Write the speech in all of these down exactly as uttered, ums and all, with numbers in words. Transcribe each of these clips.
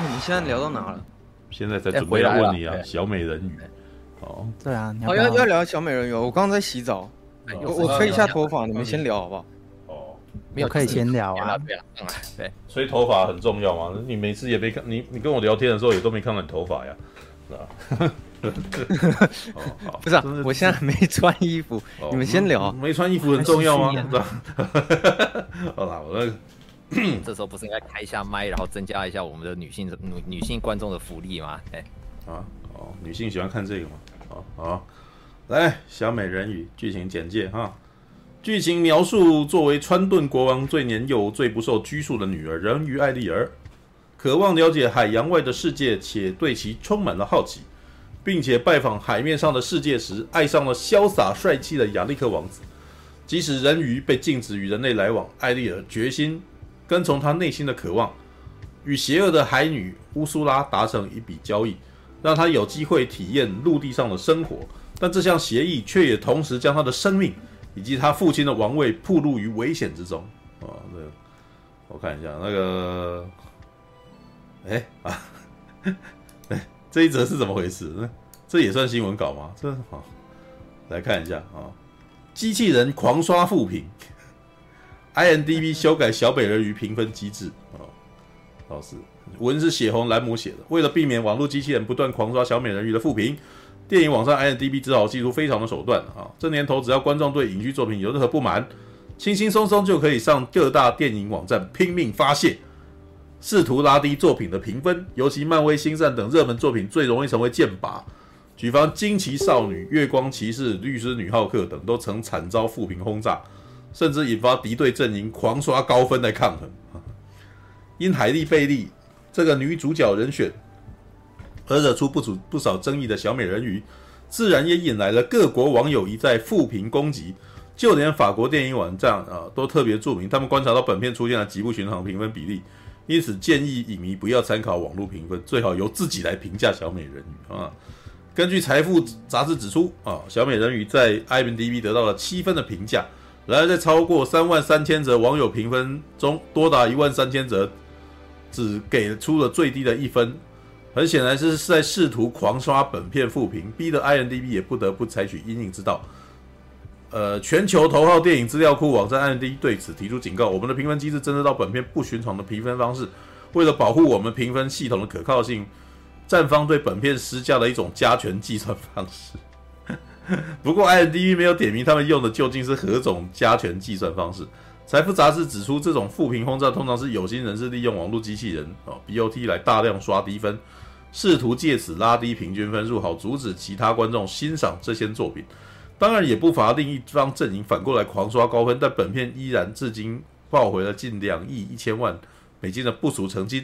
那我们现在聊到哪了？现在才准备要问你啊，小美人鱼。哦，对啊，好要要聊小美人鱼。我刚刚在洗澡，我我吹一下头发，你们先聊好不好？哦，没有可以先聊啊。对，吹头发很重要嘛。你每次也没看你，你跟我聊天的时候也都没看到你头发呀。不是啊，我现在没穿衣服，你们先聊。没穿衣服很重要吗？好啦，我那。这时候不是应该开一下麦，然后增加一下我们的女性女女性观众的福利吗？哎、欸，啊哦，女性喜欢看这个吗？好、哦、好，来小美人鱼剧情简介哈。剧情描述：作为川顿国王最年幼、最不受拘束的女儿人鱼艾丽儿，渴望了解海洋外的世界，且对其充满了好奇，并且拜访海面上的世界时，爱上了潇洒帅气的亚历克王子。即使人鱼被禁止与人类来往，艾丽儿决心。跟从他内心的渴望，与邪恶的海女乌苏拉达成一笔交易，让他有机会体验陆地上的生活。但这项协议却也同时将他的生命以及他父亲的王位暴露于危险之中。啊、哦，这个我看一下那个，哎啊，哎，这一则是怎么回事？这也算新闻稿吗？这好、哦，来看一下啊、哦，机器人狂刷负评。I M D B 修改小美人鱼评分机制哦，老师文是血红蓝姆写的。为了避免网络机器人不断狂刷小美人鱼的负评，电影网站 I M D B 只好祭出非常的手段啊、哦！这年头，只要观众对影剧作品有任何不满，轻轻松松就可以上各大电影网站拼命发泄，试图拉低作品的评分。尤其漫威、星战等热门作品最容易成为箭靶，举凡《惊奇少女》《月光骑士》《律师女浩克》等都曾惨遭负评轰炸。甚至引发敌对阵营狂刷高分来抗衡。因海莉·贝利这个女主角人选而惹出 不, 不少争议的小美人鱼，自然也引来了各国网友一再负评攻击。就连法国电影网站、啊、都特别注明，他们观察到本片出现了极不寻常评分比例，因此建议影迷不要参考网络评分，最好由自己来评价小美人鱼。啊、根据《财富》杂志指出，啊、小美人鱼在 I M D B 得到了七分的评价。然而，在超过三万三千则网友评分中，多达一万三千则只给出了最低的一分，很显然是在试图狂刷本片负评，逼得 I M D B 也不得不采取因应之道。呃，全球头号电影资料库网站 I M D B 对此提出警告：我们的评分机制针对到本片不寻常的评分方式，为了保护我们评分系统的可靠性，站方对本片施加了一种加权计算方式。不过 ，I M D B 没有点名他们用的究竟是何种加权计算方式。财富杂志指出，这种负评轰炸通常是有心人士利用网络机器人、哦、B O T 来大量刷低分，试图借此拉低平均分数，好阻止其他观众欣赏这些作品。当然，也不乏另一方阵营反过来狂刷高分，但本片依然至今抱回了近两亿一千万美金的不俗成绩。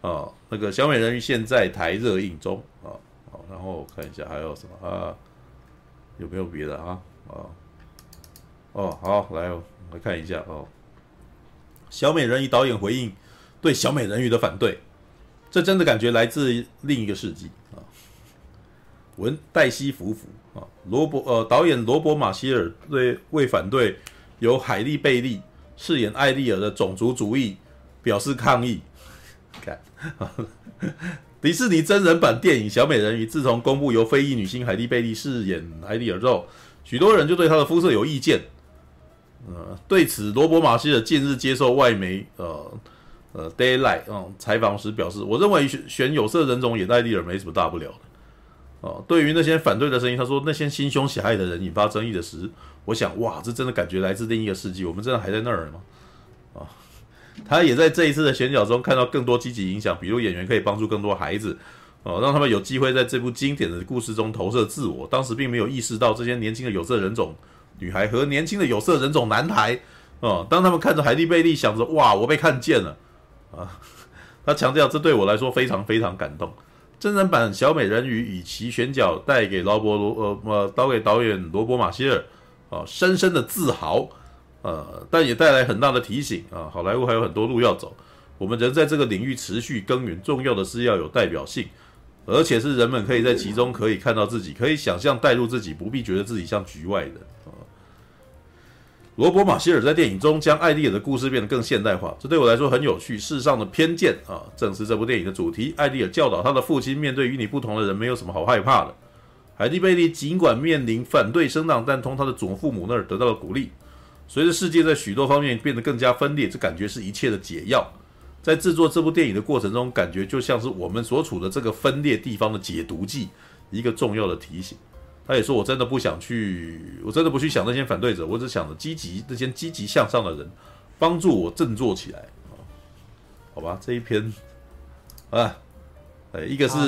啊、哦，那个小美人鱼现在台热映中啊、哦。好，然后我看一下还有什么啊。有没有别的啊？哦，哦，好，来，我来看一下哦。小美人鱼导演回应对小美人鱼的反对，这真的感觉来自另一个世纪啊。文黛西·福福啊，罗伯呃，导演罗伯·马歇尔对为反对由海莉·贝利饰演艾丽尔的种族主义表示抗议。看。啊迪士尼真人版电影《小美人鱼》自从公布由非裔女星海莉·贝利饰演艾丽尔后，许多人就对她的肤色有意见。呃、对此，罗伯·马歇尔近日接受外媒呃呃 Daylight、嗯、采访时表示：“我认为选有色人种演艾丽尔没什么大不了的。呃”对于那些反对的声音，他说：“那些心胸狭隘的人引发争议的时，我想，哇，这真的感觉来自另一个世纪。我们真的还在那儿吗？”啊。他也在这一次的选角中看到更多积极影响，比如演员可以帮助更多孩子，哦，让他们有机会在这部经典的故事中投射自我。当时并没有意识到这些年轻的有色人种女孩和年轻的有色人种男孩，哦，当他们看着海莉贝利，想着哇，我被看见了啊！他强调，这对我来说非常非常感动。真人版小美人鱼以其选角带给劳勃罗呃呃，给导演罗伯马歇尔啊、哦、深深的自豪。呃，但也带来很大的提醒啊！好莱坞还有很多路要走，我们仍在这个领域持续耕耘。重要的是要有代表性，而且是人们可以在其中可以看到自己，可以想象带入自己，不必觉得自己像局外人啊。罗伯·马歇尔在电影中将艾丽尔的故事变得更现代化，这对我来说很有趣。世上的偏见啊，正是这部电影的主题。艾丽尔教导他的父亲，面对与你不同的人，没有什么好害怕的。海蒂·贝利尽管面临反对声浪，但从他的祖父母那儿得到了鼓励。随着世界在许多方面变得更加分裂，这感觉是一切的解药。在制作这部电影的过程中，感觉就像是我们所处的这个分裂地方的解毒剂，一个重要的提醒。他也说：“我真的不想去，我真的不去想那些反对者，我只想着积极那些积极向上的人，帮助我振作起来。”好吧，这一篇啊，一个是、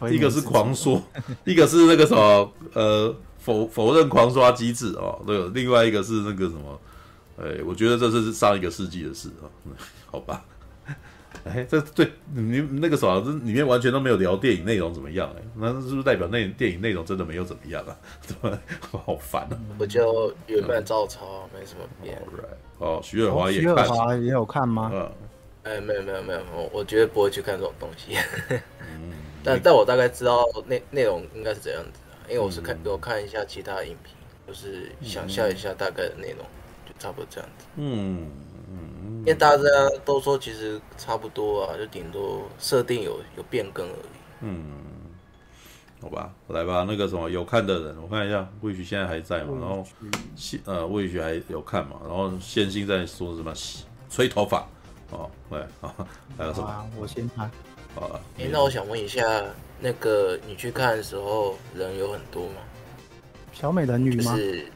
啊、一个是狂说，一个是那个什么呃否否认狂刷机制啊，对，另外一个是那个什么，哎，我觉得这是上一个世纪的事啊，好吧，哎，这对你那个什么，这里面完全都没有聊电影内容怎么样、欸，那是不是代表那电影内容真的没有怎么样啊？怎么好烦啊？我就原本照抄，没什么变。Right. 哦，徐尔华也看，徐尔华也有看吗？嗯，哎，没有没有没有，我绝对不会去看这种东西。嗯、但但我大概知道内内容应该是怎样子的，因为我是看、嗯、我看一下其他影评，就是想象一下大概的内容，就差不多这样子。嗯。因为大家都说其实差不多啊，就顶多设定有有变更而已。嗯，好吧，来吧，那个什么有看的人，我看一下，Wish现在还在嘛？然后，呃，Wish还有看嘛？然后先星在说什么？吹头发哦，对啊，还有什么？啊、我先看。好了、欸，那我想问一下，那个你去看的时候人有很多吗？小美人鱼吗？就是，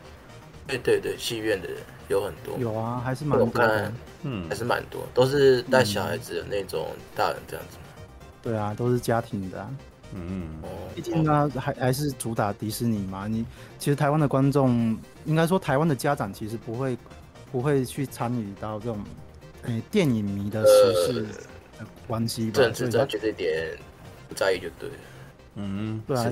对对对，戏院的人。有很多，有啊，还是蛮多的，嗯，还是蛮多，都是带小孩子的那种大人这样子。对啊，都是家庭的、啊，嗯嗯。毕竟呢，还还是主打迪士尼嘛。你其实台湾的观众，应该说台湾的家长其实不会不会去参与到这种、欸、电影迷的时事的关系吧。政治正确这一点不在意就对了。嗯，对啊，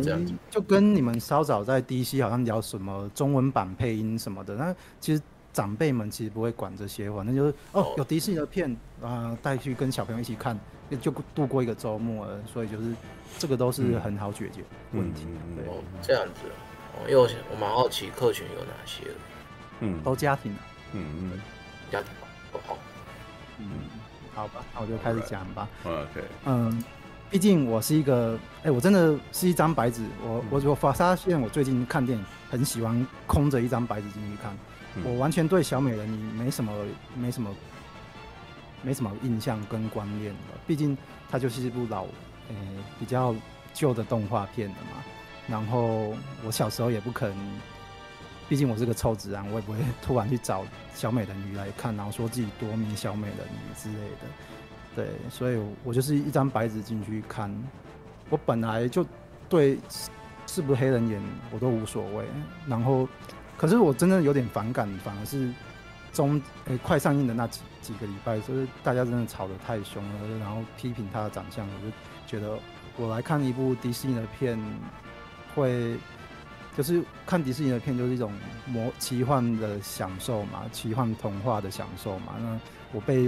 就跟你们稍早在 D C 好像聊什么中文版配音什么的，那其实。长辈们其实不会管这些话，那就是哦，有迪士尼的片啊，带、呃、去跟小朋友一起看，就度过一个周末了。所以就是这个都是很好解决问题。嗯、对、哦，这样子，哦、因为我蛮好奇客群有哪些，嗯，都家庭，嗯嗯，家庭不好，嗯，好吧，那我就开始讲吧。OK， 嗯，毕竟我是一个，哎、欸，我真的是一张白纸。我我我发现我最近看电影很喜欢空着一张白纸进去看。我完全对小美人鱼没什么、没什么、没什么印象跟观念了，毕竟它就是一部老、呃、比较旧的动画片了嘛。然后我小时候也不肯，毕竟我是个臭直男，我也不会突然去找小美人鱼来看，然后说自己多迷小美人鱼之类的。对，所以我就是一张白纸进去看。我本来就对是不是黑人演我都无所谓，然后。可是我真的有点反感，反而是中、欸、快上映的那 几, 几个礼拜，就是大家真的吵得太凶了，然后批评他的长相，我就觉得我来看一部迪士尼的片会，就是看迪士尼的片就是一种魔奇幻的享受嘛，奇幻童话的享受嘛。那我被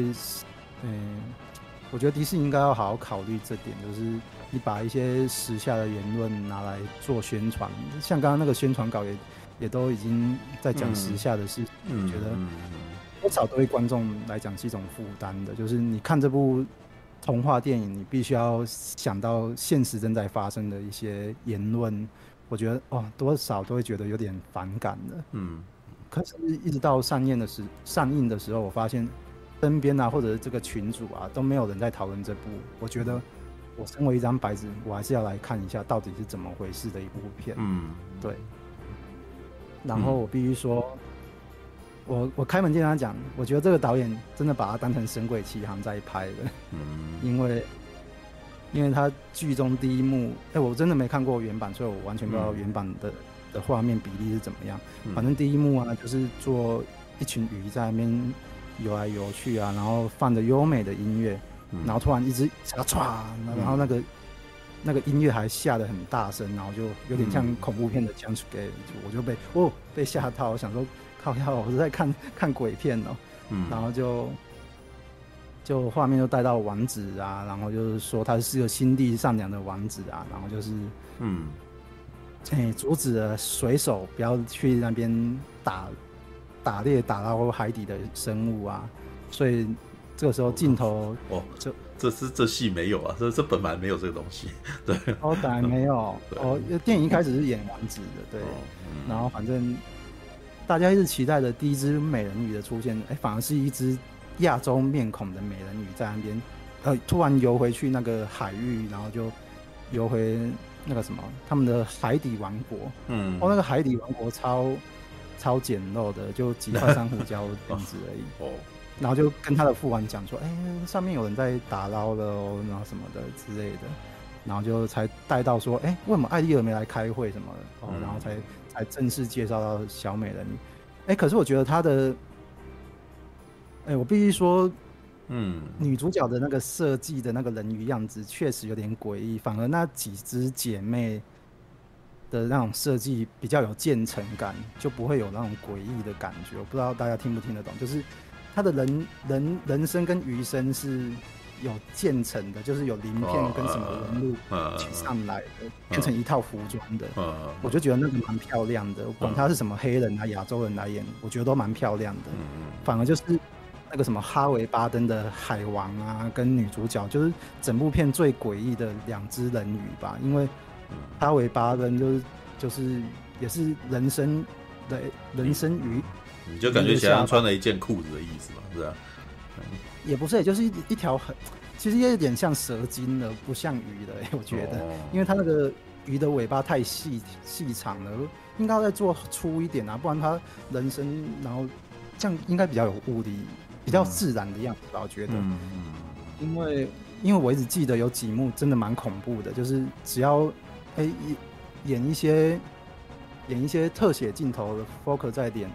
嗯、欸，我觉得迪士尼应该要好好考虑这点，就是。你把一些时下的言论拿来做宣传，像刚刚那个宣传稿也也都已经在讲时下的事，嗯、觉得多少对观众来讲是一种负担的。就是你看这部童话电影，你必须要想到现实正在发生的一些言论，我觉得哦，多少都会觉得有点反感的。嗯，可是一直到上映的时上映的时候，我发现身边啊，或者是这个群组啊，都没有人在讨论这部，我觉得。我身为一张白纸，我还是要来看一下到底是怎么回事的一部片。嗯，对。然后我必须说，嗯、我我开门见山讲，我觉得这个导演真的把它当成《神鬼奇航》在拍的。嗯，因为因为他剧中第一幕，哎、欸，我真的没看过原版，所以我完全不知道原版的、嗯、的画面比例是怎么样。反正第一幕啊，就是做一群鱼在那边游来游去啊，然后放着优美的音乐。然后突然一直唰唰，然后那个、嗯、那个音乐还下得很大声，然后就有点像恐怖片的 jump scare， 我就被哦被吓到，我想说靠呀，我是在看看鬼片哦，嗯、然后就就画面就带到王子啊，然后就是说他是个心地善良的王子啊，然后就是嗯，哎、欸、阻止了水手不要去那边打打猎打到海底的生物啊，所以这个时候镜头哦，这这是这戏没有啊，这这本来没有这个东西，对，哦，本来没有，哦，电影一开始是演王子的，对，哦嗯、然后反正大家一直期待的第一只美人鱼的出现，哎、欸，反而是一只亚洲面孔的美人鱼在那边，呃，突然游回去那个海域，然后就游回那个什么他们的海底王国，嗯，哦，那个海底王国超超简陋的，就几块珊瑚礁这样子而已，哦。然后就跟他的副官讲说，哎、欸，上面有人在打捞了哦，然后什么的之类的，然后就才带到说，哎、欸，为什么艾丽尔没来开会什么的，哦嗯、然后才才正式介绍到小美人鱼。哎、欸，可是我觉得他的，哎、欸，我必须说，嗯，女主角的那个设计的那个人鱼样子确实有点诡异，反而那几只姐妹的那种设计比较有建成感，就不会有那种诡异的感觉。我不知道大家听不听得懂，就是。他的人人人生跟鱼生是有渐层的，就是有鳞片跟什么纹路去上来的，变成一套服装的。我就觉得那个蛮漂亮的，管他是什么黑人啊、亚洲人来演，我觉得都蛮漂亮的。反而就是那个什么哈维巴登的海王啊，跟女主角，就是整部片最诡异的两只人鱼吧。因为哈维巴登就是就是也是人生的人生鱼。你就感觉想象穿了一件裤子的意思嘛，是吧、啊？也不是，就是一一条很，其实有点像蛇精的，不像鱼的、欸。我觉得，哦、因为它那个鱼的尾巴太细细长了，应该要再做粗一点啊，不然它人身，然后这样应该比较有物理、比较自然的样子吧。嗯、我觉得，嗯嗯、因为因为我一直记得有几幕真的蛮恐怖的，就是只要哎、欸、演一些演一些特写镜头 ，focus 在脸。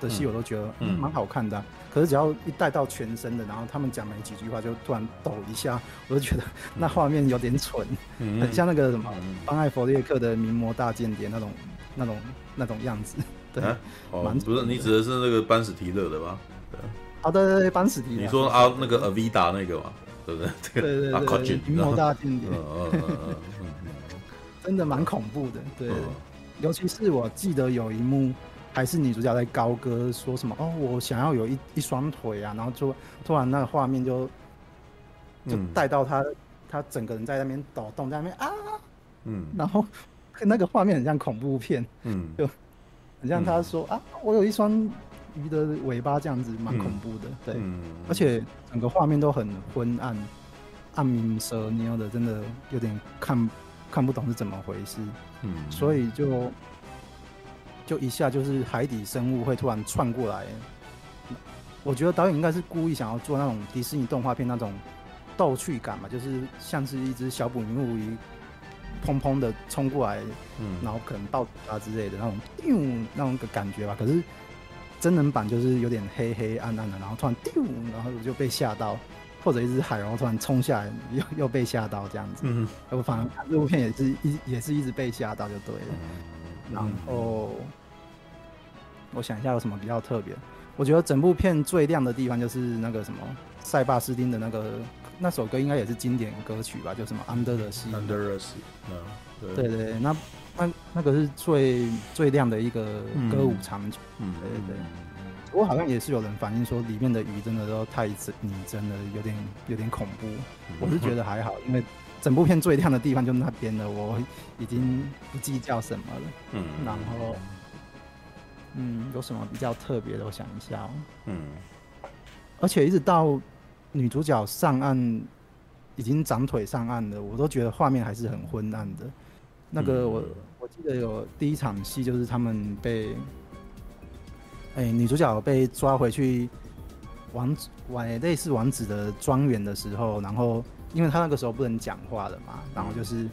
的戏我都觉得蛮、嗯、好看的、啊，可是只要一带到全身的，然后他们讲没几句话就突然抖一下，我就觉得那画面有点蠢，嗯、很像那个什么邦艾弗列克的《名模大间谍》那种、那种、那种样子。对，啊、哦，不是你指的是那个班史提勒的吧？对，啊对对对，班史提勒。你说啊那个阿维达那个嘛，对不对？对对对对，《名模大间谍》真的蛮恐怖的，对，嗯、尤其是我记得有一幕。还是女主角在高歌说什么哦，我想要有一一双腿啊，然后就突然那个画面就就带到她，她、嗯、整个人在那边抖动，在那边啊，嗯，然后那个画面很像恐怖片，嗯，就很像她说、嗯、啊，我有一双鱼的尾巴这样子，蛮恐怖的，嗯、对，嗯、而且整个画面都很昏暗，暗明蛇蔫的，真的有点看看不懂是怎么回事，嗯，所以就。就一下就是海底生物会突然窜过来，我觉得导演应该是故意想要做那种迪士尼动画片那种逗趣感吧，就是像是一只小哺乳鱼砰砰的冲过来，然后可能抱它之类的那种、嗯、那种感觉吧。可是真人版就是有点黑黑暗暗的，然后突然丢，然后我就被吓到，或者一只海鸥突然冲下来，又又被吓到这样子。嗯、我反正这部片也是一也是一直被吓到就对了。然后我想一下有什么比较特别。我觉得整部片最亮的地方就是那个什么塞巴斯汀的那个那首歌，应该也是经典歌曲吧，就什么 Under the Sea。Under the Sea， 嗯，对对对，那那那个是最最亮的一个歌舞场景。嗯，对对对。我好像也是有人反映说里面的鱼真的都太拟真了，有点有点恐怖。我是觉得还好，因为。整部片最亮的地方就那边了，我已经不计较什么了。嗯，然后，嗯，有什么比较特别的？我想一下、哦。嗯，而且一直到女主角上岸，已经长腿上岸了，我都觉得画面还是很昏暗的。那个我、嗯、我记得有第一场戏就是他们被，哎、欸，女主角被抓回去王玩类似王子的庄园的时候，然后。因为他那个时候不能讲话了嘛，然后就是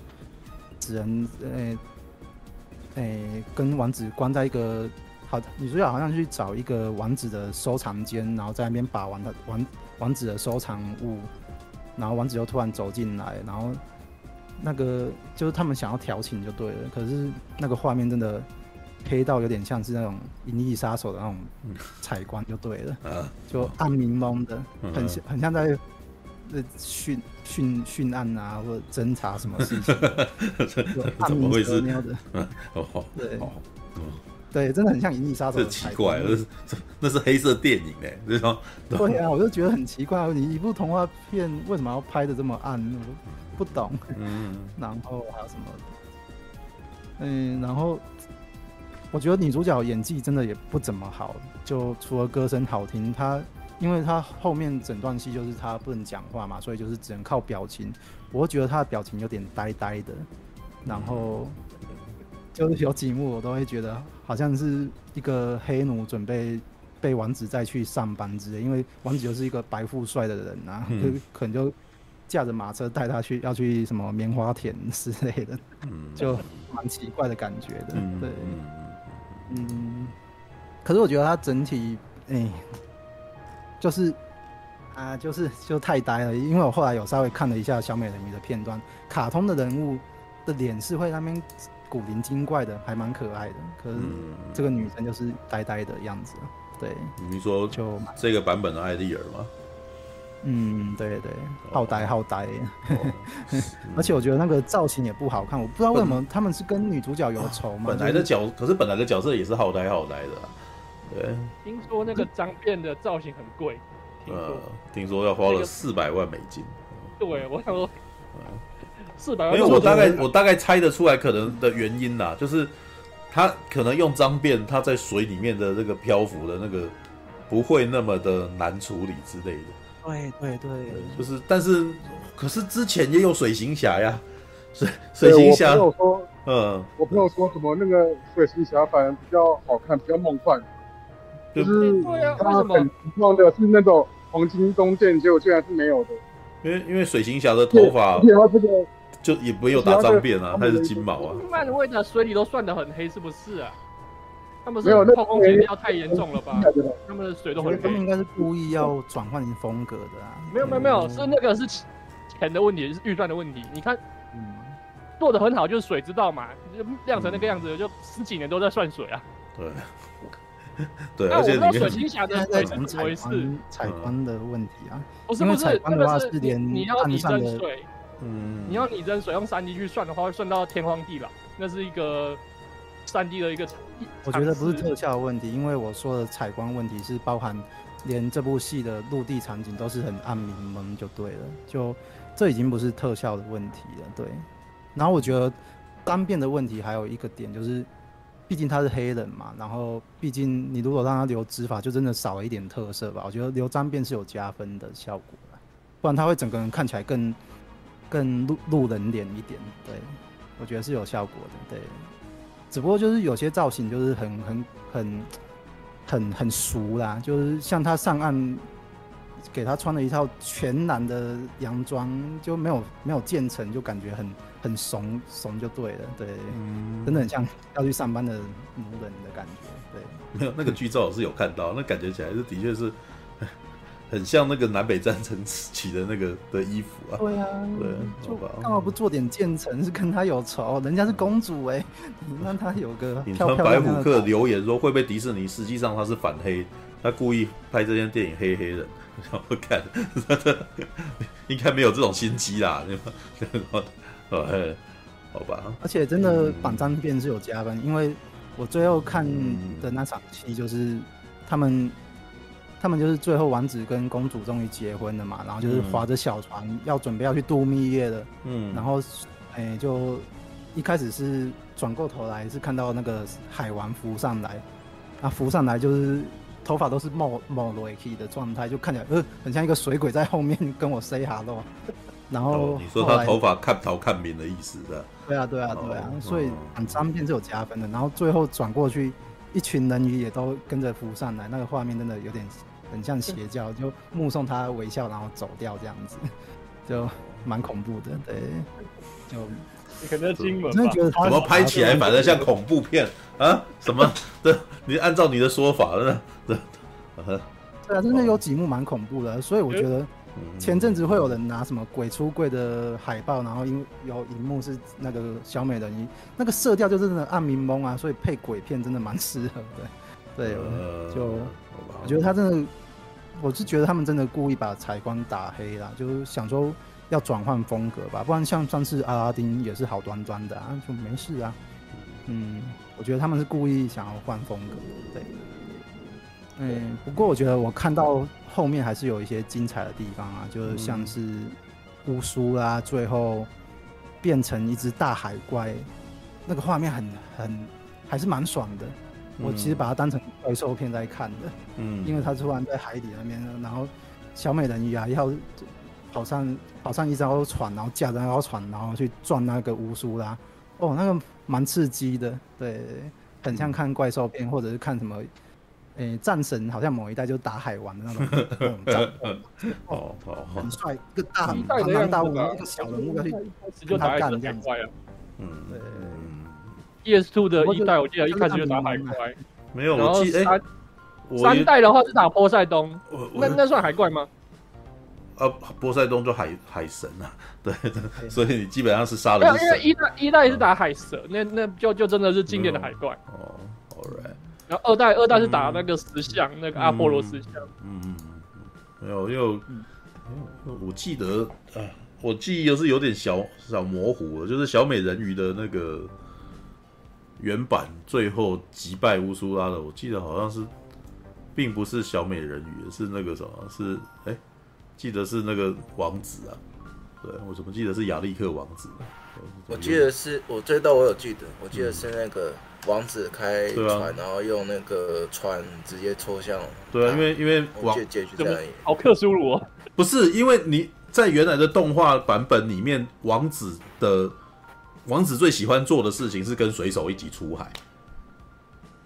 只能诶诶、欸欸、跟王子关在一个好，女主角好像去找一个王子的收藏间，然后在那边把玩的王王子的收藏物，然后王子就突然走进来，然后那个就是他们想要调情就对了，可是那个画面真的黑到有点像是那种银翼杀手的那种采光就对了，嗯、就暗明蒙的，很像很像在。训训训案啊，或者侦查什么事情？怎么会是？对，对，真的很像《银翼杀手》。这奇怪，那是黑色电影哎、欸，就是说。对啊，我就觉得很奇怪，你一部童话片为什么要拍的这么暗？我不懂。嗯。然后还有什么？嗯，然后我觉得女主角演技真的也不怎么好，就除了歌声好听，她因为她后面整段戏就是她不能讲话嘛，所以就是只能靠表情。我觉得她的表情有点呆呆的，然后。嗯，就是有几幕我都会觉得好像是一个黑奴准备被王子再去上班之类，因为王子就是一个白富帅的人啊，嗯、就可能就驾着马车带他去要去什么棉花田之类的，嗯、就蛮奇怪的感觉的。嗯、对，嗯，可是我觉得他整体哎、欸，就是啊，就是就太呆了，因为我后来有稍微看了一下小美人鱼的片段，卡通的人物的脸是会在那边。古灵精怪的，还蛮可爱的。可是这个女生就是呆呆的样子，对。你说就这个版本的艾丽尔吗？嗯，对 对, 對，好呆好呆。哦、而且我觉得那个造型也不好看，我不知道为什么他们是跟女主角有仇嘛。本来的角，可是本来的角色也是好呆好呆的、啊。对。听说那个张片的造型很贵，听说、呃、听说要花了四百万美金。对，我想说。四百万，因为我大概我大概猜得出来可能的原因啦，就是他可能用脏辫，他在水里面的那个漂浮的那个不会那么的难处理之类的。对对 对, 對，就是但是可是之前也有水行侠呀，水水行侠。我朋友说，嗯，我朋友说什么那个水行侠反而比较好看，比较梦幻，就是他很奇妙的是那种黄金弓箭，结果竟然是没有的。因为因为水行侠的头发。就也没有打脏辫啊，还是金毛啊。漫威的水里都算得很黑，是不是啊？他们是透工减料太严重了吧？他们的水都很黑。他们应该是故意要转换风格的啊。没有没有没有，是那个是钱的问题，是预算的问题。你看，嗯，做得很好，就是水知道嘛，就亮成那个样子，就十几年都在算水啊。对，对，而且里面水行侠的水是怎么回事？采光的问题啊，不是不是，那个是你要提升水。嗯，你要你扔水用 三 D 去算的话，会算到天荒地老。那是一个 三 D 的一个，我觉得不是特效的问题，因为我说的采光问题是包含连这部戏的陆地场景都是很暗明蒙就对了，就这已经不是特效的问题了。对，然后我觉得单变的问题还有一个点就是，毕竟他是黑人嘛，然后毕竟你如果让他留直发，就真的少了一点特色吧。我觉得留单变是有加分的效果的，不然他会整个人看起来更。更 路, 路人脸一点，对，我觉得是有效果的，对。只不过就是有些造型就是很很很很很俗啦，就是像他上岸，给他穿了一套全蓝的洋装，就没有没有建成，就感觉很很怂怂就对了，对，嗯、真的很像要去上班的奴人的感觉，对。没有那个剧照我是有看到，那感觉起来是的确是。很像那个南北战争时期的那个的衣服啊，对啊，对，就干嘛不做点建成？是跟他有仇，人家是公主哎、欸，你让他有个漂漂亮亮的。白虎克留言说会被迪士尼，实际上他是反黑，他故意拍这件电影黑黑人，然后看，应该没有这种心机啦，好吧。而且真的绑脏辫是有加分，因为我最后看的那场戏就是他们。他们就是最后王子跟公主终于结婚了嘛，然后就是划着小船、嗯、要准备要去度蜜月了，嗯，然后，哎、欸，就一开始是转过头来是看到那个海王浮上来，啊，浮上来就是头发都是冒冒裸体的状态，就看起来呃很像一个水鬼在后面跟我 say hello， 然后、哦、你说他头发看头看明的意思的，对啊对啊对啊，哦、所以很脏辫是有加分的，然后最后转过去。一群人鱼也都跟着浮上来，那个画面真的有点很像邪教，就目送他微笑，然后走掉这样子，就蛮恐怖的。对，就你可能惊了吧？真的觉得他怎么拍起来反正像恐怖片啊？什么？对，你按照你的说法，对，对啊，真的有几幕蛮恐怖的，所以我觉得前阵子会有人拿什么鬼出柜的海报，然后有一幕是那个小美人鱼，那个色调就是真的暗冥蒙啊，所以配鬼片真的蛮适合的。对，呃、就我觉得他真的，我是觉得他们真的故意把采光打黑啦，就是想说要转换风格吧，不然像上次阿拉丁也是好端端的啊，就没事啊。嗯，我觉得他们是故意想要换风格，对。嗯，不过我觉得我看到后面还是有一些精彩的地方啊，就是像是乌苏啦，最后变成一只大海怪，那个画面很很还是蛮爽的。我其实把它当成怪兽片在看的，嗯，因为它突然在海底那边，然后小美人鱼啊要跑上跑上一艘船，然后驾着那艘船，然后去撞那个乌苏啦，哦，那个蛮刺激的，对，很像看怪兽片或者是看什么。诶、欸，战神好像某一代就打海王的那种，那种战神哦，很帅，一个大庞然大物，一个小人物要去跟他干这样子。嗯，对。E S 二 的一代，我记得一开始就打海怪，没有，我记得哎，三代的话是打波塞冬，那那算海怪吗？啊，波塞冬就海海神啊，对，所以你基本上是杀的是神。因为一代一代是打海蛇，那那就就真的是经典的海怪。哦 ，All right。然后二代二代是打那个石像，嗯、那个阿波罗石像。嗯嗯没有，因为我记得啊，我记忆又是有点小小模糊了，就是小美人鱼的那个原版最后击败乌苏拉的，我记得好像是并不是小美人鱼，是那个什么，是哎，记得是那个王子啊，对我怎么记得是亚历克王子？我记得是我最到我有记得，我记得是那个。嗯王子开船，啊、然后用那个船直接戳向。对啊，因为因为王结局在哪里？好克苏鲁哦！不是，因为你在原来的动画版本里面，王子的王子最喜欢做的事情是跟水手一起出海，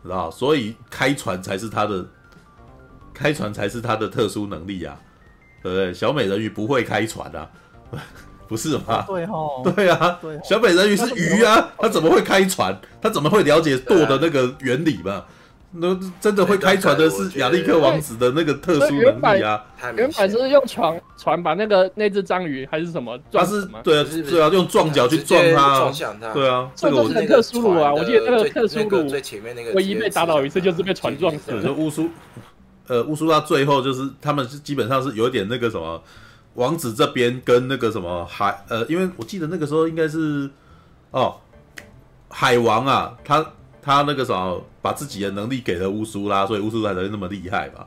知道？所以开船才是他的，开船才是他的特殊能力啊，对不对？小美人鱼不会开船啊。不是吗？对哦，对啊，对哦、小美人鱼是鱼啊，他 怎, 怎么会开船？他怎么会了解舵的那个原理嘛？那、啊、真的会开船的是亚历克王子的那个特殊能力啊！原本是用船船把那个那只章鱼还是什么撞死吗？他是对啊，是是对啊，用撞角去撞它、啊，他对啊，这个是克苏鲁啊！我记得那个克苏鲁最前面那个唯一被打倒一次就是被船撞死。就乌苏，呃，乌苏拉最后就是他们基本上是有点那个什么。王子这边跟那个什么海呃，因为我记得那个时候应该是哦，海王啊，他他那个什么把自己的能力给了乌苏拉，所以乌苏拉才那么厉害嘛，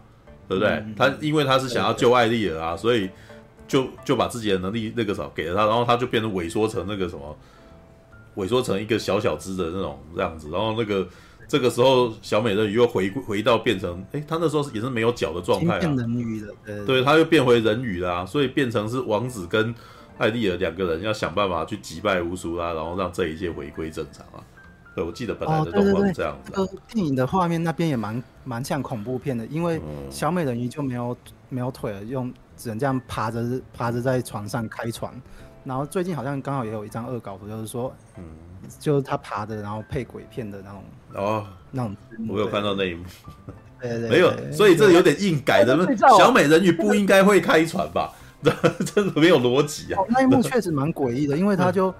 对不对？嗯、他因为他是想要救艾丽尔啊，所以就就把自己的能力那个什么给了他，然后他就变成萎缩成那个什么，萎缩成一个小小只的那种这样子，然后那个。这个时候，小美人鱼又 回, 回到变成，哎，他那时候也是没有脚的状态、啊，变人鱼了，对，对，他又变回人鱼啦、啊，所以变成是王子跟艾丽尔两个人要想办法去击败乌苏拉，然后让这一切回归正常啊。对，我记得本来的动画是这样子、啊哦对对对。这个电影的画面那边也蛮蛮像恐怖片的，因为小美人鱼就没有没有腿了，用只能这样爬着爬着在船上开船。然后最近好像刚好也有一张恶搞图，就是说，嗯，就是他爬的，然后配鬼片的那种哦，那种我有看到那一幕，对对对，没有，所以这有点硬改的。小美人鱼不应该会开船吧？真的没有逻辑啊！哦、那一幕确实蛮诡异的，因为他就、嗯、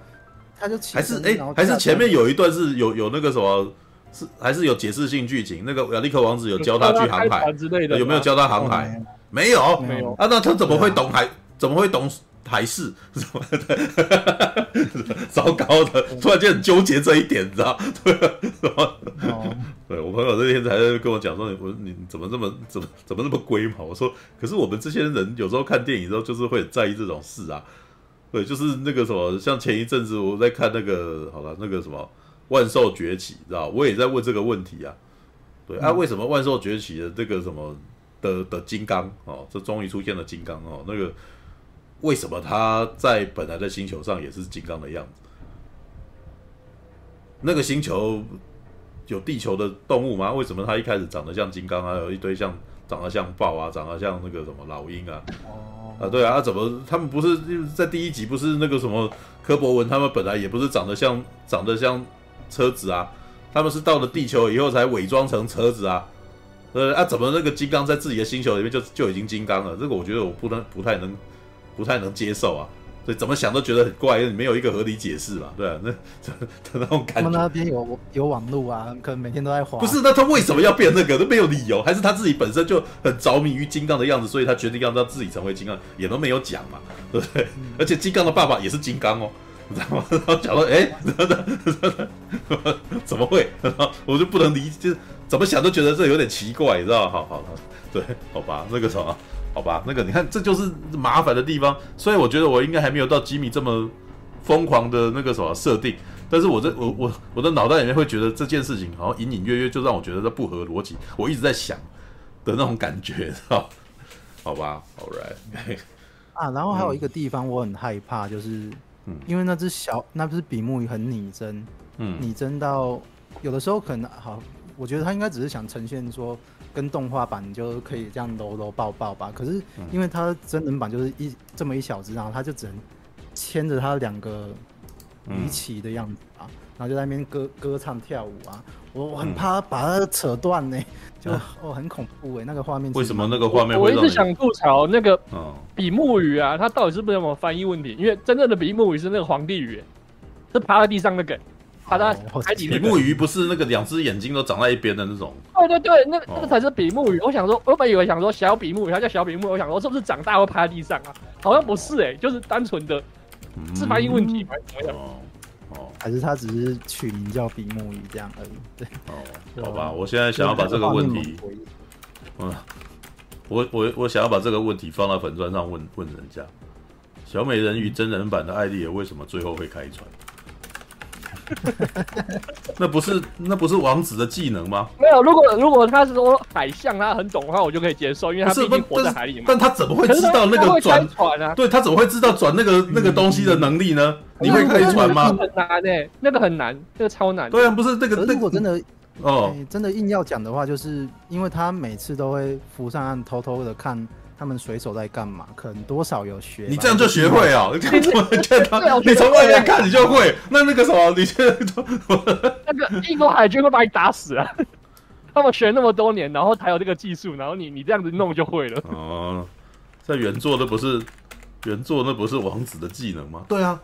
他就还是哎，还是前面有一段是有有那个什么，是还是有解释性剧情。那个亚历克王子有教他去航海之类的，有没有教他航海？哦、没有，没有啊，那他怎么会懂海？啊、怎么会懂？还是什么的，糟糕的，突然就很纠结这一点，你知道？对吧？哦、对我朋友那天才跟我讲说，我你怎么这么怎么怎么那么龟毛？我说，可是我们这些人有时候看电影之后，就是会很在意这种事啊。对，就是那个什么，像前一阵子我在看那个，好了，那个什么《万兽崛起》，你知道？我也在问这个问题啊。对啊，为什么《万兽崛起》的这个什么的的金刚哦，这终于出现了金刚哦，那个。为什么他在本来的星球上也是金刚的样子？那个星球有地球的动物吗？为什么他一开始长得像金刚啊？有一堆像长得像豹啊，长得像那个什么老鹰啊？啊，对啊，怎么他们不是在第一集不是那个什么柯博文他们本来也不是长得像长得像车子啊？他们是到了地球以后才伪装成车子啊？呃啊，怎么那个金刚在自己的星球里面就就已经金刚了？这个我觉得我不能不太能。不太能接受啊，所以怎么想都觉得很怪，因为没有一个合理解释嘛，对啊，那那种感觉。他们那边有有网路啊，可能每天都在滑。不是，那他为什么要变那个？都没有理由，还是他自己本身就很着迷于金刚的样子，所以他决定要让自己成为金刚，也都没有讲嘛，对不对？嗯、而且金刚的爸爸也是金刚哦，然后想说，哎，怎么会？然后我就不能理解，怎么想都觉得这有点奇怪，你知道？好好好，对，好吧，那个什么，好吧，那个你看，这就是麻烦的地方。所以我觉得我应该还没有到吉米这么疯狂的那个什么设定，但是我这我我我的脑袋里面会觉得这件事情好像隐隐约约就让我觉得这不合逻辑，我一直在想的那种感觉，知道？好吧 ，All right 啊，然后还有一个地方我很害怕，就是。嗯、因为那只小那只比目鱼很拟真，嗯，拟真到有的时候可能好，我觉得他应该只是想呈现说跟动画版就可以这样揉揉抱抱吧。可是因为他真人版就是一这么一小只，然后他就只能牵着他两个鱼鳍的样子啊，嗯、然后就在那边歌歌唱跳舞啊，我我很怕把它扯断呢、欸，就、嗯、哦很恐怖哎、欸，那个画面为什么那个画面会让你？我一直想吐槽那个。哦比目鱼啊，它到底是不是有翻译问题？因为真正的比目鱼是那个皇帝鱼，是趴在地上那个，趴在海底、那個。比目鱼不是那个两只眼睛都长在一边的那种。对对对，那、哦、那个才是比目鱼。我想说，我本以为想说小比目鱼，它叫小比目鱼，我想说是不是长大会趴在地上啊？好像不是哎、欸，就是单纯的是翻译问题还是怎么样？哦哦，还是它只是取名叫比目鱼这样而已。对，哦，好吧，我现在想要把这个问题，嗯。我我我想要把这个问题放到粉专上问问人家，小美人鱼真人版的艾丽也为什么最后会开船？那不是那不是王子的技能吗？没有，如果如果他是说海象他很懂的话，我就可以接受，因为他毕竟活在海里嘛。但他怎么会知道那个转船啊？对他怎么会知道转那个那个东西的能力呢？你会开船吗？很难欸，那个很难，那个超难。对啊，不是那个。如果真的。哦、欸，真的硬要讲的话，就是因为他每次都会浮上岸，偷偷的看他们水手在干嘛，可能多少有学。你这样就学会哦、喔，你从你从外面看你就会。那那个什么，你现在那个英国海军会把你打死啊！他们学那么多年，然后才有这个技术，然后你你这样子弄就会了。哦，在原作那不是原作那不是王子的技能吗？对啊，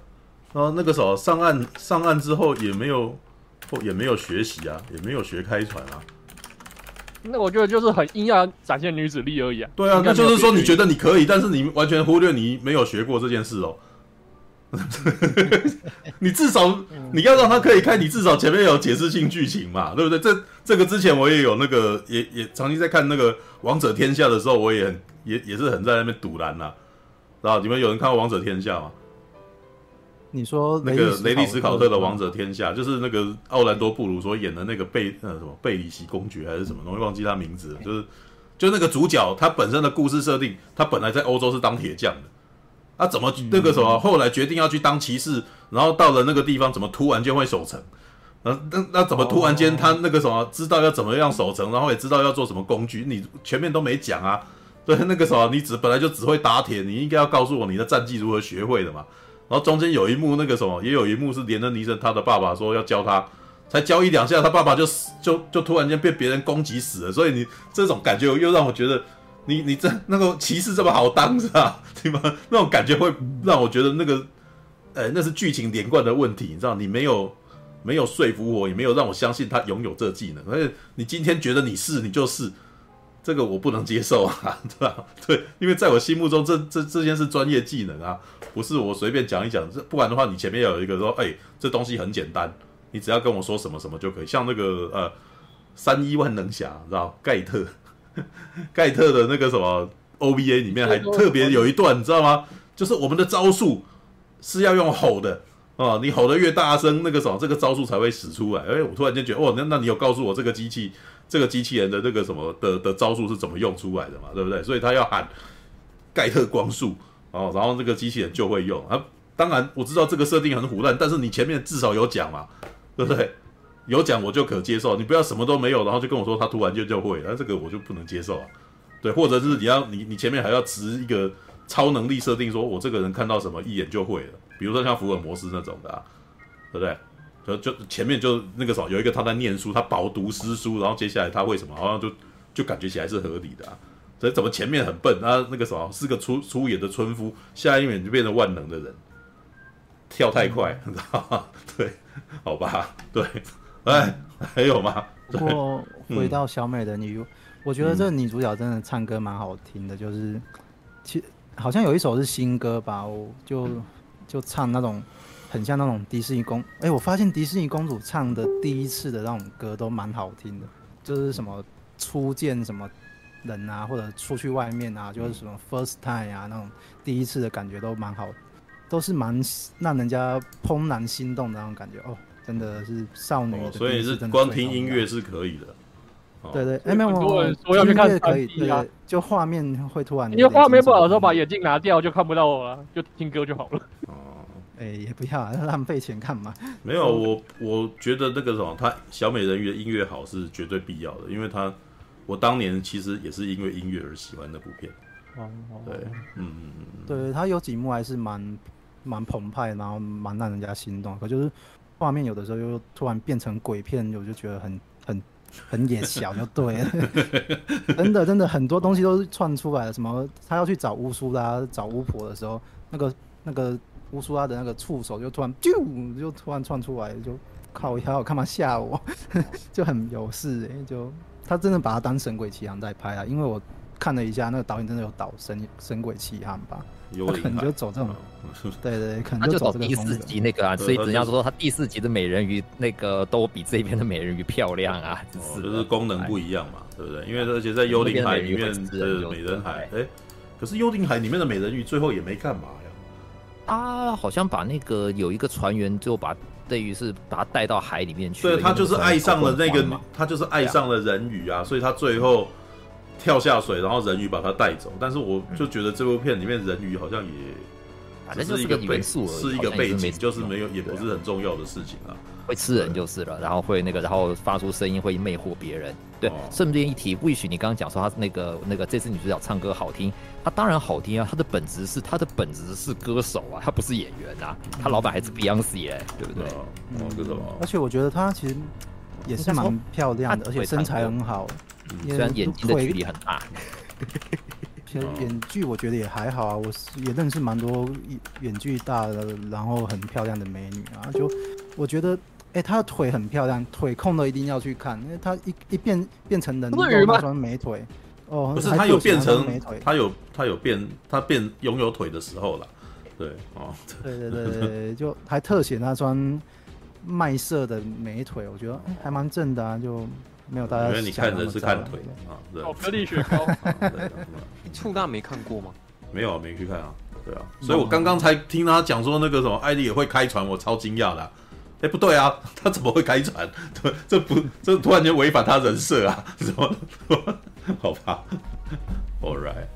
然后那个什么上岸上岸之后也没有。也没有学习啊，也没有学开船啊。那我觉得就是很硬要展现女子力而已啊。对啊，那就是说你觉得你可以，但是你完全忽略你没有学过这件事哦。你至少你要让他可以开，你至少前面有解释性剧情嘛，对不对？这这个之前我也有那个，也也长期在看那个《王者天下》的时候，我也很也也是很在那边堵拦啦。然后你们有人看过《王者天下》吗？你说那个雷利·史考特的《王者天下》，就是那个奥兰多·布鲁所演的那个贝呃什么贝里奇公爵还是什么，容易忘记他名字了。就是就那个主角他本身的故事设定，他本来在欧洲是当铁匠的，他、啊、怎么那个什么后来决定要去当骑士，然后到了那个地方怎么突然间会守城？那、啊、那那怎么突然间他那个什么知道要怎么样守城，然后也知道要做什么工具，你前面都没讲啊？对，那个什么你只本来就只会打铁，你应该要告诉我你的战技如何学会的嘛。然后中间有一幕那个什么，也有一幕是连恩尼森他的爸爸说要教他，才教一两下，他爸爸就就就突然间被别人攻击死了。所以你这种感觉又让我觉得，你你这那个骑士这么好当是吧？对吗？那种感觉会让我觉得那个，哎，那是剧情连贯的问题，你知道？你没有没有说服我，也没有让我相信他拥有这技能。而且你今天觉得你是，你就是。这个我不能接受啊，对吧？对，因为在我心目中，这这这件是专业技能啊，不是我随便讲一讲。不然的话，你前面有一个说，哎、欸，这东西很简单，你只要跟我说什么什么就可以。像那个呃，三一万能侠，知道盖特，盖特的那个什么 O V A 里面还特别有一段，你知道吗？就是我们的招数是要用吼的啊、呃，你吼得越大声，那个什么，这个招数才会使出来。哎、欸，我突然间觉得，哦，那那你有告诉我这个机器？这个机器人的那个什么 的, 的招数是怎么用出来的嘛，对不对？所以他要喊盖特光束、哦、然后那个机器人就会用、啊。当然我知道这个设定很唬烂，但是你前面至少有讲嘛，对不对？有讲我就可接受，你不要什么都没有，然后就跟我说他突然就就会，那、啊、这个我就不能接受啊。对，或者是你要 你, 你前面还要持一个超能力设定，说我这个人看到什么一眼就会了，比如说像福尔摩斯那种的、啊，对不对？就前面就那个时候有一个他在念书，他饱读诗书，然后接下来他为什么好像就就感觉起来是合理的啊？所以怎么前面很笨啊？那个什么是个粗粗野的村夫，下一秒就变成万能的人，跳太快，你知道吗？对，好吧，对，哎，还有吗？不过回到小美人鱼，嗯、我觉得这女主角真的唱歌蛮好听的，就是其好像有一首是新歌吧，我就就唱那种。很像那种迪士尼公，哎、欸，我发现迪士尼公主唱的第一次的那种歌都蛮好听的，就是什么初见什么人啊，或者出去外面啊，就是什么 first time 啊那种第一次的感觉都蛮好，都是蛮让人家怦然心动的那种感觉哦，真的是少女的、哦，所以是光听音乐是可以的。对对，哎，没有，我要去看可以，对，就画面会突然，因为画面不好的时候把眼镜拿掉就看不到我了，就听歌就好了。哦，哎，也不要浪费钱干嘛？没有，我我觉得那个什么，他小美人鱼的音乐好是绝对必要的，因为他我当年其实也是因为音乐而喜欢那部片。哦，对，嗯嗯嗯，对，他有几幕还是蛮蛮澎湃，然后蛮让人家心动，可就是画面有的时候又突然变成鬼片，我就觉得很很。很野小就对了真的真的很多东西都串出来了，什么他要去找乌苏拉找巫婆的时候，那个那个乌苏拉的那个触手就突然啾就突然串出来，就靠腰干嘛吓我就很有事、欸、就他真的把他当神鬼奇航在拍啊，因为我看了一下那个导演真的有导神神鬼奇航吧，他可能就走这种对 对, 對可能就走这个风格，他就走第四集那个啊，所以只要说他第四集的美人鱼那个都比这边的美人鱼漂亮啊，只是、哦、就是功能不一样嘛，对不对？因为而且在幽灵海里面的美人海，哎、欸，可是幽灵海里面的美人鱼最后也没干嘛呀，他好像把那个有一个船员就把对于是把他带到海里面去，对，他就是爱上了那个，他就是爱上了人鱼啊，所以他最后。跳下水，然后人鱼把它带走。但是我就觉得这部片里面人鱼好像也，反正就是一个元素，是一个背景，就是没有，也不是很重要的事情啊。会吃人就是了，然后会那个，然后发出声音会魅惑别人。对，顺便一提 ，Wish 你刚刚讲说他那个那个这次女主角唱歌好听，她当然好听啊，她的本质是她的本质是歌手啊，她不是演员啊，她老板还是 Beyoncé 哎，对不对？哦，这个而且我觉得她其实也是蛮漂亮的，而且身材很好。虽然眼睛的距离很大，其实演技我觉得也还好啊。我也认识蛮多演技大的，然后很漂亮的美女啊。就我觉得，哎、欸，她的腿很漂亮，腿控的一定要去看，因为她一一变变成人，她穿美腿。哦，不是，她有变成美腿，她有她有变，她变拥有腿的时候了。对，哦，对对对对，就还特写她穿麦色的美腿，我觉得、欸、还蛮正的啊，就。没有大家想，因为你看人是看腿啊，对。巧克力雪糕，触大没看过吗？没有，没去看啊，对啊。所以我刚刚才听他讲说那个什么艾莉也会开船，我超惊讶的、啊。哎、欸，不对啊，他怎么会开船？这不，这突然间违反他人设啊！什么？好吧 ，All right。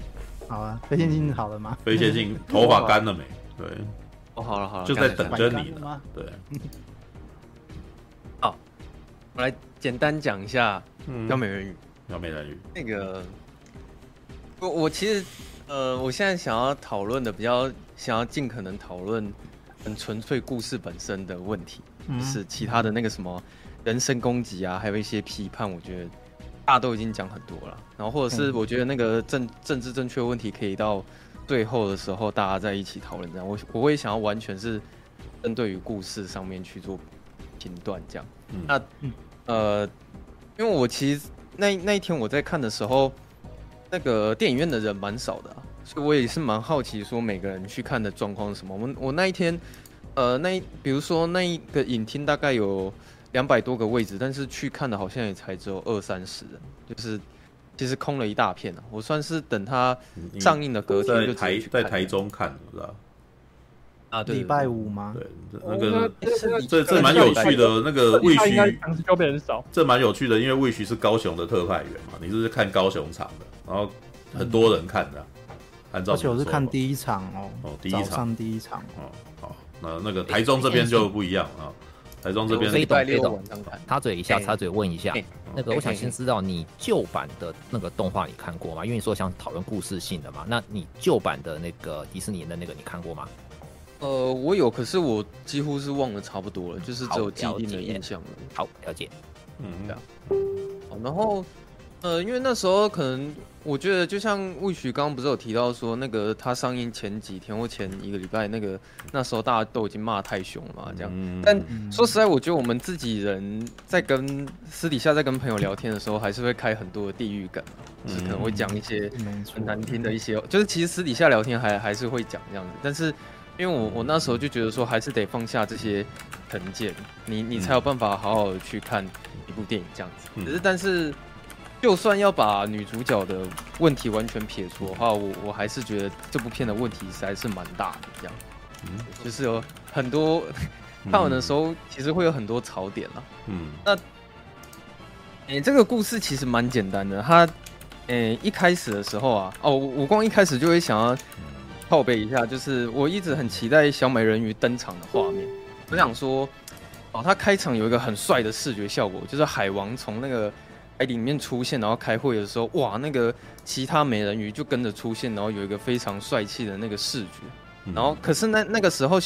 好啊，飞线镜好了吗？飞线镜头发干了没？对。哦，好了好了，就在等着你呢。对。好，我来。简单讲一下《小美人鱼》嗯。小美人鱼。那个，我我其实，呃，我现在想要讨论的比较，想要尽可能讨论很纯粹故事本身的问题，嗯、就是其他的那个什么人身攻击啊，还有一些批判，我觉得大家都已经讲很多了。然后或者是我觉得那个政政治正确问题，可以到最后的时候大家在一起讨论这样。我我会想要完全是针对于故事上面去做评断这样。嗯、那。嗯呃，因为我其实那那一天我在看的时候，那个电影院的人蛮少的、啊，所以我也是蛮好奇说每个人去看的状况是什么。我我那一天，呃，那比如说那一个影厅大概有两百多个位置，但是去看的好像也才只有二三十人，就是其实空了一大片、啊、我算是等它上映的隔天就直接去看了，在台在台中看的，是吧？啊，对，礼拜五吗？对，那个、哦、那这这蛮有趣的。那个魏徐这蛮有趣的，因为魏徐是高雄的特派员嘛，你是看高雄场的，然后很多人看的、啊。按照而且我是看第一场哦，哦，第一场早上第一场哦，好，那那个台中这边就不一样啊。台中这边飞董飞董，插嘴一下，插嘴问一下，欸、那个我想先知道你旧版的那个动画你看过吗？因为你说想讨论故事性的嘛，那你旧版的那个迪士尼的那个你看过吗？呃，我有，可是我几乎是忘了差不多了，就是只有既定的印象了。好，了解。嗯，对啊。好，然后，呃，因为那时候可能我觉得，就像魏许刚刚不是有提到说，那个他上映前几天或前一个礼拜，那个那时候大家都已经骂太凶了嘛，这样。嗯、但说实在，我觉得我们自己人在跟私底下在跟朋友聊天的时候，还是会开很多的地域感，就是可能会讲一些很难听的一些，就是其实私底下聊天还还是会讲这样子，但是。因为我我那时候就觉得说，还是得放下这些成见，你你才有办法好好的去看一部电影这样子。嗯、只是，但是就算要把女主角的问题完全撇除的话，我我还是觉得这部片的问题实在是蛮大的，这样。嗯，就是有很多看完的时候，其实会有很多槽点啦。嗯，那诶、欸，这个故事其实蛮简单的，它诶、欸、一开始的时候啊，哦，我光一开始就会想要。靠背一下，就是我一直很期待小美人鱼登场的画面。我想说，哦，他开场有一个很帅的视觉效果，就是海王从那个海里面出现，然后开会的时候，哇，那个其他美人鱼就跟着出现，然后有一个非常帅气的那个视觉。嗯、然后，可是那那个时候，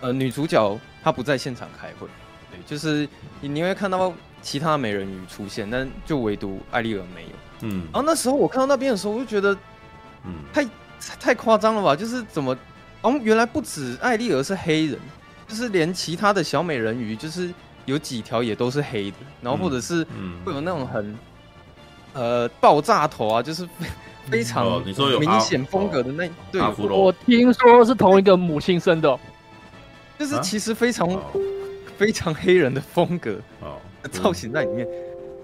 呃，女主角她不在现场开会，对，就是你会看到其他美人鱼出现，但就唯独艾丽尔没有。嗯，然后那时候我看到那边的时候，我就觉得，嗯，太。太夸张了吧！就是怎么，哦，原来不止艾丽儿是黑人，就是连其他的小美人鱼，就是有几条也都是黑的，然后或者是会有那种很，嗯嗯、呃，爆炸头啊，就是非常明显风格的那、哦、对。我听说是同一个母亲生的、哦，就是其实非常、啊、非常黑人的风格、哦、造型在里面。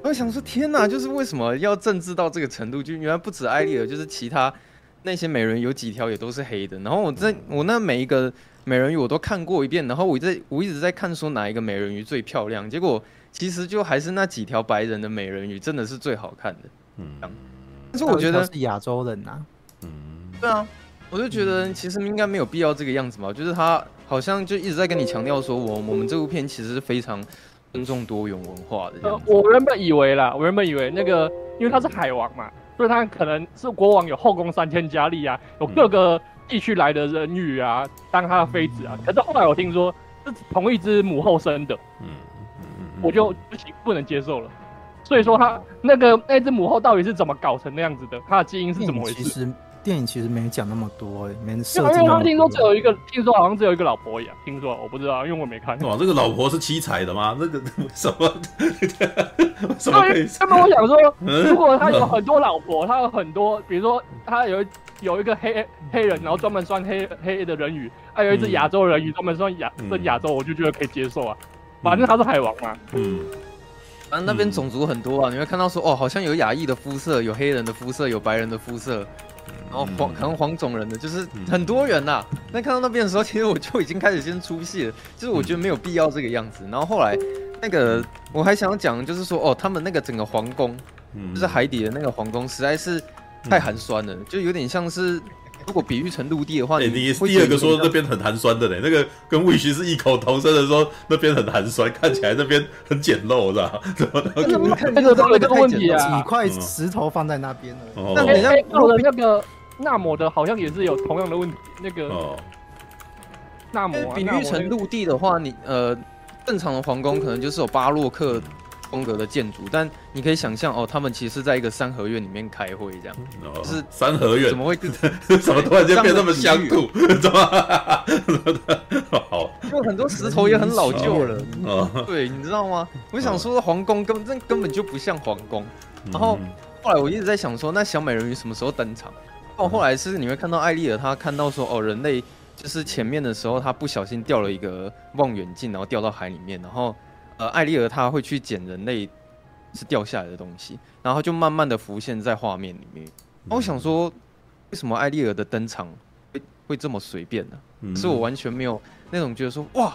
我想说，天哪，就是为什么要政治到这个程度？就原来不止艾丽儿，就是其他。那些美人有几条也都是黑的，然后我在我那每一个美人鱼我都看过一遍，然后我在我一直在看说哪一个美人鱼最漂亮，结果其实就还是那几条白人的美人鱼真的是最好看的，嗯，但是我觉得是亚洲人啊，嗯，对啊，我就觉得其实应该没有必要这个样子嘛，就是他好像就一直在跟你强调说我我们这部片其实是非常尊重多元文化的、呃，我原本以为啦，我原本以为那个因为他是海王嘛。所以他可能是国王有后宫三千佳丽啊，有各个地区来的人鱼啊，当他的妃子啊。可是后来我听说是同一只母后生的，嗯嗯嗯，我就不行，不能接受了。所以说他那个那只母后到底是怎么搞成那样子的？他的基因是怎么回事？其实电影其实没讲那么多、欸，没设计那么多。因为他听说只有一个，听说好像只有一个老婆一样，听说我不知道，因为我没看。哇，这个老婆是七彩的吗？那个什么什么可以？那么我想说，如果他有很多老婆，他有很多，比如说他有有一个黑黑人，然后专门算黑黑的人鱼，还有一只亚洲人鱼专门算亚算亚洲，我就觉得可以接受啊。反正他是海王嘛。嗯。反正那边种族很多啊，你会看到说哦，好像有亚裔的肤色，有黑人的肤色，有白人的肤色。然后黄可能黄种人的就是很多人呐、啊，但看到那边的时候，其实我就已经开始先出戏了，就是我觉得没有必要这个样子。然后后来那个我还想讲，就是说哦，他们那个整个皇宫，就是海底的那个皇宫，实在是太寒酸了，就有点像是如果比喻成陆地的话，欸、你第二个说那边很寒酸的嘞，那个跟Wish是异口同声的说那边很寒酸，看起来那边很简陋，是吧？那个都有这个问题啊，几块石头放在那边了，嗯、那等一下我的那个。纳摩的好像也是有同样的问题，那个纳摩、哦啊、比喻成陆地的话，你呃正常的皇宫可能就是有巴洛克风格的建筑，但你可以想象哦，他们其实在一个三合院里面开会这样，哦、就是三合院怎么会怎么突然间变那么乡土？怎么好？因为很多石头也很老旧了，哦、对，你知道吗？我想说皇宫根本根本就不像皇宫，然后后来我一直在想说，那小美人鱼什么时候登场？哦，后来是你会看到艾丽尔，她看到说哦，人类就是前面的时候，她不小心掉了一个望远镜，然后掉到海里面，然后呃，艾丽尔她会去捡人类是掉下来的东西，然后就慢慢的浮现在画面里面。我想说，为什么艾丽尔的登场会会这么随便呢、啊？是我完全没有那种觉得说哇，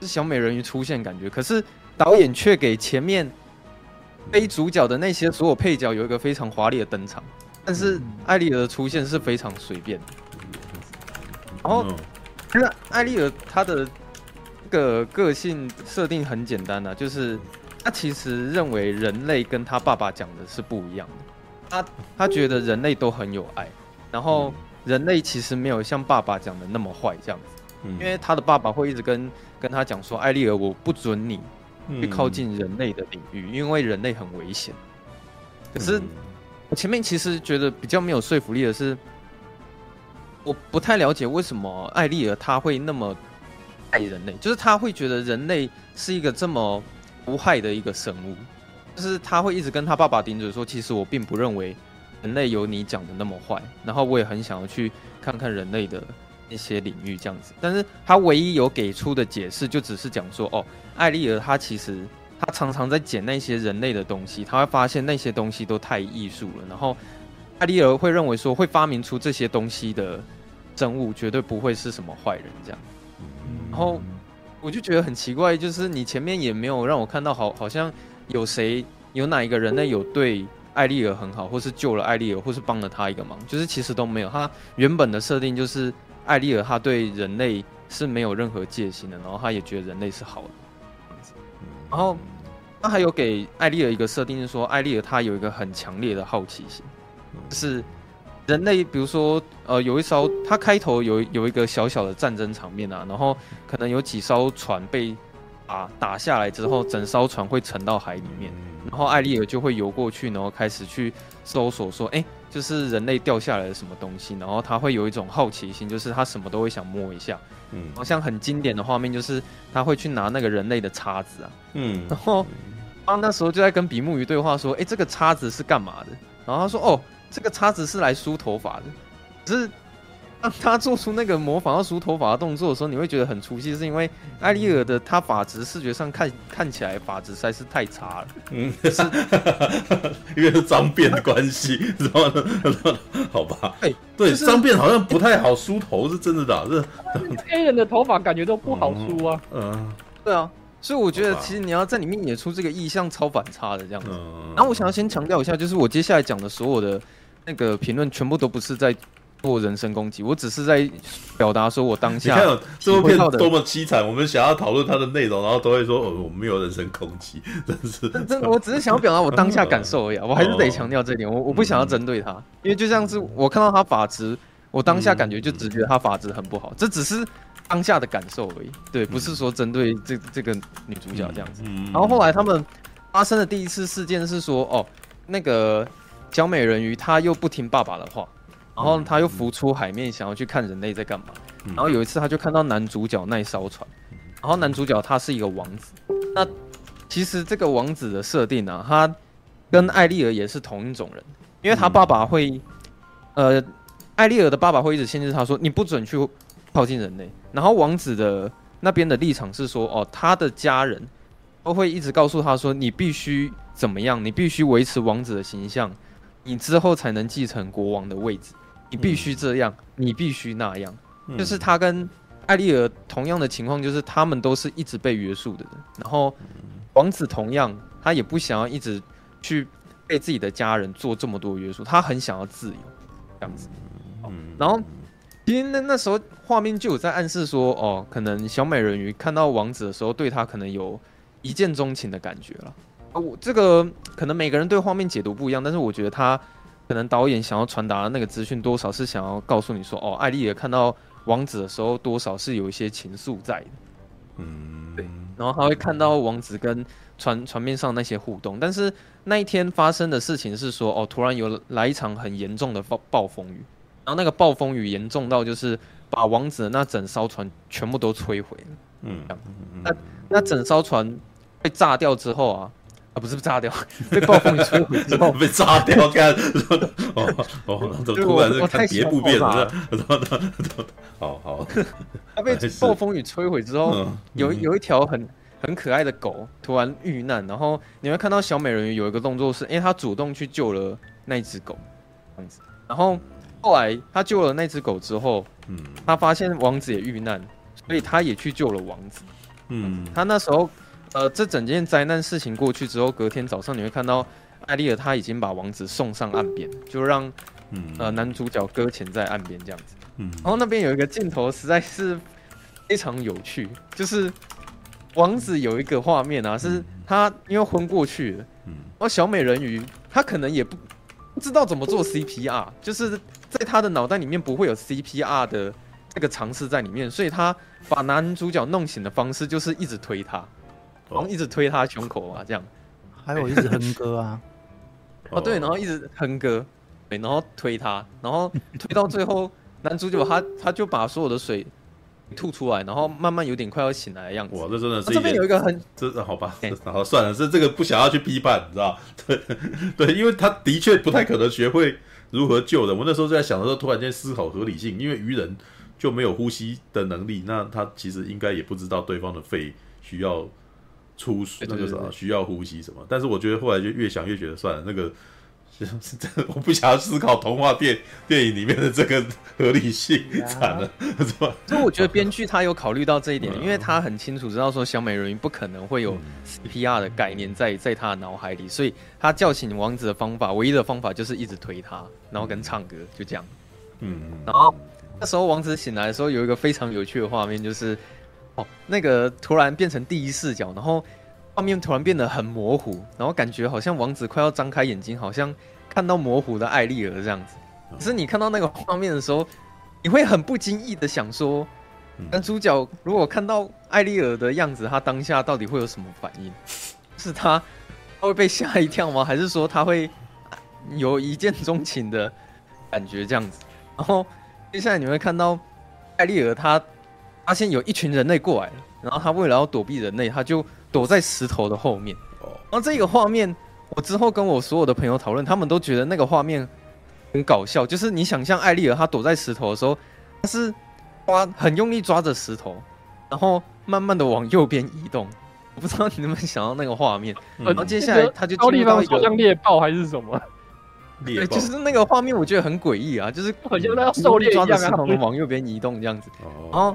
是小美人鱼出现感觉，可是导演却给前面非主角的那些所有配角有一个非常华丽的登场。但是艾丽尔的出现是非常随便的，然后其实艾丽尔她的这个个性设定很简单啊，就是她其实认为人类跟她爸爸讲的是不一样的，她她觉得人类都很有爱，然后人类其实没有像爸爸讲的那么坏这样子，因为她的爸爸会一直跟跟她讲说，艾丽尔我不准你去靠近人类的领域，因为人类很危险，可是。我前面其实觉得比较没有说服力的是，我不太了解为什么艾丽儿她会那么爱人类，就是她会觉得人类是一个这么无害的一个生物，就是她会一直跟她爸爸顶嘴说，其实我并不认为人类有你讲的那么坏，然后我也很想要去看看人类的一些领域这样子。但是他唯一有给出的解释就只是讲说，哦，艾丽儿他其实他常常在捡那些人类的东西，他会发现那些东西都太艺术了，然后艾丽儿会认为说会发明出这些东西的生物绝对不会是什么坏人这样。然后我就觉得很奇怪，就是你前面也没有让我看到好好像有谁有哪一个人类有对艾丽尔很好，或是救了艾丽尔，或是帮了他一个忙，就是其实都没有。他原本的设定就是艾丽尔他对人类是没有任何戒心的，然后他也觉得人类是好的。然后他还有给艾丽尔一个设定，就是说艾丽尔他有一个很强烈的好奇心，就是人类比如说呃有一艘，他开头有有一个小小的战争场面啊，然后可能有几艘船被打打下来之后，整艘船会沉到海里面，然后艾丽尔就会游过去，然后开始去搜索说，哎，就是人类掉下来的什么东西。然后他会有一种好奇心，就是他什么都会想摸一下。嗯，好像很经典的画面就是他会去拿那个人类的叉子啊，嗯，然后他那时候就在跟比目鱼对话说，哎，这个叉子是干嘛的？然后他说，哦，这个叉子是来梳头发的。只是当他做出那个模仿要梳头发的动作的时候，你会觉得很出戏，是因为艾丽尔的他发质视觉上 看, 看起来发质实在是太差了，嗯，就是因为是脏辫的关系，知道吗？好吧，欸、对，脏辫、就是、好像不太好梳头，是真的的、啊。黑人的头发感觉都不好梳啊，嗯，嗯对啊，所以我觉得其实你要在里面演出这个意象超反差的这样子。嗯、然后我想要先强调一下，就是我接下来讲的所有的那个评论，全部都不是在做人身攻击，我只是在表达说我当下你看、哦、这部片多么凄惨，我们想要讨论它的内容，然后都会说、哦、我们没有人身攻击，真是真真我只是想要表达我当下感受而已、啊、我还是得强调这点， 我, 我不想要针对它、嗯、因为就像是我看到它发质，我当下感觉就只觉得它发质很不好、嗯、这只是当下的感受而已，对，不是说针对 这, 这个女主角这样子、嗯嗯、然后后来他们发生的第一次事件是说，哦，那个小美人鱼她又不听爸爸的话，然后他又浮出海面，想要去看人类在干嘛。然后有一次，他就看到男主角那一艘船。然后男主角他是一个王子。那其实这个王子的设定啊，他跟艾丽尔也是同一种人，因为他爸爸会，呃，艾丽尔的爸爸会一直限制他说，你不准去靠近人类。然后王子的那边的立场是说，哦，他的家人都会一直告诉他说，你必须怎么样，你必须维持王子的形象，你之后才能继承国王的位置。你必须这样、嗯、你必须那样、嗯、就是他跟艾丽尔同样的情况，就是他们都是一直被约束的人，然后王子同样他也不想要一直去被自己的家人做这么多约束，他很想要自由这样子、嗯、然后其实那时候画面就有在暗示说，哦，可能小美人鱼看到王子的时候对他可能有一见钟情的感觉了。我这个可能每个人对画面解读不一样，但是我觉得他可能导演想要传达的那个资讯，多少是想要告诉你说，哦，艾丽尔看到王子的时候，多少是有一些情愫在的，嗯，对。然后他会看到王子跟船船面上那些互动，但是那一天发生的事情是说，哦，突然有来一场很严重的暴暴风雨，然后那个暴风雨严重到就是把王子的那整艘船全部都摧毁了，嗯，那那整艘船被炸掉之后啊。啊、不是被炸掉，被暴风雨摧毁之后被炸掉。看，哦哦，怎么突然是看别部片了？好好，他被暴风雨摧毁之后，嗯、有有一条很很可爱的狗突然遇难，然后你会看到小美人鱼有一个动作是，哎、欸，他主动去救了那只狗，这样子。然后后来他救了那只狗之后，嗯，他发现王子也遇难，所以他也去救了王子。嗯，他那时候。呃，这整件灾难事情过去之后，隔天早上你会看到艾丽尔他已经把王子送上岸边，就让、呃、男主角搁浅在岸边这样子。然后那边有一个镜头实在是非常有趣，就是王子有一个画面啊，是他因为昏过去了，然后小美人鱼他可能也不知道怎么做 C P R， 就是在他的脑袋里面不会有 C P R 的这个尝试在里面，所以他把男主角弄醒的方式就是一直推他。然后一直推他胸口啊，这样，还有一直哼歌啊，哦对，然后一直哼歌，对，然后推他，然后推到最后，男主角他他就把所有的水吐出来，然后慢慢有点快要醒来的样子。哇，这真的是、啊、这边有一个很，这好吧，欸、好算了，这这个不想要去批判，你知道？对对，因为他的确不太可能学会如何救人。我那时候就在想的时候，突然间思考合理性，因为鱼人。就没有呼吸的能力，那他其实应该也不知道对方的肺需要出那个啥，需要呼吸什么。但是我觉得后来就越想越觉得算了，那个我不想要思考童话 电, 电影里面的这个合理性，惨了，是吧？所以我觉得编剧他有考虑到这一点，因为他很清楚知道说小美人鱼不可能会有 C P R 的概念在在他的脑海里，所以他叫醒王子的方法，唯一的方法就是一直推他，然后跟唱歌，就这样。嗯，然后那时候王子醒来的时候，有一个非常有趣的画面，就是哦，那个突然变成第一视角，然后画面突然变得很模糊，然后感觉好像王子快要张开眼睛，好像看到模糊的艾丽儿这样子。可是你看到那个画面的时候，你会很不经意的想说，男主角如果看到艾丽儿的样子，他当下到底会有什么反应？是他他会被吓一跳吗？还是说他会有一见钟情的感觉这样子？然后接下来你会看到艾丽儿，他发现有一群人类过来了，然后他为了要躲避人类，他就躲在石头的后面。然后这个画面，我之后跟我所有的朋友讨论，他们都觉得那个画面很搞笑。就是你想象艾丽儿她躲在石头的时候，她是抓很用力抓着石头，然后慢慢的往右边移动。我不知道你能不能想到那个画面。嗯、然后接下来他就进入到一个像猎豹还是什么？对，就是那个画面，我觉得很诡异啊，就是好像要狩猎一样啊，抓着石头往右边移动这样子。然后，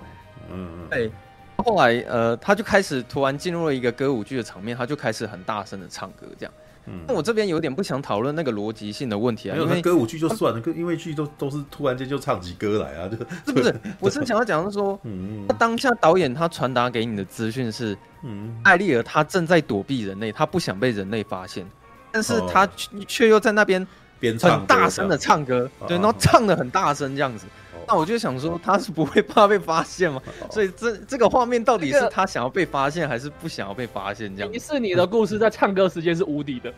嗯，对。后来，呃，他就开始突然进入了一个歌舞剧的场面，他就开始很大声的唱歌，这样。嗯，那我这边有点不想讨论那个逻辑性的问题啊，因为歌舞剧就算了，因为剧 都, 都是突然间就唱起歌来啊，是不是？我是想要讲的说，嗯，他当下导演他传达给你的资讯是，嗯，艾丽儿他正在躲避人类，他不想被人类发现，但是他却又在那边很大声的唱歌，对，然后唱的很大声这样子。那我就想说，他是不会怕被发现吗？所以这这个画面到底是他想要被发现，还是不想要被发现？这样。迪士尼的故事在唱歌时间是无敌的，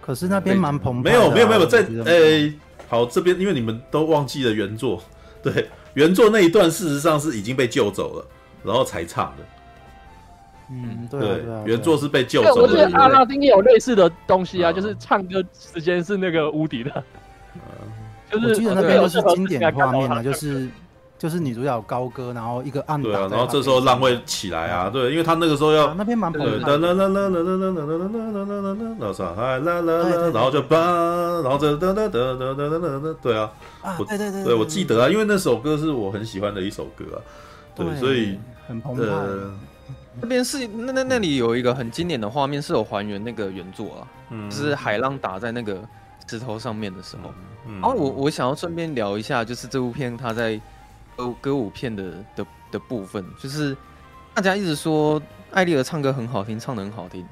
可是那边蛮澎湃的、啊。没有没有没有在诶、欸，好这边因为你们都忘记了原作，对原作那一段事实上是已经被救走了，然后才唱的。嗯， 对,、啊 對, 啊 對, 啊、对，原作是被救走的。我觉得阿拉丁也有类似的东西啊，嗯、就是唱歌时间是那个无敌的。嗯就是、我记得那边都是经典画面啊，就是就是女主角高歌，然后一个按打，对啊，然后这时候浪会起来啊，对，因为他那个时候要、啊、那边蛮澎湃的，啦啦啦啦啦啦啦啦啦啦啦，然后啥哎啦啦啦，然后就吧，然后这哒哒哒哒哒哒哒，对啊，啊对对对，对我记得啊，因为那首歌是我很喜欢的一首歌啊，对，所以很澎湃。那边是那那那里有一个很经典的画面，是有还原那个原作啊，就是海浪打在那个石头上面的时候。然后我我想要顺便聊一下，就是这部片它在歌舞片 的, 的, 的部分，就是大家一直说艾丽儿唱歌很好听，唱得很好听，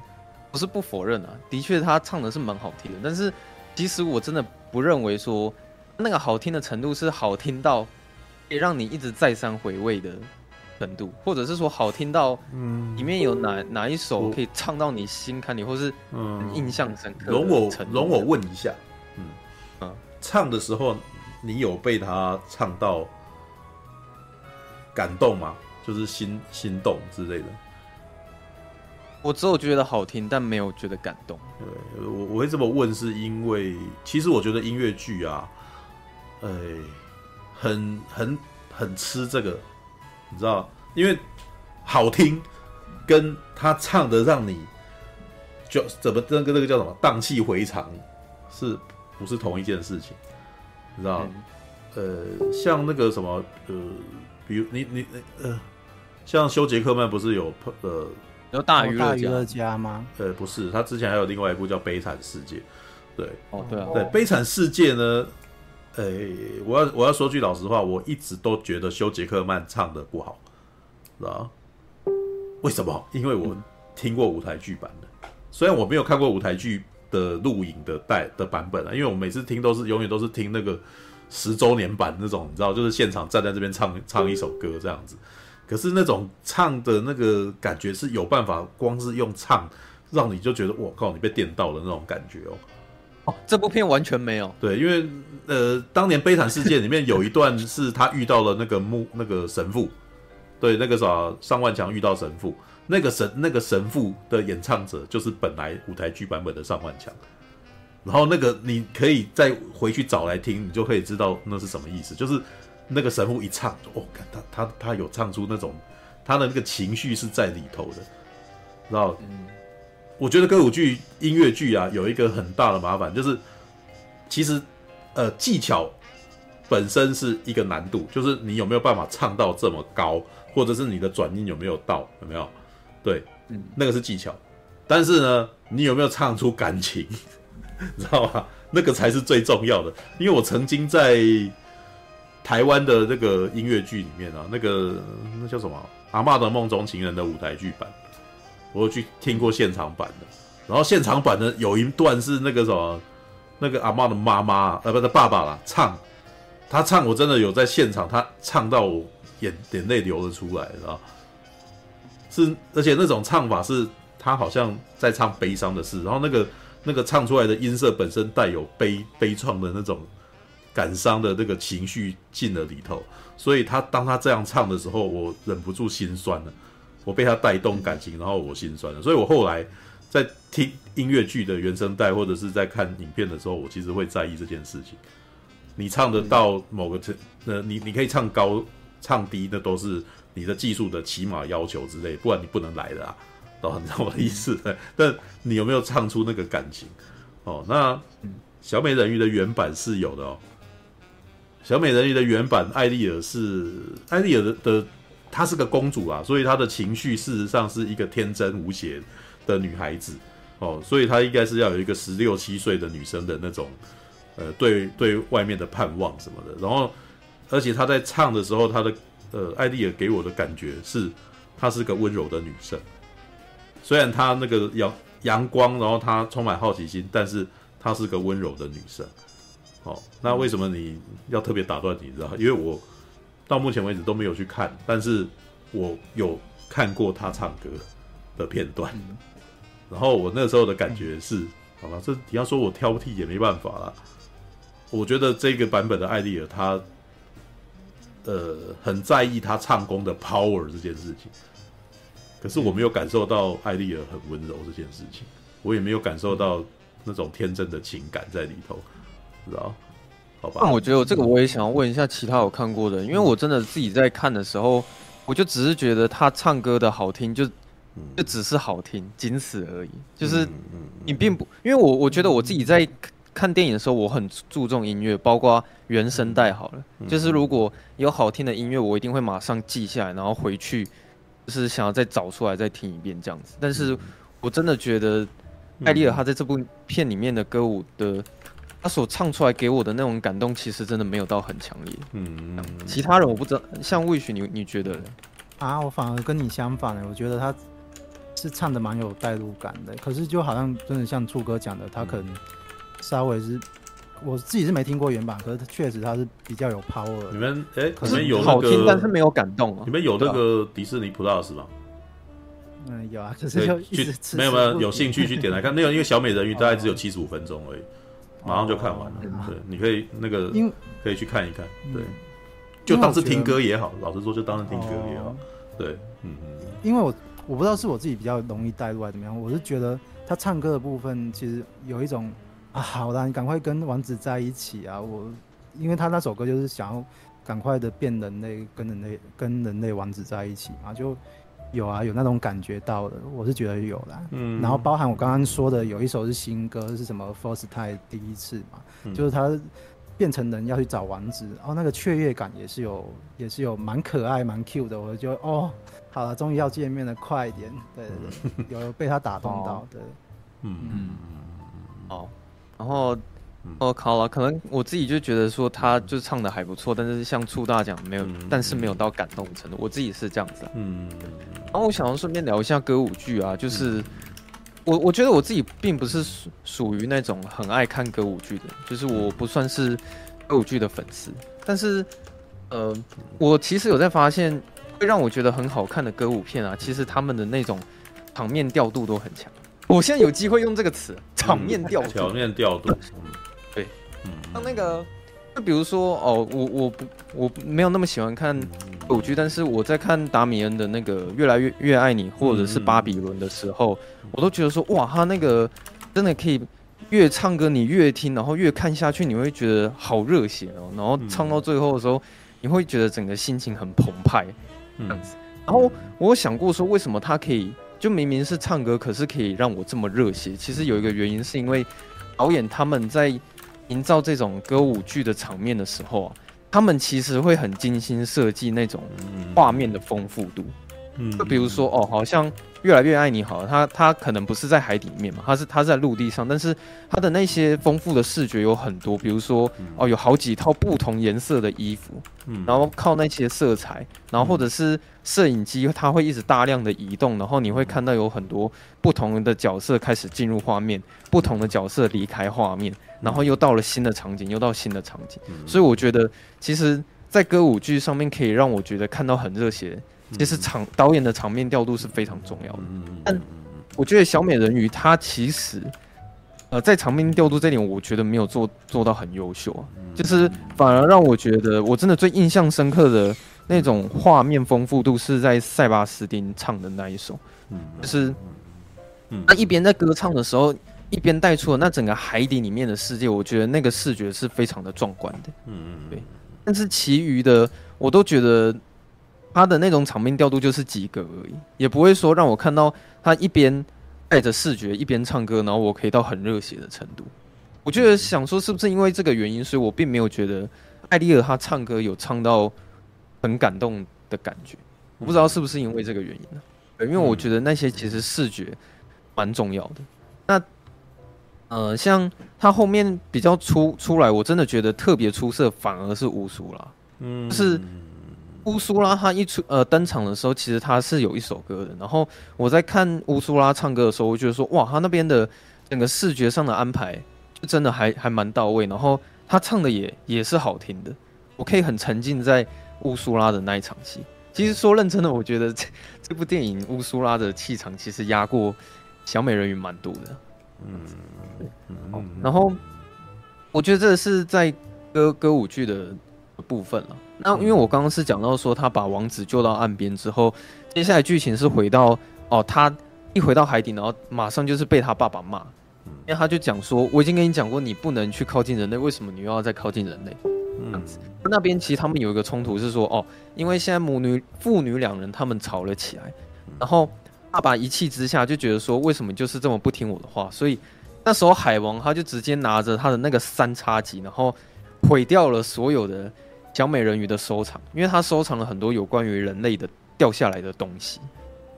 不是不否认啊，的确她唱的是蛮好听的，但是其实我真的不认为说那个好听的程度是好听到可以让你一直再三回味的程度，或者是说好听到里面有 哪,、嗯、哪一首可以唱到你心坎里，或是印象深刻的程度。容我容我问一下。唱的时候，你有被他唱到感动吗？就是心心动之类的。我只有觉得好听，但没有觉得感动。对，我我会这么问，是因为其实我觉得音乐剧啊，哎、欸，很很很吃这个，你知道？因为好听跟他唱的让你就怎么那个那个叫什么荡气回肠是。不是同一件事情，你知道？嗯、呃，像那个什么，呃，比如你你呃，像休·杰克曼不是有呃，有大娱乐家吗？呃，不是，他之前还有另外一部叫《悲惨世界》，对，哦，对啊，对，《悲惨世界》呢，呃，我要我要说句老实话，我一直都觉得休·杰克曼唱的不好，知道？为什么？因为我听过舞台剧版的，嗯、虽然我没有看过舞台剧。的录影 的, 带的版本、啊、因为我每次听都是永远都是听那个十周年版那种，你知道，就是现场站在这边 唱, 唱一首歌这样子。可是那种唱的那个感觉是有办法，光是用唱让你就觉得哇靠，你被电到了那种感觉哦。哦，这部片完全没有。对，因为呃，当年《悲惨世界》里面有一段是他遇到了那个木那个神父，对，那个啥上万强遇到神父。那个神那个神父的演唱者就是本来舞台剧版本的上万强，然后那个你可以再回去找来听，你就可以知道那是什么意思。就是那个神父一唱，哦，看他他他有唱出那种他的那个情绪是在里头的，然后我觉得歌舞剧、音乐剧啊，有一个很大的麻烦，就是其实呃技巧本身是一个难度，就是你有没有办法唱到这么高，或者是你的转音有没有到，有没有？对，那个是技巧，但是呢，你有没有唱出感情，你知道吗？那个才是最重要的。因为我曾经在台湾的那个音乐剧里面啊，那个那叫什么《阿嬷的梦中情人》的舞台剧版，我有去听过现场版的。然后现场版呢，有一段是那个什么，那个阿嬷的妈妈呃，不是爸爸啦，唱，他唱，我真的有在现场，他唱到我眼眼泪流了出来，你知道？是，而且那种唱法是，他好像在唱悲伤的事，然后那个那个唱出来的音色本身带有悲悲怆的那种。感伤的那个情绪进了里头，所以他当他这样唱的时候，我忍不住心酸了，我被他带动感情，然后我心酸了。所以我后来在听音乐剧的原声带，或者是在看影片的时候，我其实会在意这件事情。你唱得到某个程，呃，你你可以唱高唱低，那都是你的技术的起码要求之类，不然你不能来的啊。哦，你知道我的意思？但你有没有唱出那个感情？哦，那小美人鱼的原版是有的哦。小美人鱼的原版艾丽尔是艾丽尔 的, 的，她是个公主啦，所以她的情绪事实上是一个天真无邪的女孩子哦，所以她应该是要有一个十六七岁的女生的那种，呃，对对外面的盼望什么的。然后，而且她在唱的时候，她的呃艾丽尔给我的感觉是，她是个温柔的女生，虽然她那个阳阳光，然后她充满好奇心，但是她是个温柔的女生。哦，那为什么你要特别打断你？你知道，因为我到目前为止都没有去看，但是我有看过他唱歌的片段。然后我那时候的感觉是，好吧，这你要说我挑剔也没办法啦。我觉得这个版本的艾丽尔，他呃很在意他唱功的 power 这件事情，可是我没有感受到艾丽尔很温柔这件事情，我也没有感受到那种天真的情感在里头。好吧，但我觉得这个我也想要问一下其他有看过的，因为我真的自己在看的时候，我就只是觉得他唱歌的好听就就只是好听，仅此而已。就是你并不，因为我我觉得我自己在看电影的时候，我很注重音乐，包括原声带好了，就是如果有好听的音乐，我一定会马上记下来，然后回去就是想要再找出来再听一遍这样子。但是我真的觉得艾丽尔他在这部片里面的歌舞的。他所唱出来给我的那种感动，其实真的没有到很强烈。嗯，其他人我不知道，像Wish你你觉得啊？我反而跟你相反，我觉得他是唱的蛮有代入感的。可是就好像真的像柱哥讲的，他可能稍微是，我自己是没听过原版，可是确实他是比较有 power 的。你们哎，可是有、那个、好听，但是没有感动啊。你们有那个迪士尼 Plus 吗？嗯，有啊，可是就一直吃吃没有没有有兴趣去点来看。那个因为小美人鱼大概只有七十五分钟而已。马上就看完了，哦、对，你可以那个可以去看一看，对，就当是听歌也好，老实说就当是听歌也好，哦、对，嗯嗯。因为我我不知道是我自己比较容易带入还是怎么样，我是觉得他唱歌的部分其实有一种啊，好啦，你赶快跟王子在一起啊！我因为他那首歌就是想要赶快的变人类，跟人类跟人类王子在一起嘛，就有啊有那种感觉到的，我是觉得有啦。嗯，然后包含我刚刚说的，有一首是新歌，是什么 First Time 第一次嘛，嗯、就是他变成人要去找王子，哦，那个雀跃感也是有，也是有蛮可爱蛮 cute 的，我就哦，好了，终于要见面了，快一点，对对对，有被他打动到，对，嗯嗯嗯，好，然后哦，好了，可能我自己就觉得说他就唱的还不错，但是像处大讲没有，嗯、但是没有到感动程度，我自己是这样子啊。嗯，然后我想要顺便聊一下歌舞剧啊，就是、嗯、我我觉得我自己并不是属于那种很爱看歌舞剧的，就是我不算是歌舞剧的粉丝，但是呃，我其实有在发现，会让我觉得很好看的歌舞片啊，其实他们的那种场面调度都很强。我现在有机会用这个词，场面调度，嗯、场面调度。对，像那个，就比如说哦，我我不我没有那么喜欢看歌舞剧，但是我在看达米恩的那个《越来越越爱你》或者是《巴比伦》的时候，我都觉得说哇，他那个真的可以越唱歌你越听，然后越看下去，你会觉得好热血哦。然后唱到最后的时候，你会觉得整个心情很澎湃这样子。然后我有想过说为什么他可以就明明是唱歌可是可以让我这么热血，其实有一个原因是因为导演他们在营造这种歌舞剧的场面的时候、啊、他们其实会很精心设计那种画面的丰富度，就比如说哦，好像越来越爱你好了，他他可能不是在海里面嘛，他是他是在陆地上，但是他的那些丰富的视觉有很多，比如说哦，有好几套不同颜色的衣服，然后靠那些色彩，然后或者是摄影机，它会一直大量的移动，然后你会看到有很多不同的角色开始进入画面，不同的角色离开画面，然后又到了新的场景，又到新的场景，所以我觉得其实，在歌舞剧上面可以让我觉得看到很热血。其实场导演的场面调度是非常重要的，但我觉得小美人鱼她其实，呃，在场面调度这点，我觉得没有做做到很优秀、啊，就是反而让我觉得我真的最印象深刻的那种画面丰富度是在塞巴斯汀唱的那一首，就是他一边在歌唱的时候，一边带出了那整个海底里面的世界，我觉得那个视觉是非常的壮观的，对，但是其余的我都觉得。他的那种场面调度就是及格而已，也不会说让我看到他一边带着视觉一边唱歌，然后我可以到很热血的程度。我觉得想说是不是因为这个原因，所以我并没有觉得艾莉儿他唱歌有唱到很感动的感觉。我不知道是不是因为这个原因呢、啊？因为我觉得那些其实视觉蛮重要的。那呃，像他后面比较出出来，我真的觉得特别出色，反而是乌苏拉，嗯，就是。乌苏拉他一出呃登场的时候，其实他是有一首歌的。然后我在看乌苏拉唱歌的时候，我觉得说哇，他那边的整个视觉上的安排就真的还还蛮到位。然后他唱的也也是好听的，我可以很沉浸在乌苏拉的那一场戏。其实说认真的，我觉得 这, 这部电影乌苏拉的气场其实压过小美人鱼蛮多的。嗯，然后我觉得这是在歌歌舞剧的。部分了。那因为我刚刚是讲到说，他把王子救到岸边之后，接下来剧情是回到哦，他一回到海底，然后马上就是被他爸爸骂，因为他就讲说，我已经跟你讲过，你不能去靠近人类，为什么你又要再靠近人类？嗯，那边其实他们有一个冲突是说，哦，因为现在母女父女两人他们吵了起来，然后爸爸一气之下就觉得说，为什么就是这么不听我的话？所以那时候海王他就直接拿着他的那个三叉戟，然后毁掉了所有的。小美人鱼的收藏，因为他收藏了很多有关于人类的掉下来的东西，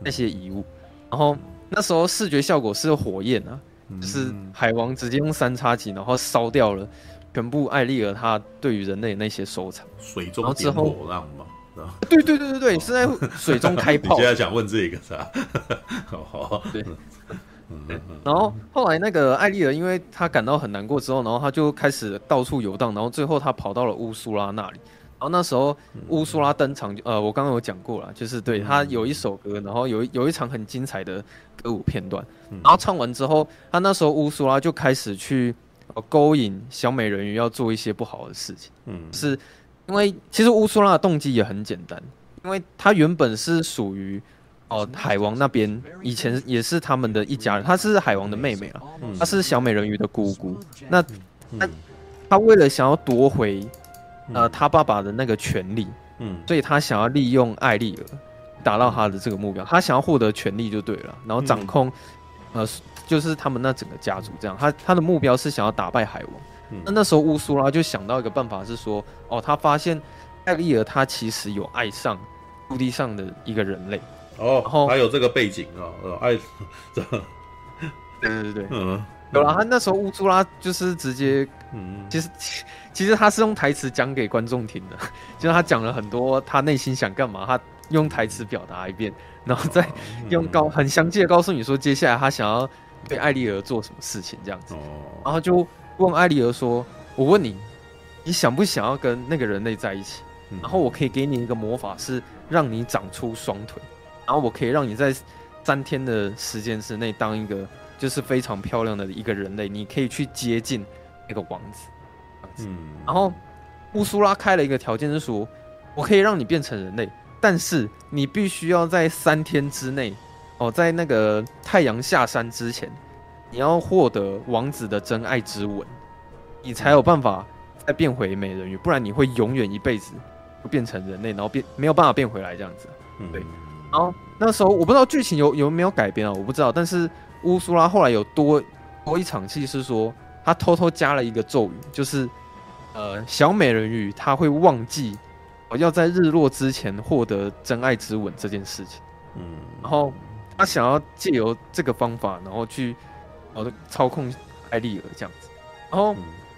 那些遗物。然后那时候视觉效果是火焰啊，就是海王直接用三叉戟，然后烧掉了全部艾莉儿他对于人类那些收藏。水中点火浪嘛，是吧？对对对对对，是在水中开炮。你现在想问这个啥？好好。对。然后后来那个艾莉儿，因为她感到很难过之后，然后她就开始到处游荡，然后最后她跑到了乌苏拉那里。然后那时候乌苏拉登场，呃，我刚刚有讲过了，就是对她有一首歌，然后有有一场很精彩的歌舞片段。然后唱完之后，她那时候乌苏拉就开始去、呃、勾引小美人鱼要做一些不好的事情。嗯，是因为其实乌苏拉的动机也很简单，因为她原本是属于。哦，海王那边以前也是他们的一家人，她是海王的妹妹啊，她是小美人鱼的姑姑。那她她为了想要夺回呃她爸爸的那个权利，嗯，所以她想要利用艾莉儿达到她的这个目标，她想要获得权利就对了，然后掌控、嗯、呃就是他们那整个家族这样。她她的目标是想要打败海王。嗯、那那时候乌苏拉就想到一个办法是说，哦，她发现艾莉儿她其实有爱上陆地上的一个人类。哦，还有这个背景啊、哦，爱、哦，对对对，嗯，有啦。他那时候乌苏拉就是直接，嗯，其实其实他是用台词讲给观众听的，就是他讲了很多他内心想干嘛，他用台词表达一遍，然后再用高、嗯、很详细的告诉你说接下来他想要对艾莉儿做什么事情这样子，哦、然后就问艾莉儿说：“我问你，你想不想要跟那个人类在一起？嗯、然后我可以给你一个魔法，是让你长出双腿。”然后我可以让你在三天的时间之内当一个就是非常漂亮的一个人类，你可以去接近那个王子。嗯，然后乌苏拉开了一个条件，是说我可以让你变成人类，但是你必须要在三天之内，哦，在那个太阳下山之前，你要获得王子的真爱之吻，你才有办法再变回美人鱼，不然你会永远一辈子会变成人类，然后变没有办法变回来这样子。对，嗯、然后那时候我不知道剧情有有没有改编啊，我不知道。但是乌苏拉后来有多多一场戏是说，他偷偷加了一个咒语，就是呃小美人鱼他会忘记要在日落之前获得真爱之吻这件事情。嗯，然后他想要借由这个方法，然后去然后操控艾丽尔这样子。然后，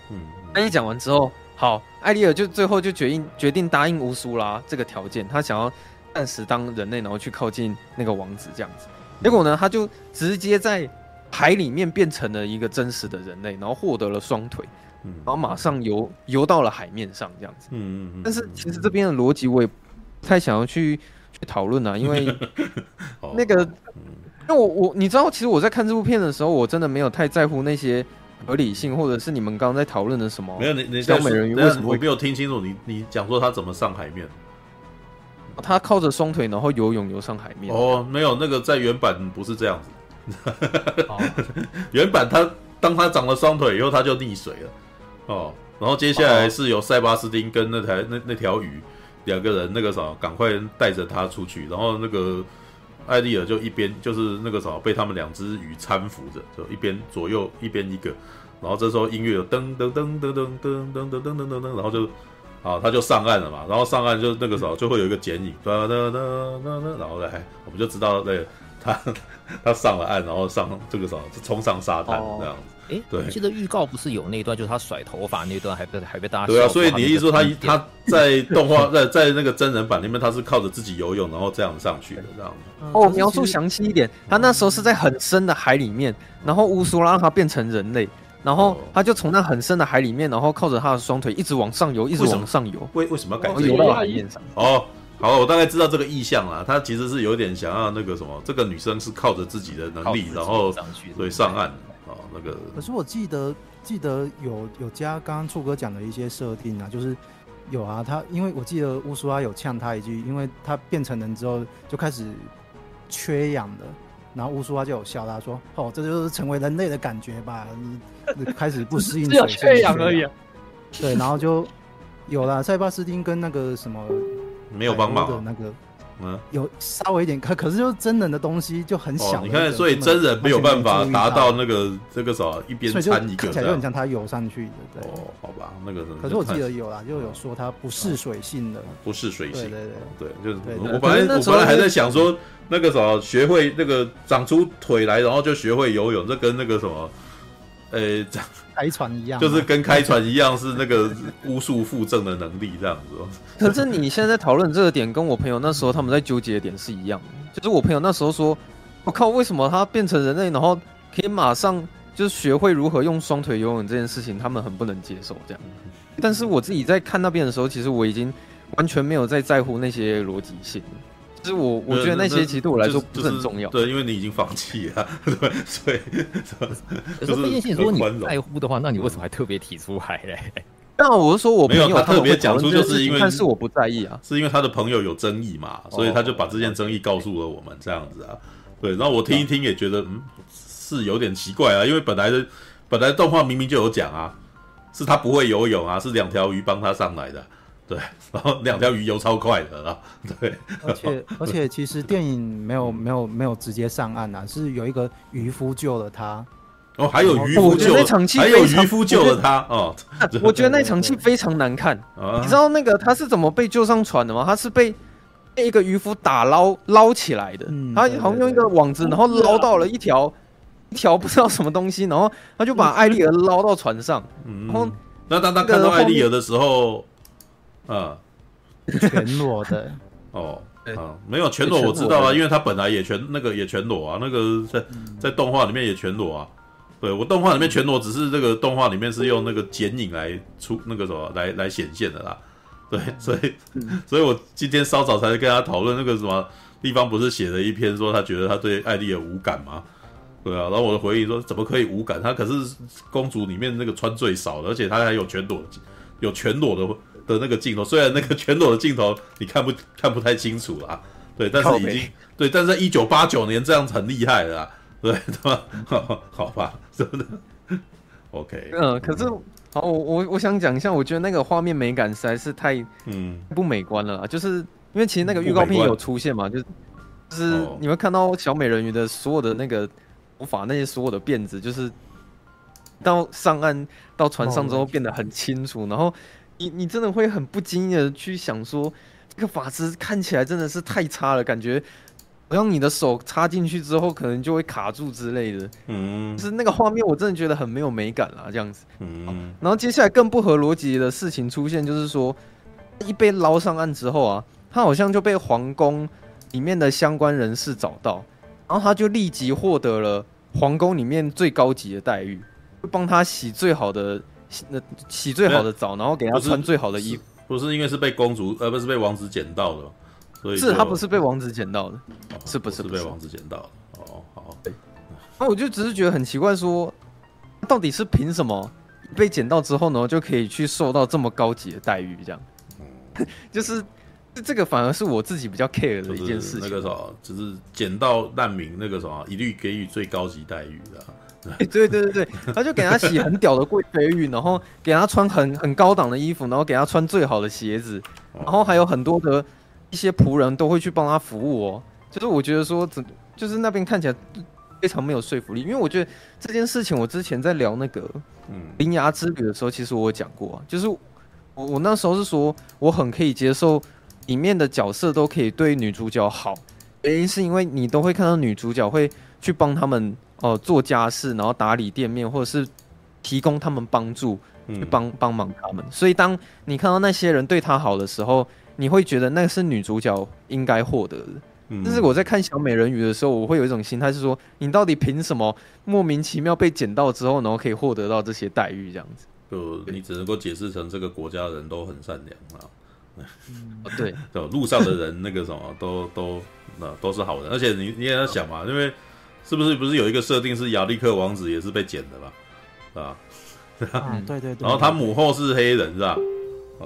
嗯，那、嗯、你讲完之后。好，艾丽尔就最后就决定决定答应乌苏拉这个条件，他想要暂时当人类，然后去靠近那个王子这样子。结果呢，他就直接在海里面变成了一个真实的人类，然后获得了双腿，然后马上游游到了海面上这样子。嗯嗯。但是其实这边的逻辑我也不太想要去去讨论啊，因为那个，那我我你知道，其实我在看这部片的时候，我真的没有太在乎那些。合理性，或者是你们刚刚在讨论的什么？没有，你你小美人鱼为什么我没有听清楚？你你讲说他怎么上海面？他靠着双腿，然后游泳游上海面。哦，没有，那个在原版不是这样子。哦、原版他当他长了双腿以后，他就溺水了。哦，然后接下来是由塞巴斯汀跟那台那那条鱼两个人那个啥，赶快带着他出去，然后那个。艾丽尔就一边就是那个啥被他们两只鱼搀扶着，就一边左右一边一个，然后这时候音乐有噔噔噔噔噔噔噔噔噔噔噔，然后就啊他就上岸了嘛，然后上岸就那个啥就会有一个剪影，哒哒哒哒哒，然后来我们就知道对他他上了岸，然后上这个啥就冲上沙滩这样子。哎，对，记得预告不是有那一段，就是他甩头发那一段，还被还被大家笑。对啊，所以你意思说他他在动画在在那个真人版里面，他是靠着自己游泳，然后这样上去的这样。哦，描述详细一点，他那时候是在很深的海里面，然后乌苏拉让他变成人类，然后他就从那很深的海里面，然后靠着他的双腿一直往上游，一直往上游。为为什么要改游到海面上？哦，好，我大概知道这个意象啦。他其实是有点想要那个什么，这个女生是靠着自己的能力，然后对上岸。哦，那个。可是我记得记得有有加刚刚处哥讲的一些设定啊，就是有啊，他因为我记得乌苏拉有呛他一句，因为他变成人之后就开始缺氧了，然后乌苏拉就有笑他说：“哦，这就是成为人类的感觉吧，你开始不适应水，只有缺氧而已。”对，然后就有了塞巴斯汀跟那个什么没有帮忙的那个。嗯，有稍微一点，可可是就是真人的东西就很小、哦。你看，所以真人没有办法达到那个这个啥一边参一个，看起来就很像他游上去的。对哦，好吧，那个。可是我记得有啦，就有说他不是水性的，不是水性。对对对，对，就是我本来我本来还在想说那个啥，学会那个长出腿来，然后就学会游泳，这跟那个什么，呃、欸，开船一样，就是跟开船一样是那个巫术附赠的能力这样子、哦。可是你现在讨论这个点，跟我朋友那时候他们在纠结的点是一样的。就是我朋友那时候说：“我、哦、靠，为什么他变成人类，然后可以马上就是学会如何用双腿游泳这件事情，他们很不能接受这样。”但是我自己在看那边的时候，其实我已经完全没有在在乎那些逻辑性。就是我，我觉得那些其实对我来说不是很重要。就是就是、对，因为你已经放弃了，对，所以就是毕竟说你在乎的话，那你为什么还特别提出来嘞？但我是说我朋友，没有他特别讲出，就是因为但是我不在意啊，是因为他的朋友有争议嘛，所以他就把这件争议告诉了我们这样子啊。对，然后我听一听也觉得，嗯，是有点奇怪啊，因为本来的本来动画明明就有讲啊，是他不会游泳啊，是两条鱼帮他上来的。对，然后两条鱼游超快的啦，对，而且而且其实电影没有没有没有直接上岸啊，是有一个渔夫救了他。哦，还有渔夫救了，还有渔夫救了他哦。我觉得那场戏非常难看，你知道那个他是怎么被救上船的吗？他是被被一个渔夫打捞捞起来的，嗯、他好像用一个网子，然后捞到了一条一条不知道什么东西，然后他就把艾丽尔捞到船上。嗯、然后那当他看到艾丽尔的时候。嗯，全裸的哦，嗯，没有全裸我知道啊，因为他本来也全那个也全裸啊，那个在在动画里面也全裸啊。对，我动画里面全裸，只是这个动画里面是用那个剪影来出那个什么来来显现的啦。对，所以所以我今天稍早才跟他讨论那个什么地方，不是写了一篇说他觉得他对艾丽尔无感吗？对啊，然后我的回应说怎么可以无感？他可是公主里面那个穿最少的，而且他还有全裸有全裸的。的那个镜头，虽然那个全裸的镜头你看不看不太清楚啦，对，但是已经对，但是在一九八九年这样很厉害了啦，对，对吧？好吧，真的 ，OK。嗯，可是好，我我我想讲一下，我觉得那个画面美感实在是太嗯不美观了啦，就是因为其实那个预告片有出现嘛，就是就是你会看到小美人鱼的所有的那个头发，那些所有的辫子，就是到上岸到船上之后变得很清楚，然后你你真的会很不经意的去想说，这个发质看起来真的是太差了，感觉好像你的手插进去之后可能就会卡住之类的，嗯，就是那个画面我真的觉得很没有美感啦，这样子，嗯，然后接下来更不合逻辑的事情出现，就是说一被捞上岸之后啊，他好像就被皇宫里面的相关人士找到，然后他就立即获得了皇宫里面最高级的待遇，帮他洗最好的洗最好的澡，然后给他穿最好的衣服。不是因为是被公主，呃，不是被王子捡到的，所以是他不是被王子捡到的，哦、是不是不是被王子捡到的？哦，好。那我就只是觉得很奇怪说，说到底是凭什么被捡到之后呢，就可以去受到这么高级的待遇？这样，嗯、就是。这个反而是我自己比较 care 的一件事情。那个什么，就是捡到难民那个什么，一律给予最高级待遇的、啊欸。对对对对，他就给他洗很屌的贵妃浴，然后给他穿很很高档的衣服，然后给他穿最好的鞋子，然后还有很多的一些仆人都会去帮他服务哦。就是我觉得说，就是那边看起来非常没有说服力，因为我觉得这件事情，我之前在聊那个铃芽之旅的时候，其实我有讲过、啊，就是 我, 我那时候是说我很可以接受。里面的角色都可以对女主角好，原因是因为你都会看到女主角会去帮他们、呃、做家事，然后打理店面，或者是提供他们帮助，去帮帮忙他们。所以当你看到那些人对她好的时候，你会觉得那是女主角应该获得的。但是我在看小美人鱼的时候，我会有一种心态是说，你到底凭什么莫名其妙被捡到之后，然后可以获得到这些待遇？这样子，就你只能够解释成这个国家的人都很善良啊。哦、对，路上的人那个什么都都、呃、都是好人，而且 你, 你也要想嘛，因为是不是不是有一个设定是亚历克王子也是被捡的嘛，是吧？啊，对对对。然后他母后是黑人，是吧？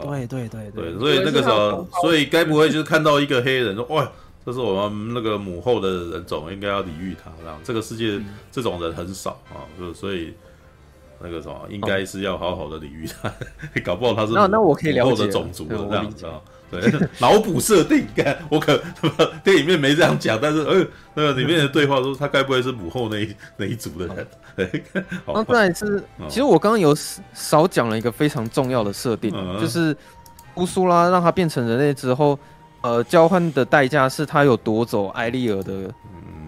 对对对 对, 对。所以那个时候，所以该不会就是看到一个黑人说，哇，这是我们那个母后的人种，应该要礼遇他，这样这个世界、嗯、这种人很少啊，就所以。那个什么，应该是要好好的礼遇他，哦、搞不好他是那那我可以了解的种族的这样子啊，对，脑补设定，看我可电影里面没这样讲，但是呃，那个里面的对话说他该不会是母后那一那一族的人？对，那再来是，其实我刚刚有少讲了一个非常重要的设定，嗯、就是乌苏拉让他变成人类之后，呃，交换的代价是他有夺走埃利尔的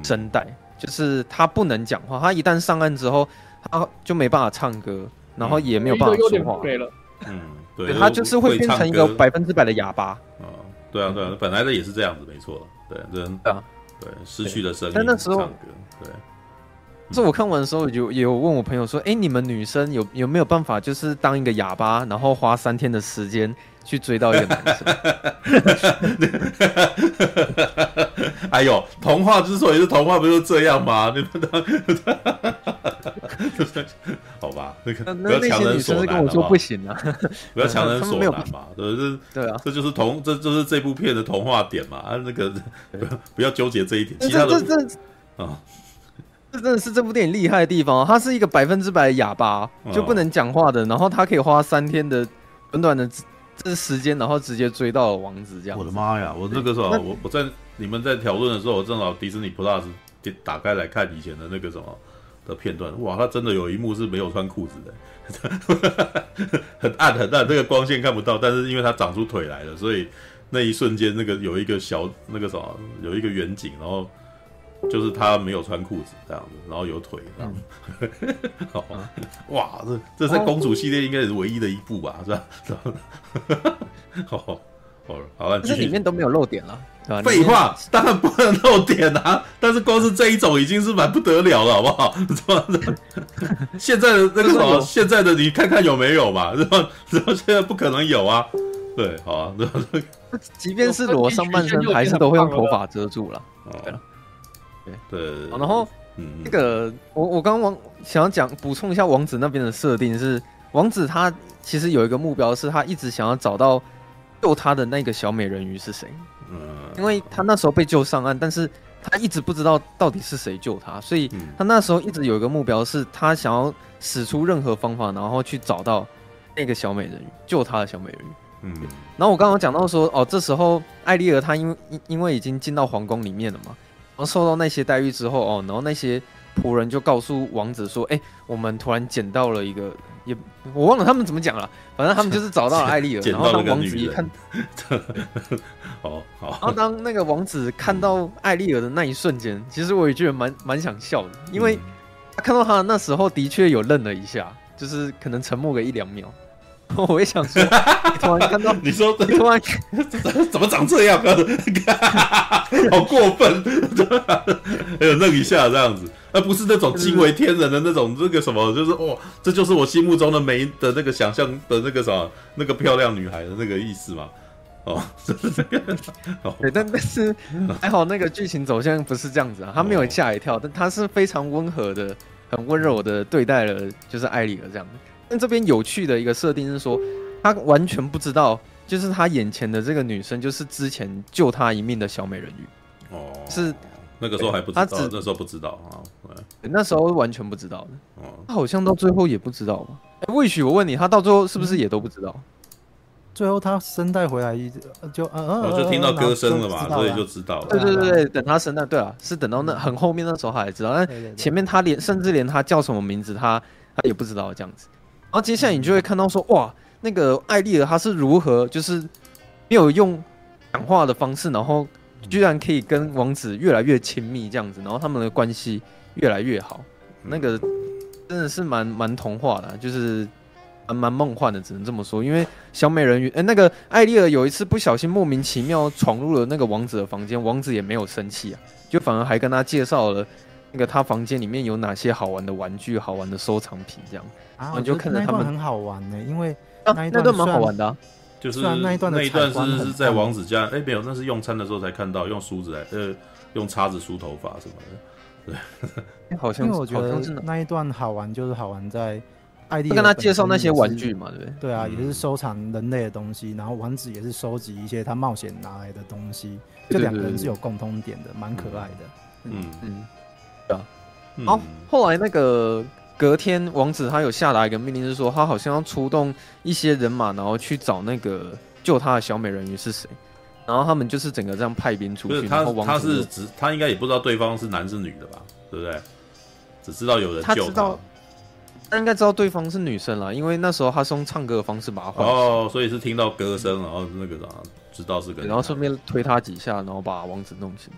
声带，嗯、就是他不能讲话，他一旦上岸之后。他就没办法唱歌，然后也没有办法说话。嗯，对，他就是会变成一个百分之百的哑巴。嗯，对啊，对啊，本来的也是这样子，没错。对，人啊，对，失去了声音。但那时候，对，是我看完的时候有有问我朋友说：“哎，你们女生有有没有办法，就是当一个哑巴，然后花三天的时间去追到一个男生？”哎呦，童话之所以是童话，不就这样吗？你们当。好吧，那个不要强人所难，我说不行啊，不要强人所难嘛，对啊，这就是童，这就是这部片的童话点嘛，啊，那个不要纠结这一点，其他的这这啊，这真的是这部电影厉害的地方，他是一个百分之百的哑巴，就不能讲话的，然后他可以花三天的短短的这时间，然后直接追到了王子这样。我的妈呀！我那个时候，我我在你们在讨论的时候，我正好迪士尼 Plus 打开来看以前的那个什么。的片段，哇，他真的有一幕是没有穿裤子的，很暗很暗，这个光线看不到，但是因为他长出腿来了，所以那一瞬间那个有一个小那个什么，有一个远景，然后就是他没有穿裤子这样子，然后有腿这样子，嗯哦、哇，这这在公主系列应该也是唯一的一部吧，是吧？哦好了，好了，这里面都没有漏点了，对吧？废话，当然不能漏点啊！但是光是这一种已经是蛮不得了了，好不好？现在的那个什么，现在的你看看有没有嘛？是吧？是吧？现在不可能有啊！对，好啊，即便是裸上半身，还是都会用头发遮住了。对对。然后，嗯，那个我我刚刚想要讲补充一下王子那边的设定是，王子他其实有一个目标，是他一直想要找到。救他的那个小美人鱼是谁？嗯，因为他那时候被救上岸，但是他一直不知道到底是谁救他，所以他那时候一直有一个目标，是他想要使出任何方法，然后去找到那个小美人鱼，救她的小美人鱼。嗯，然后我刚刚讲到说，哦，这时候艾丽儿她因为因为已经进到皇宫里面了嘛，然后受到那些待遇之后，哦，然后那些仆人就告诉王子说，哎，我们突然捡到了一个，也我忘了他们怎么讲了，反正他们就是找到了艾丽儿，然后当王子一看，好好，然后当那个王子看到艾丽儿的那一瞬间，其实我也觉得蛮蛮想笑的，因为他看到他那时候的确有愣了一下，就是可能沉默个一两秒。我也想说，你突然看到，你说你突然怎么长这样？好过分！哎呦，愣一下这样子，而不是那种惊为天人的那种，那个什么，就是哦，这就是我心目中的美的那个想象的那个什么，那个漂亮女孩的那个意思嘛。哦，对，但但是还好那个剧情走向不是这样子啊，他没有吓一跳，但他是非常温和的、很温柔的对待了，就是艾丽儿这样。但这边有趣的一个设定是说，他完全不知道，就是他眼前的这个女生就是之前救他一命的小美人鱼。哦，是那个时候还不知道，他那时候不知道啊，那时候完全不知道的。哦，他好像到最后也不知道吧？哎、欸，魏许，我问你，他到最后是不是也都不知道？嗯、最后他声带回来就嗯嗯，我、哦、就听到歌声了嘛，所以就知道了。对对对对，等他声带，对啊，是等到那很后面那时候他才知道，但前面他连甚至连他叫什么名字他他也不知道这样子。然后接下来你就会看到说，哇，那个艾丽儿她是如何就是没有用讲话的方式，然后居然可以跟王子越来越亲密这样子，然后他们的关系越来越好，那个真的是蛮蛮童话的、啊，就是蛮蛮梦幻的，只能这么说。因为小美人鱼，哎，那个艾丽儿有一次不小心莫名其妙闯入了那个王子的房间，王子也没有生气啊，就反而还跟他介绍了。那个他房间里面有哪些好玩的玩具、好玩的收藏品这样，然后、啊、就看着他们很好玩呢、欸，因为那一段蛮、啊、好玩的、啊，就是那一段的那一段是在王子家，哎、欸、没有，那是用餐的时候才看到，用梳子来呃用叉子梳头发什么的，对，好像因为我觉得那一段好玩就是好玩在艾丽，跟他介绍那些玩具嘛，对不对？对啊，也是收藏人类的东西，然后王子也是收集一些他冒险拿来的东西，就两个人是有共通点的，蛮可爱的，嗯嗯。嗯对啊，然后、嗯哦、后来那个隔天，王子他有下达一个命令，是说他好像要出动一些人马，然后去找那个救他的小美人鱼是谁。然后他们就是整个这样派兵出去。不是他，然后王子他是只他应该也不知道对方是男是女的吧，对不对？只知道有人救他。他知道，他应该知道对方是女生啦，因为那时候他是用唱歌的方式把他唤醒。哦，所以是听到歌声，然后那个啥知道是个人，然后顺便推他几下，然后把王子弄醒。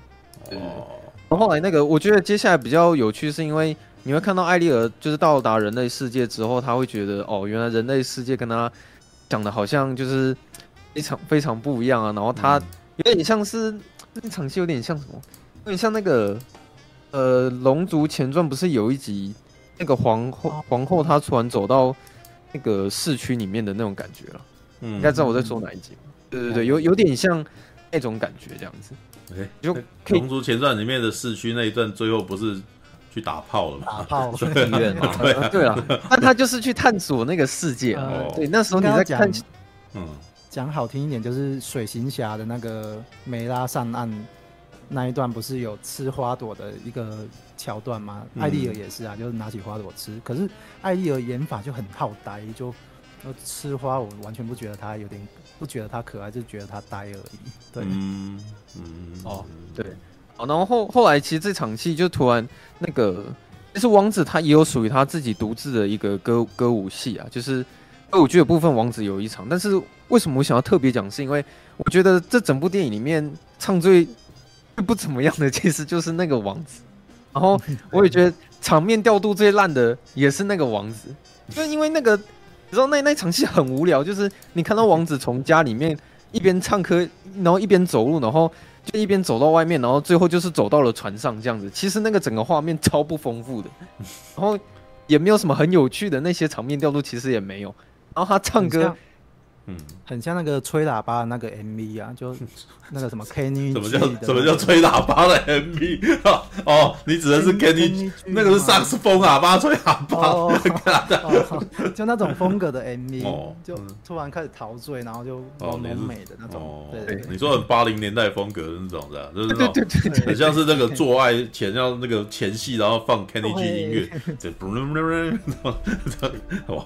哦。然后后来那个，我觉得接下来比较有趣，是因为你会看到艾丽儿就是到达人类世界之后，他会觉得哦，原来人类世界跟他讲的好像就是非常非常不一样啊。然后他有点像是那场戏，有点像什么？有点像那个呃，《龙族前传》不是有一集那个皇后皇后她突然走到那个市区里面的那种感觉了。嗯，应该知道我在说哪一集吗？对对对，有有点像那种感觉这样子。哎，就《龙族前传》里面的市区那一段，最后不是去打炮了吗？打炮了，对啊，对啊，但他就是去探索那个世界啊。对，那时候你在看，嗯，讲好听一点，就是水行侠的那个梅拉上岸那一段，不是有吃花朵的一个桥段吗？艾丽儿也是啊，就是拿起花朵吃。可是艾丽儿演法就很好呆，就吃花，我完全不觉得他有点。不觉得他可爱，就觉得他呆而已。对，嗯嗯，哦，对，哦，然后后后来其实这场戏就突然那个，其实王子他也有属于他自己独自的一个歌歌舞戏啊，就是歌舞剧的部分，王子有一场。但是为什么我想要特别讲，是因为我觉得这整部电影里面唱最不怎么样的，其实就是那个王子。然后我也觉得场面调度最烂的也是那个王子，就因为那个。你知道那那场戏很无聊，就是你看到王子从家里面一边唱歌，然后一边走路，然后就一边走到外面，然后最后就是走到了船上这样子。其实那个整个画面超不丰富的，然后也没有什么很有趣的那些场面调度，其实也没有。然后他唱歌，嗯，很像那个吹喇叭的那个 M V 啊，就那个什么 Kenny， 什么叫什么叫吹喇叭的 M V 哦？哦，你指的是 Kenny， 那个是萨克斯风喇叭吹喇叭，哦哦哦、就那种风格的 M V，、哦、就突然开始陶醉，然后就完美的那种。哦，对对对，你说八零年代风格的那种的，就是那种很像是那个做爱前要那个前戏，然后放 Kenny G 音乐，对，哇，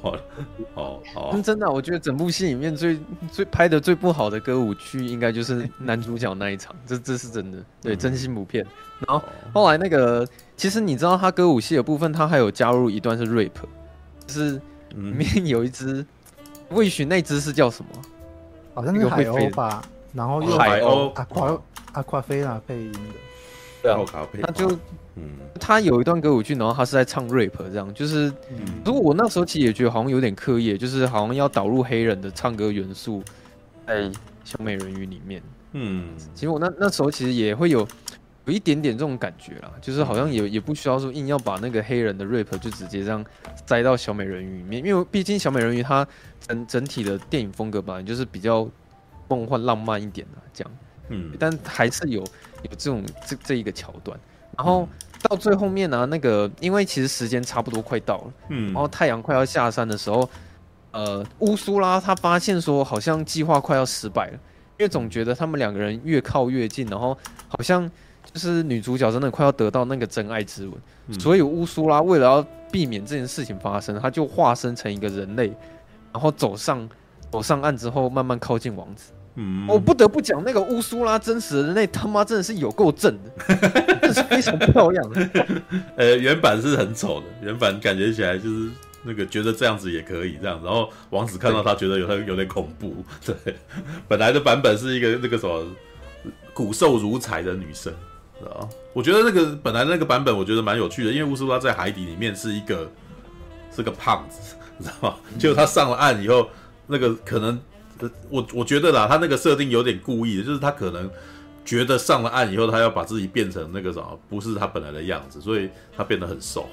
哦哦，真的、啊，我觉得整部戏里面。最最拍的最不好的歌舞剧应该就是男主角那一场，这这是真的，对，真心不骗。然后后来那个，其实你知道他歌舞戏的部分，他还有加入一段是 rap， 就是里面有一只 Wish 那只是叫什么？好像是海鸥吧，然后又海鸥阿夸阿夸菲娜配音的，对啊，他就。嗯，他有一段歌舞剧，然后他是在唱 rap， 这样就是，不过我那时候其实也觉得好像有点刻意，就是好像要导入黑人的唱歌元素在《小美人鱼》里面。嗯，其实我那那时候其实也会有有一点点这种感觉啦，就是好像也也不需要说硬要把那个黑人的 rap 就直接这样塞到《小美人鱼》里面，因为毕竟《小美人鱼》它整整体的电影风格吧，就是比较梦幻浪漫一点啦，这样。嗯，但还是有有这种这这一个桥段。然后到最后面呢、啊，那个因为其实时间差不多快到了，嗯，然后太阳快要下山的时候，呃，乌苏拉他发现说好像计划快要失败了，因为总觉得他们两个人越靠越近，然后好像就是女主角真的快要得到那个真爱之吻，嗯、所以乌苏拉为了要避免这件事情发生，他就化身成一个人类，然后走上走上岸之后，慢慢靠近王子。嗯，我不得不讲，那个乌苏拉真实的人类他妈真的是有够正的，真的是非常漂亮的。呃，原版是很丑的，原版感觉起来就是那个觉得这样子也可以这样，然后王子看到他觉得有他有点恐怖。对，本来的版本是一个那个什么骨瘦如柴的女生，我觉得那个本来那个版本我觉得蛮有趣的，因为乌苏拉在海底里面是一个是个胖子，你知道吗？结果他上了岸以后，那个可能。我, 我觉得啦，他那个设定有点故意的，就是他可能觉得上了岸以后，他要把自己变成那个什么，不是他本来的样子，所以他变得很瘦，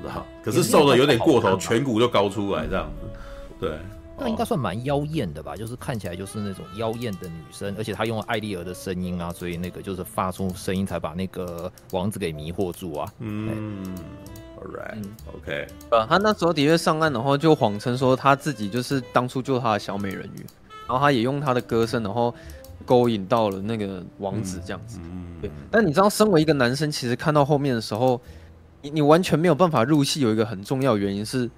知道？可是瘦的有点过头，颧骨就高出来这样子。对，那应该算蛮妖艳的吧？就是看起来就是那种妖艳的女生，而且她用了艾丽儿的声音啊，所以那个就是发出声音才把那个王子给迷惑住啊。嗯。Alright, OK、嗯。他那时候的确上岸，然后就谎称说他自己就是当初救他的小美人鱼，然后他也用他的歌声，然后勾引到了那个王子这样子。嗯嗯、对。但你知道，身为一个男生，其实看到后面的时候，你你完全没有办法入戏。有一个很重要的原因是，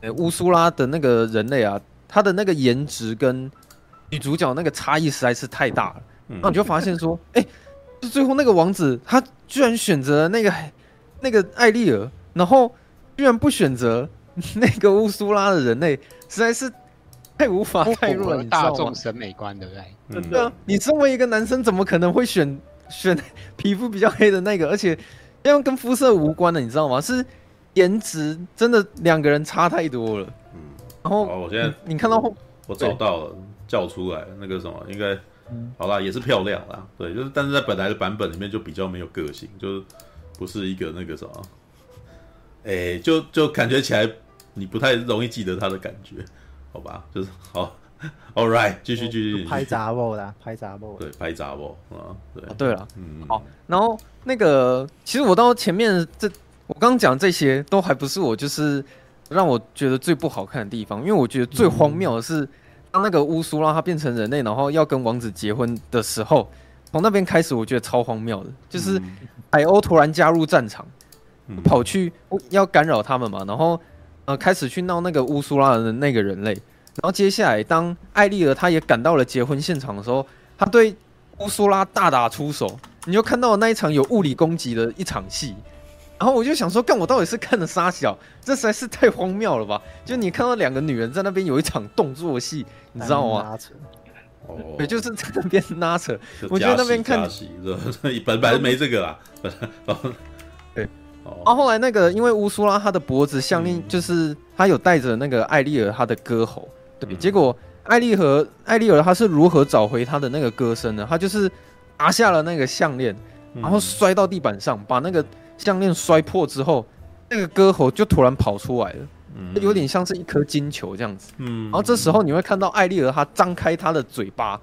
呃，乌苏拉的那个人类啊，他的那个颜值跟女主角那个差异实在是太大了。那、嗯、你就发现说，哎、欸，最后那个王子他居然选择了那个那个艾丽儿。然后居然不选择那个乌苏拉的人类，实在是太无法代入了，大众审美观，对不对？真的，你身为一个男生，怎么可能会选选皮肤比较黑的那个？而且因为跟肤色无关的，你知道吗？是颜值，真的两个人差太多了。嗯，然后我现在你看到后，我找到了，叫出来那个什么，应该好啦，也是漂亮啦，对，就是但是在本来的版本里面就比较没有个性，就是不是一个那个什么。哎、欸，就就感觉起来，你不太容易记得他的感觉，好吧？就是好 ，All right， 继续继续拍杂货啦，拍杂货，对，拍杂货啊，对，啊、对了，嗯，好，然后那个，其实我到前面这，我刚讲这些都还不是我就是让我觉得最不好看的地方，因为我觉得最荒谬的是，当那个乌苏拉他变成人类，然后要跟王子结婚的时候，从那边开始，我觉得超荒谬的，就是海鸥突然加入战场。跑去要干扰他们嘛，然后呃开始去闹那个乌苏拉的那个人类，然后接下来当艾丽儿她也赶到了结婚现场的时候，她对乌苏拉大打出手，你就看到那一场有物理攻击的一场戏，然后我就想说，干我到底是看了啥小，这实在是太荒谬了吧？就你看到两个女人在那边有一场动作戏，你知道吗？对，就是在那边拉扯，我觉得那边看，本来没这个啦，对。啊，后来那个，因为乌苏拉她的脖子项链就是她有带着那个艾丽儿她的歌喉，对，结果艾丽和艾丽儿她是如何找回她的那个歌声呢？她就是拿下了那个项链，然后摔到地板上，把那个项链摔破之后，那个歌喉就突然跑出来了，嗯、有点像是一颗金球这样子。嗯，然后这时候你会看到艾丽儿她张开她的嘴巴，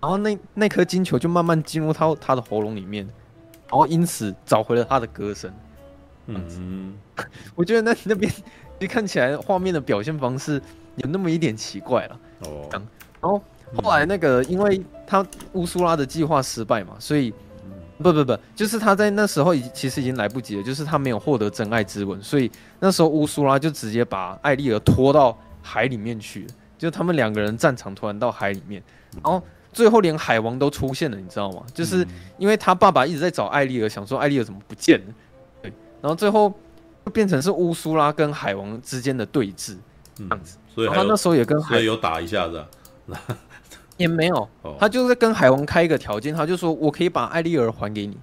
然后那那颗金球就慢慢进入她她的喉咙里面，然后因此找回了她的歌声。嗯，我觉得那那边就看起来画面的表现方式有那么一点奇怪了。哦，然后后来那个，因为他乌苏拉的计划失败嘛，所以。不不不，就是他在那时候已其实已经来不及了，就是他没有获得真爱之吻，所以那时候乌苏拉就直接把艾丽儿拖到海里面去，就他们两个人战场突然到海里面，然后最后连海王都出现了，你知道吗？就是因为他爸爸一直在找艾丽儿，想说艾丽儿怎么不见了，对，然后最后就变成是乌苏拉跟海王之间的对峙这样子，嗯、所以他那时候也跟海所以有打一下子、啊。也没有，他就是跟海王开一个条件，他就说我可以把艾丽儿还给你，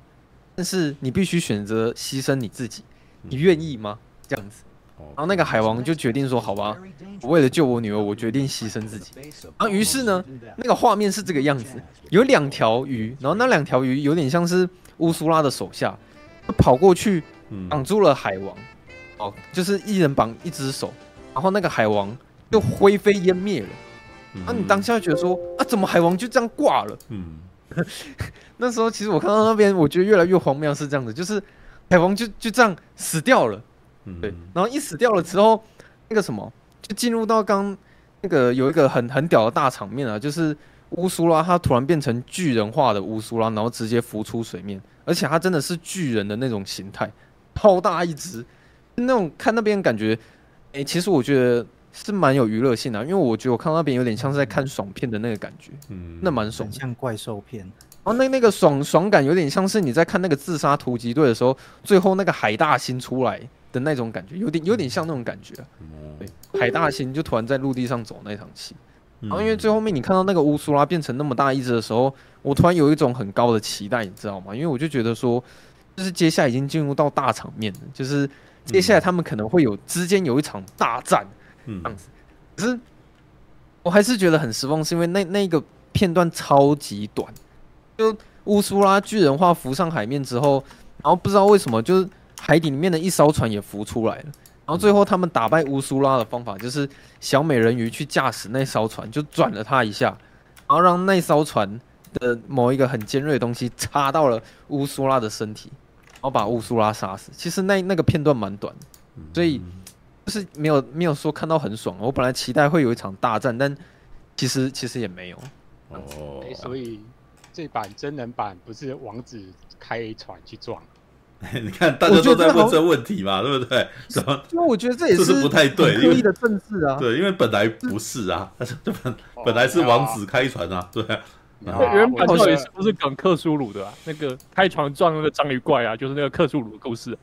但是你必须选择牺牲你自己，你愿意吗？这样子，然后那个海王就决定说好吧，我为了救我女儿，我决定牺牲自己。然后于是呢，那个画面是这个样子，有两条鱼，然后那两条鱼有点像是乌苏拉的手下，跑过去绑住了海王，哦，就是一人绑一只手，然后那个海王就灰飞烟灭了。啊！你当下觉得说啊，怎么海王就这样挂了？嗯，那时候其实我看到那边，我觉得越来越荒谬是这样的，就是海王就就这样死掉了。嗯，对。然后一死掉了之后，那个什么就进入到刚那个有一个很很屌的大场面啊，就是乌苏拉他突然变成巨人化的乌苏拉，然后直接浮出水面，而且他真的是巨人的那种形态，好大一只，那种看那边感觉，哎、欸，其实我觉得。是蛮有娱乐性的、啊，因为我觉得我看到那边有点像是在看爽片的那个感觉，嗯，那蛮爽的，很像怪兽片。然后那那个爽爽感有点像是你在看那个自杀突击队的时候，最后那个海大星出来的那种感觉，有点有点像那种感觉、啊嗯。对，海大星就突然在陆地上走那场戏、嗯，然后因为最后面你看到那个乌苏拉变成那么大一只的时候，我突然有一种很高的期待，你知道吗？因为我就觉得说，就是接下来已经进入到大场面了，就是接下来他们可能会有之间有一场大战。嗯，可是我还是觉得很失望，是因为那那个片段超级短，就乌苏拉巨人化浮上海面之后，然后不知道为什么，就是海底里面的一艘船也浮出来了，然后最后他们打败乌苏拉的方法就是小美人鱼去驾驶那艘船，就转了它一下，然后让那艘船的某一个很尖锐的东西插到了乌苏拉的身体，然后把乌苏拉杀死。其实那那个片段蛮短，所以。就是没有没有说看到很爽，我本来期待会有一场大战，但其实其实也没有。哦、欸，所以这版真人版不是王子开船去撞？你看大家都在问这问题嘛，对不对？因为我觉得这也 是, 这是不太对，故意的政治啊。对，因为本来不是啊，是本本来是王子开船啊，对啊。啊、原本到底是不是讲克苏鲁的啊？那个开船撞那个章鱼怪啊，就是那个克苏鲁的故事、啊。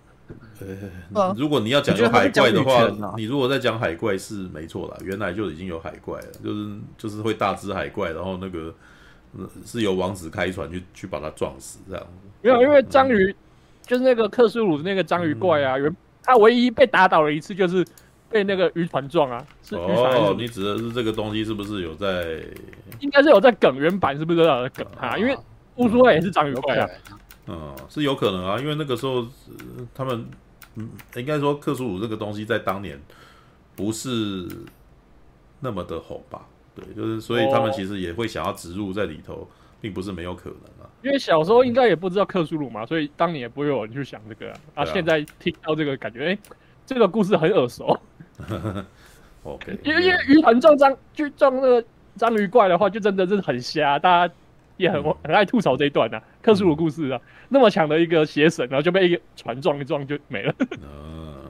呃，如果你要讲有海怪的话，啊、你如果在讲海怪是没错啦，原来就已经有海怪了，就是就是会大只海怪，然后那个、嗯、是由王子开船去去把它撞死这样。没有，因为章鱼、嗯、就是那个克苏鲁那个章鱼怪啊，原、嗯、他唯一被打倒了一次就是被那个渔船撞啊，是渔船。哦，你指的是这个东西是不是有在？应该是有在梗，原版是不是有在梗他、啊啊？因为乌苏拉也是章鱼怪啊。嗯嗯，是有可能啊，因为那个时候、呃、他们，嗯，应该说克苏鲁这个东西在当年不是那么的红吧？对，就是所以他们其实也会想要植入在里头，并不是没有可能啊。因为小时候应该也不知道克苏鲁嘛，所以当年也不会有人去想这个啊。啊，现在听到这个感觉，哎、欸，这个故事很耳熟。OK， 因为因为鱼团撞章去撞那个章鱼怪的话，就真的是很瞎，大家。也 很, 很爱吐槽这一段啊，克苏鲁故事啊，那么强的一个邪神，然后就被一个船撞一撞就没了。嗯、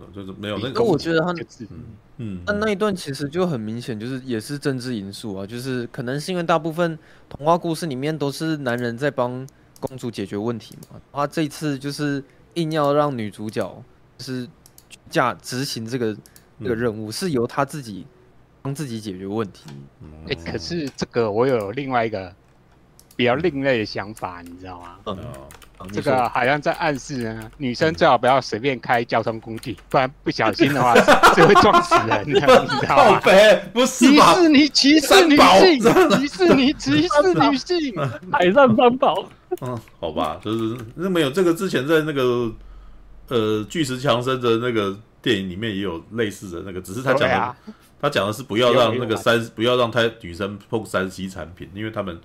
呃，就是没有那个。我觉得他，嗯，那、嗯、那一段其实就很明显，就是也是政治因素啊，就是可能是因为大部分童话故事里面都是男人在帮公主解决问题嘛，他这一次就是硬要让女主角就是驾执行这个这个任务，嗯、是由他自己帮自己解决问题。哎、欸，可是这个我有另外一个。比较另类的想法，你知道吗？嗯，这个好像在暗示呢，女生最好不要随便开交通工具，不然不小心的话是会撞死人的，你知道吗？不是吧？歧视你，歧视女性，歧视你，歧视女性，海上三宝。嗯，好吧，就是那没有这个之前在那个呃巨石强森的那个。电影里面也有类似的那个，只是他讲的、啊、他讲的是不要让那个三不要让太女生碰三 C 产品，因为他们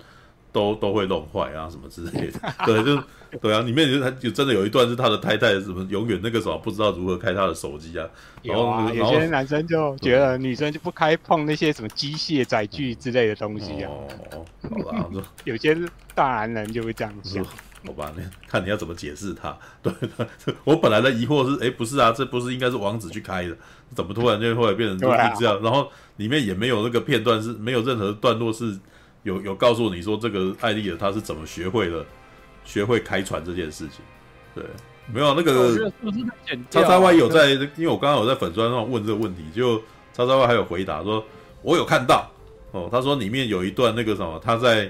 都都会弄坏啊什么之类的。对，就对啊，里面就真的有一段是他的太太什么永远那个时候不知道如何开他的手机啊。然后、啊、有些男生就觉得女生就不开碰那些什么机械载具之类的东西啊。哦，好啦有些大男人就会这样想。好吧，看你要怎么解释它。对，我本来的疑惑是，哎，不是啊，这不是应该是王子去开的，怎么突然就后来变成这样、啊？然后里面也没有那个片段是，没有任何段落是有有告诉你说这个艾丽尔她是怎么学会了学会开船这件事情。对，没有那个叉叉 Y 有在，因为我刚刚有在粉专上问这个问题，就叉叉 Y 还有回答说，我有看到哦，他说里面有一段那个什么，他在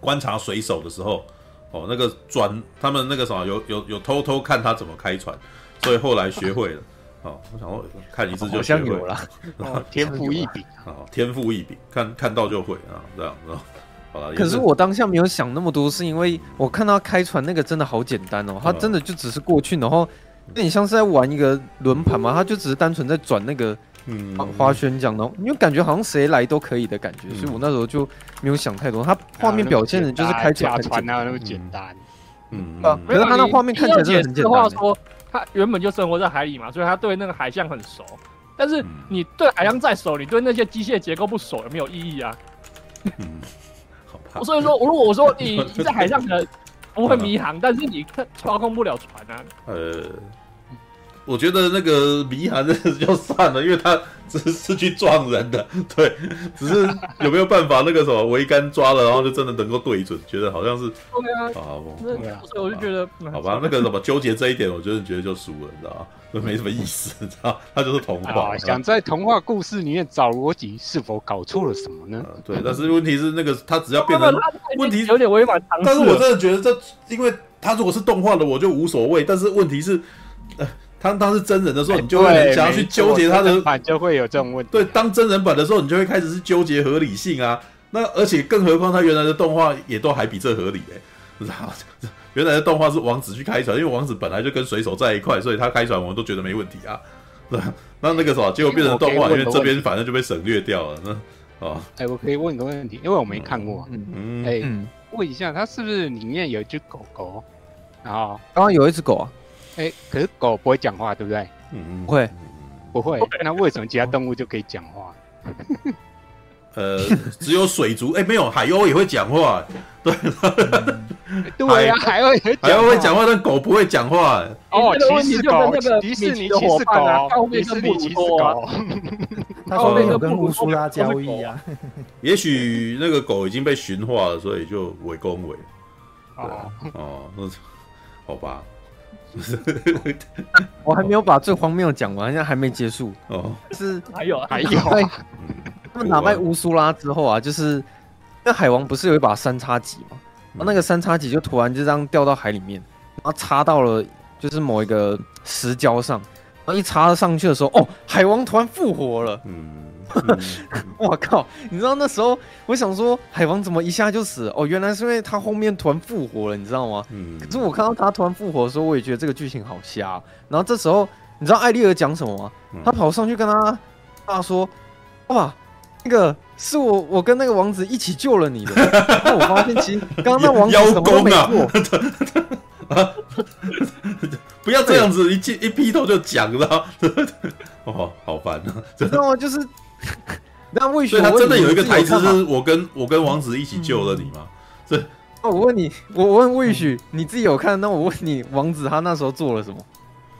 观察水手的时候。哦，那个转他们那个什么有有有偷偷看他怎么开船，所以后来学会了。哦，我想说看一次就学会了，好像有啦，天赋异禀。哦，天赋异禀，看看到就会啊，这样子。好了，可是我当下没有想那么多，是因为我看到开船那个真的好简单哦，他真的就只是过去，然后那你像是在玩一个轮盘嘛，他就只是单纯在转那个嗯花圈这样，然后因为感觉好像谁来都可以的感觉，嗯、所以我那时候就。没有想太多，他画面表现的就是开甲船啊，那么简单。嗯，啊、可是他那画面看起来真的很简单、欸。话说，他原本就生活在海里嘛，所以他对那个海象很熟。但是你对海象再熟，你对那些机械结构不熟，有没有意义啊？嗯，好吧。所以说，如果我说你在海上可能不会迷航，但是你操控不了船啊。呃。我觉得那个迷航就算了，因为他只是去撞人的，对，只是有没有办法那个什么桅杆抓了，然后就真的能够对准，觉得好像是对啊，好吧，所以我就觉得好吧，那个什么纠结这一点，我觉得你觉得就输了，你知道吗？就没什么意思，你知道，他就是童话、啊，想在童话故事里面找逻辑，是否搞错了什么呢、呃？对，但是问题是那个他只要变成问题有点违反常识，但是我真的觉得这，因为他如果是动画的，我就无所谓，但是问题是，呃当他是真人的时候，你就会想要去纠结他的，真人版就会有这种问题。对，当真人版的时候，你就会开始是纠结合理性啊。那而且更何况他原来的动画也都还比这合理哎、欸，不知道原来的动画是王子去开船，因为王子本来就跟水手在一块，所以他开船我们都觉得没问题啊。那那个什么，结果变成动画，因为这边反正就被省略掉了。那哦，哎、欸，我可以问一个问题，因为我没看过、啊。嗯，哎、欸嗯，问一下，他是不是里面有一只狗狗？然后刚刚有一只狗啊。哎、欸，可是狗不会讲话，对不对？嗯，不会，不会。那为什么其他动物就可以讲话？呃，只有水族，哎、欸，没有，海鸥也会讲话。对，嗯、对啊，海鸥也会讲话，海鸥会讲话，但狗不会讲话。哦，歧视狗，迪士尼歧视狗，迪士尼歧视狗。他说那个跟乌苏拉交易啊。也许那个狗已经被驯化了，所以就伪公伪。哦哦，那好吧。我还没有把最荒谬讲完，现在还没结束。哦，是还有还有，他们打败乌苏拉之后啊，就是那海王不是有一把三叉戟嘛？嗯、那个三叉戟就突然就这样掉到海里面，然后插到了就是某一个石礁上，然后一插上去的时候，哦，海王突然复活了。嗯，我、嗯、靠！你知道那时候我想说，海王怎么一下就死了？哦，原来是因为他后面突然复活了，你知道吗？嗯。可是我看到他突然复活的时候，我也觉得这个剧情好瞎、啊。然后这时候，你知道艾丽尔讲什么吗？他跑上去跟他爸说：“爸爸，那个是我，我跟那个王子一起救了你的。”那我发现，其实刚刚那王子什么都没做。啊、不要这样子，一一劈头就讲了。哦，好烦啊！真的吗？就是。那为什么？所以他真的有一个台词是我跟我跟王子一起救了你吗？是、嗯。那我问你，我问 Wish， 你自己有看？那我问你，王子他那时候做了什么？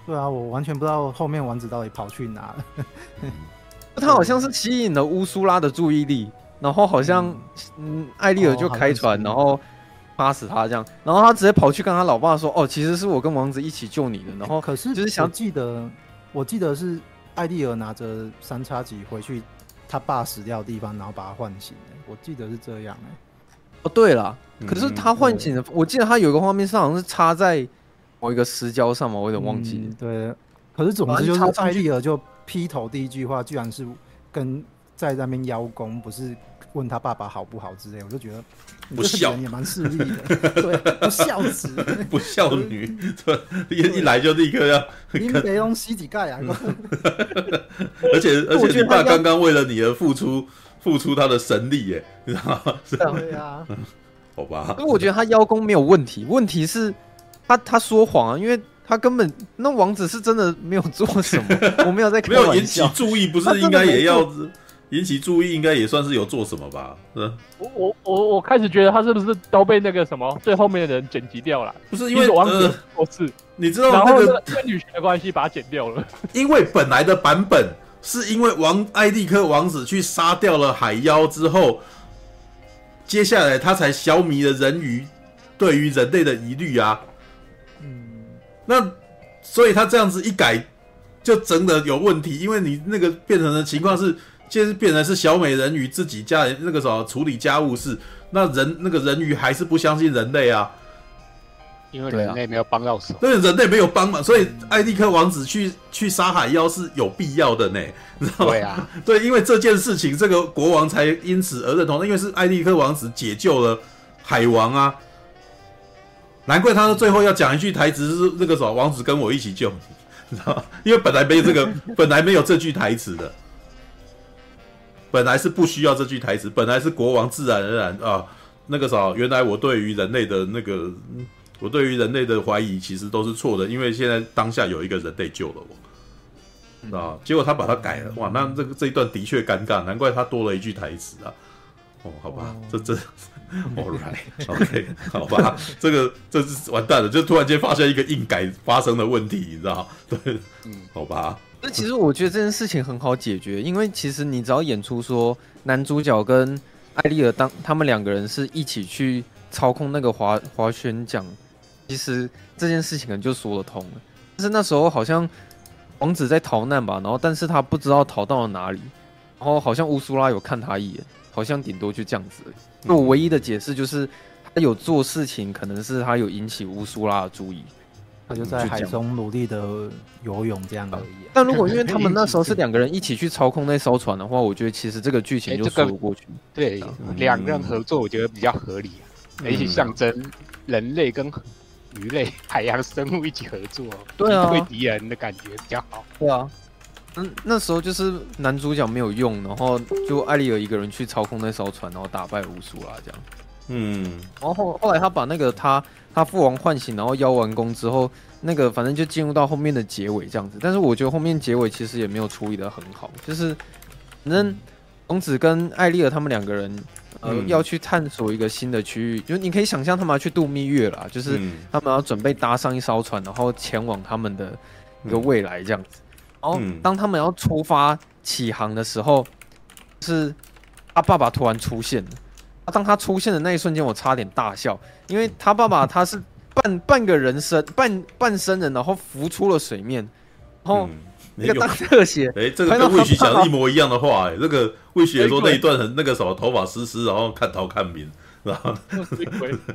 对啊，我完全不知道后面王子到底跑去哪了。他好像是吸引了乌苏拉的注意力，然后好像嗯，艾丽尔就开船，哦、然后杀死他这样，然后他直接跑去跟他老爸说：“哦，其实是我跟王子一起救你的。”然后可是就是想记得，我记得是艾丽尔拿着三叉戟回去。他爸死掉的地方，然后把他唤醒的，我记得是这样哎、欸。哦，对了，可是他唤醒的、嗯，我记得他有一个画面上好像是插在某一个石礁上嘛，我有点忘记了、嗯。对，可是总之就是艾丽尔就劈头第一句话，居然是跟在那边邀功，不是问他爸爸好不好之类，我就觉得不孝也蛮势利的，对，不孝子，不孝女，对，一来就立刻要你没东西几盖啊，而且而且你爸刚刚为了你而付出付出他的神力耶，你知道吗？对啊，好吧。因为我觉得他邀功没有问题，问题是他他说谎啊，因为。 他根本那王子是真的没有做什么，我没有在开玩笑。没有引起注意，不是应该也要引起注意，应该也算是有做什么吧？我我我我开始觉得他是不是都被那个什么最后面的人剪辑掉了？不是因为王子我是、呃、你知道那个跟女权的关系把它剪掉了，因为本来的版本是因为王艾利克王子去杀掉了海妖之后，接下来他才消弭了人鱼对于人类的疑虑啊。 那，所以他这样子一改，就真的有问题，因为你那个变成的情况是，就是变成是小美人鱼自己家人那个什么处理家务事，那人那个人鱼还是不相信人类啊，因为人类没有帮到手，对，人类没有帮嘛，所以艾利克王子去去杀海妖是有必要的呢，你知道吗？对啊，对，因为这件事情，这个国王才因此而认同，因为是艾利克王子解救了海王啊。 难怪他最后要讲一句台词是那个什么王子跟我一起救你，你知道吗？因为本来没有这个，本来没有这句台词的，本来是不需要这句台词，本来是国王自然而然啊，那个什么，原来我对于人类的那个，我对于人类的怀疑其实都是错的，因为现在当下有一个人类救了我，啊，结果他把它改了，哇，那这个这一段的确尴尬，难怪他多了一句台词啊。 哦，好吧，这这 ，all right，OK， 好吧，这个这是完蛋了，就突然间发现一个硬改发生的问题，你知道？对，好吧。那其实我觉得这件事情很好解决，因为其实你只要演出说男主角跟艾丽尔当他们两个人是一起去操控那个滑滑旋桨，其实这件事情可能就说得通了。但是那时候好像王子在逃难吧，然后但是他不知道逃到了哪里，然后好像乌苏拉有看他一眼。 好像顶多就这样子而已。那我唯一的解释就是，他有做事情，可能是他有引起乌苏拉的注意，他就在海中努力的游泳这样而已、啊。但如果因为他们那时候是两个人一起去操控那艘船的话，我觉得其实这个剧情就说得过去。欸這個、对，两人合作我觉得比较合理、啊，嗯、一起象征人类跟鱼类、海洋生物一起合作，对啊，对敌人的感觉比较好。对啊。 嗯，那时候就是男主角没有用，然后就艾丽尔一个人去操控那艘船，然后打败乌苏拉这样。嗯，然后后后来他把那个他他父王唤醒，然后邀完功之后，那个反正就进入到后面的结尾这样子。但是我觉得后面结尾其实也没有处理得很好，就是反正王子跟艾丽尔他们两个人呃、嗯、要去探索一个新的区域，就你可以想象他们要去度蜜月啦，就是他们要准备搭上一艘船，然后前往他们的一个未来这样子。 然后，当他们要出发起航的时候，是他爸爸突然出现了。当他出现的那一瞬间，我差点大笑，因为他爸爸他是半半个人身半半身人，然后浮出了水面，然后那个大特写。哎、嗯，这个跟魏许讲的一模一样的话、欸，哎，那个魏许也说那一段很那个什么，头发湿湿，然后看头看明。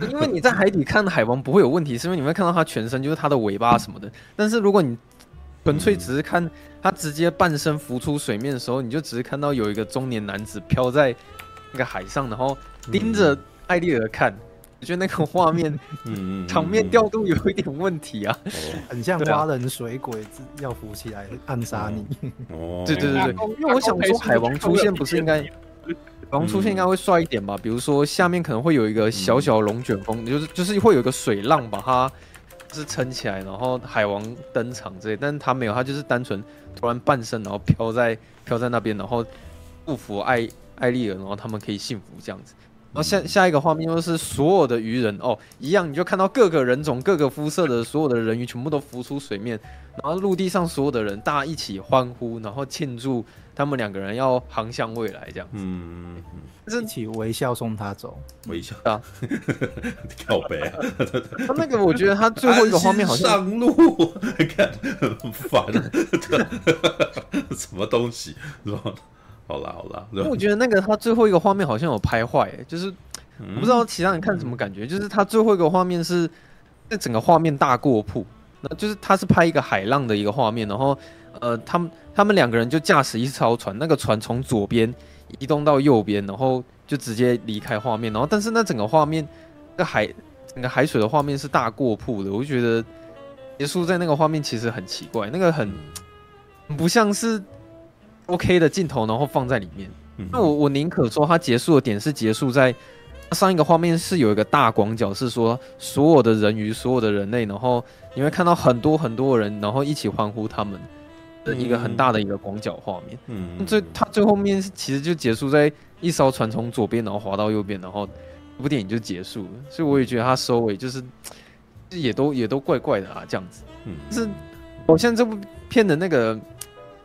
因为你在海底看海王不会有问题，是因为你会看到他全身，就是他的尾巴什么的。但是如果你 纯粹只是看他直接半身浮出水面的时候，你就只是看到有一个中年男子飘在那个海上，然后盯着艾丽尔看。我觉得那个画面，嗯、场面调度有一点问题啊，很像蛙人水鬼要浮起来暗杀你。哦，对对对对，因为我想说海王出现不是应该，海王出现应该会帅一点吧？比如说下面可能会有一个小小龙卷风，就是就是会有一个水浪把它。 是撑起来，然后海王登场之类，但是他没有，他就是单纯突然半身，然后飘在飘在那边，然后祝福艾艾丽尔，然后他们可以幸福这样子。然后下下一个画面就是所有的鱼人哦，一样你就看到各个人种、各个肤色的所有的人鱼全部都浮出水面，然后陆地上所有的人大家一起欢呼，然后庆祝他们两个人要航向未来这样子。嗯嗯嗯。 一起微笑送他走，微笑啊，靠北啊！他那个我觉得他最后一个画面好像上路，看很烦，什么东西是吧？好啦好啦，我觉得那个他最后一个画面好像有拍坏、欸，就是我不知道其他人看什么感觉，就是他最后一个画面是那整个画面大过曝，那就是他是拍一个海浪的一个画面，然后呃，他们他们两个人就驾驶一艘船，那个船从左边。移动到右边，然后就直接离开画面，然后但是那整个画面，那海整个海水的画面是大过曝的，我就觉得结束在那个画面其实很奇怪，那个很不像是 OK 的镜头，然后放在里面。那我我宁可说它结束的点是结束在上一个画面是有一个大广角，是说所有的人鱼、所有的人类，然后你会看到很多很多人，然后一起欢呼他们。一个很大的一个广角画面，嗯，最它最后面其实就结束在一艘船从左边然后滑到右边，然后这部电影就结束了。所以我也觉得它收尾就是也都也都怪怪的啊，这样子。嗯，是好像这部片的那个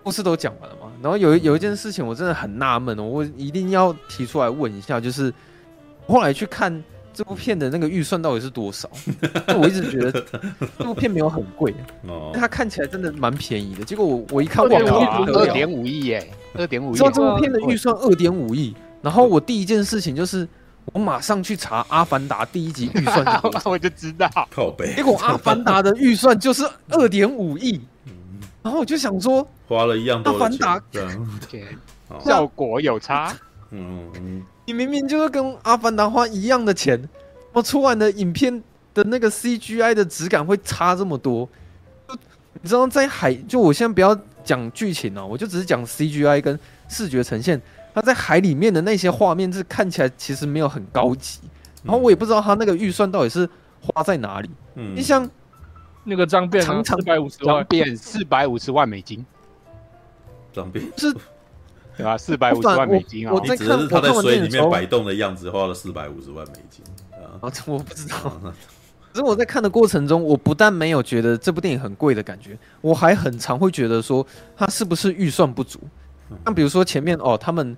故事都讲完了嘛。然后有有一件事情我真的很纳闷，我一定要提出来问一下，就是后来去看这部片的那个预算到底是多少？我一直觉得这部片没有很贵，它看起来真的蛮便宜的。结果 我, 我一看，哇靠，二点五亿哎，二点五亿！你知道这部片的预算二点五亿，然后我第一件事情就是我马上去查《阿凡达》第一集预算多少，我就知道。靠北！结果《阿凡达》的预算就是二点五亿，然后我就想说，花了一样多的钱，阿凡达效果有差。嗯，你明明就是跟《阿凡达》花一样的钱，怎么出完的影片的那个 C G I 的质感会差这么多？你知道在海，就我现在不要讲剧情啊，我就只是讲 C G I 跟视觉呈现。它在海里面的那些画面是看起来其实没有很高级，然后我也不知道它那个预算到底是花在哪里。嗯，你像那个张变啊，四百五十万，张变四百五十万美金，张变是。对吧、啊？四百五十万美金啊！我在看他在水里面摆动的样子，花了四百五十万美金啊！我不知道。可是我在看的过程中，我不但没有觉得这部电影很贵的感觉，我还很常会觉得说，它是不是预算不足？像比如说前面哦，他们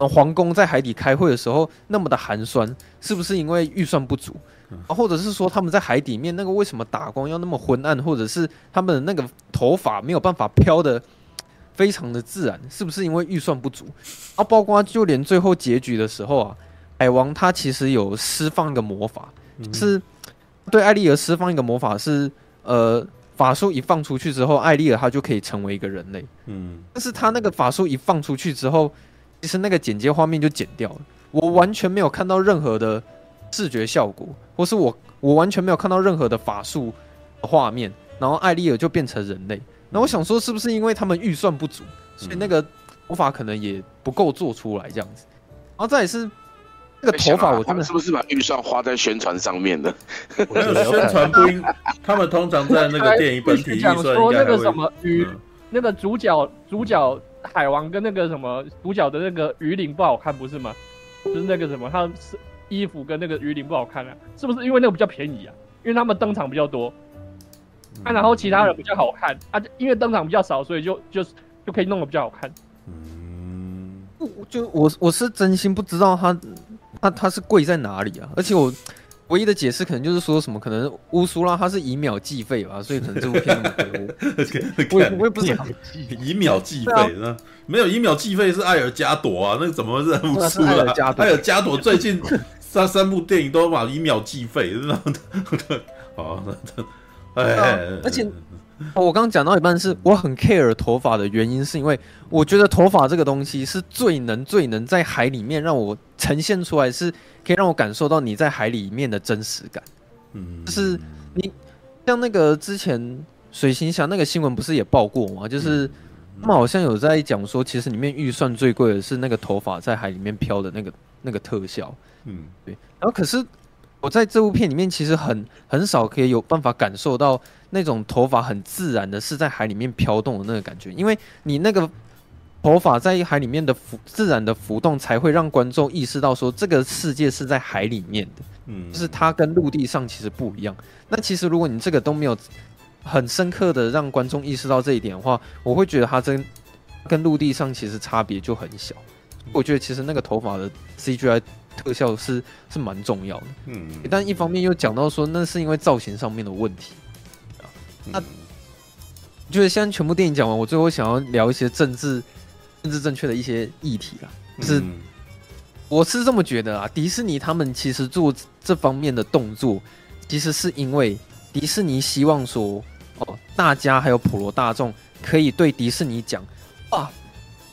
皇宫在海底开会的时候那么的寒酸，是不是因为预算不足？啊、或者是说他们在海底面那个为什么打光要那么昏暗，或者是他们的那个头发没有办法飘的？非常的自然，是不是因为预算不足？然后包括就连最后结局的时候啊，海王他其实有释放一个魔法，嗯、是对艾丽尔释放一个魔法是，是呃法术一放出去之后，艾丽尔他就可以成为一个人类。嗯，但是他那个法术一放出去之后，其实那个剪接画面就剪掉了，我完全没有看到任何的视觉效果，或是我我完全没有看到任何的法术画面，然后艾丽尔就变成人类。那我想说，是不是因为他们预算不足，所以那个头发可能也不够做出来这样子？然后再也是那个头发，我真的、欸啊、他们是不是把预算花在宣传上面的？没有宣传不应，他们通常在那个电影本体预算应该会。那个什么鱼，嗯、那个主角主角海王跟那个什么主角的那个鱼鳞不好看，不是吗？就是那个什么，他衣服跟那个鱼鳞不好看啊，是不是因为那个比较便宜啊？因为他们登场比较多。啊、然后其他人比较好看、啊、因为登场比较少，所以就就就可以弄得比较好看。嗯，就我我是真心不知道他他他是贵在哪里啊！而且我唯一的解释可能就是说什么，可能乌苏拉他是以秒计费吧，所以可能这部片我我也不知道以秒计费、啊、没有以秒计费是艾尔加朵啊，那怎么是乌苏拉？艾尔加朵最近三三部电影都把以秒计费，好。啊、而且我刚刚讲到一半，是我很 care 头发的原因，是因为我觉得头发这个东西是最能最能在海里面让我呈现出来，是可以让我感受到你在海里面的真实感。嗯，就是你像那个之前水行侠那个新闻不是也报过吗？就是他们好像有在讲说，其实里面预算最贵的是那个头发在海里面飘的那个那个特效。嗯，对。然后可是。我在这部片里面其实很很少可以有办法感受到那种头发很自然的是在海里面飘动的那个感觉，因为你那个头发在海里面的自然的浮动，才会让观众意识到说这个世界是在海里面的，嗯，就是它跟陆地上其实不一样。那其实如果你这个都没有很深刻的让观众意识到这一点的话，我会觉得它真跟陆地上其实差别就很小。我觉得其实那个头发的 C G I。特效是是蛮重要的，嗯，但一方面又讲到说那是因为造型上面的问题，啊，那我觉得现在全部电影讲完，我最后想要聊一些政治政治正确的一些议题啦，就是、嗯、我是这么觉得啊，迪士尼他们其实做这方面的动作，其实是因为迪士尼希望说哦，大家还有普罗大众可以对迪士尼讲啊，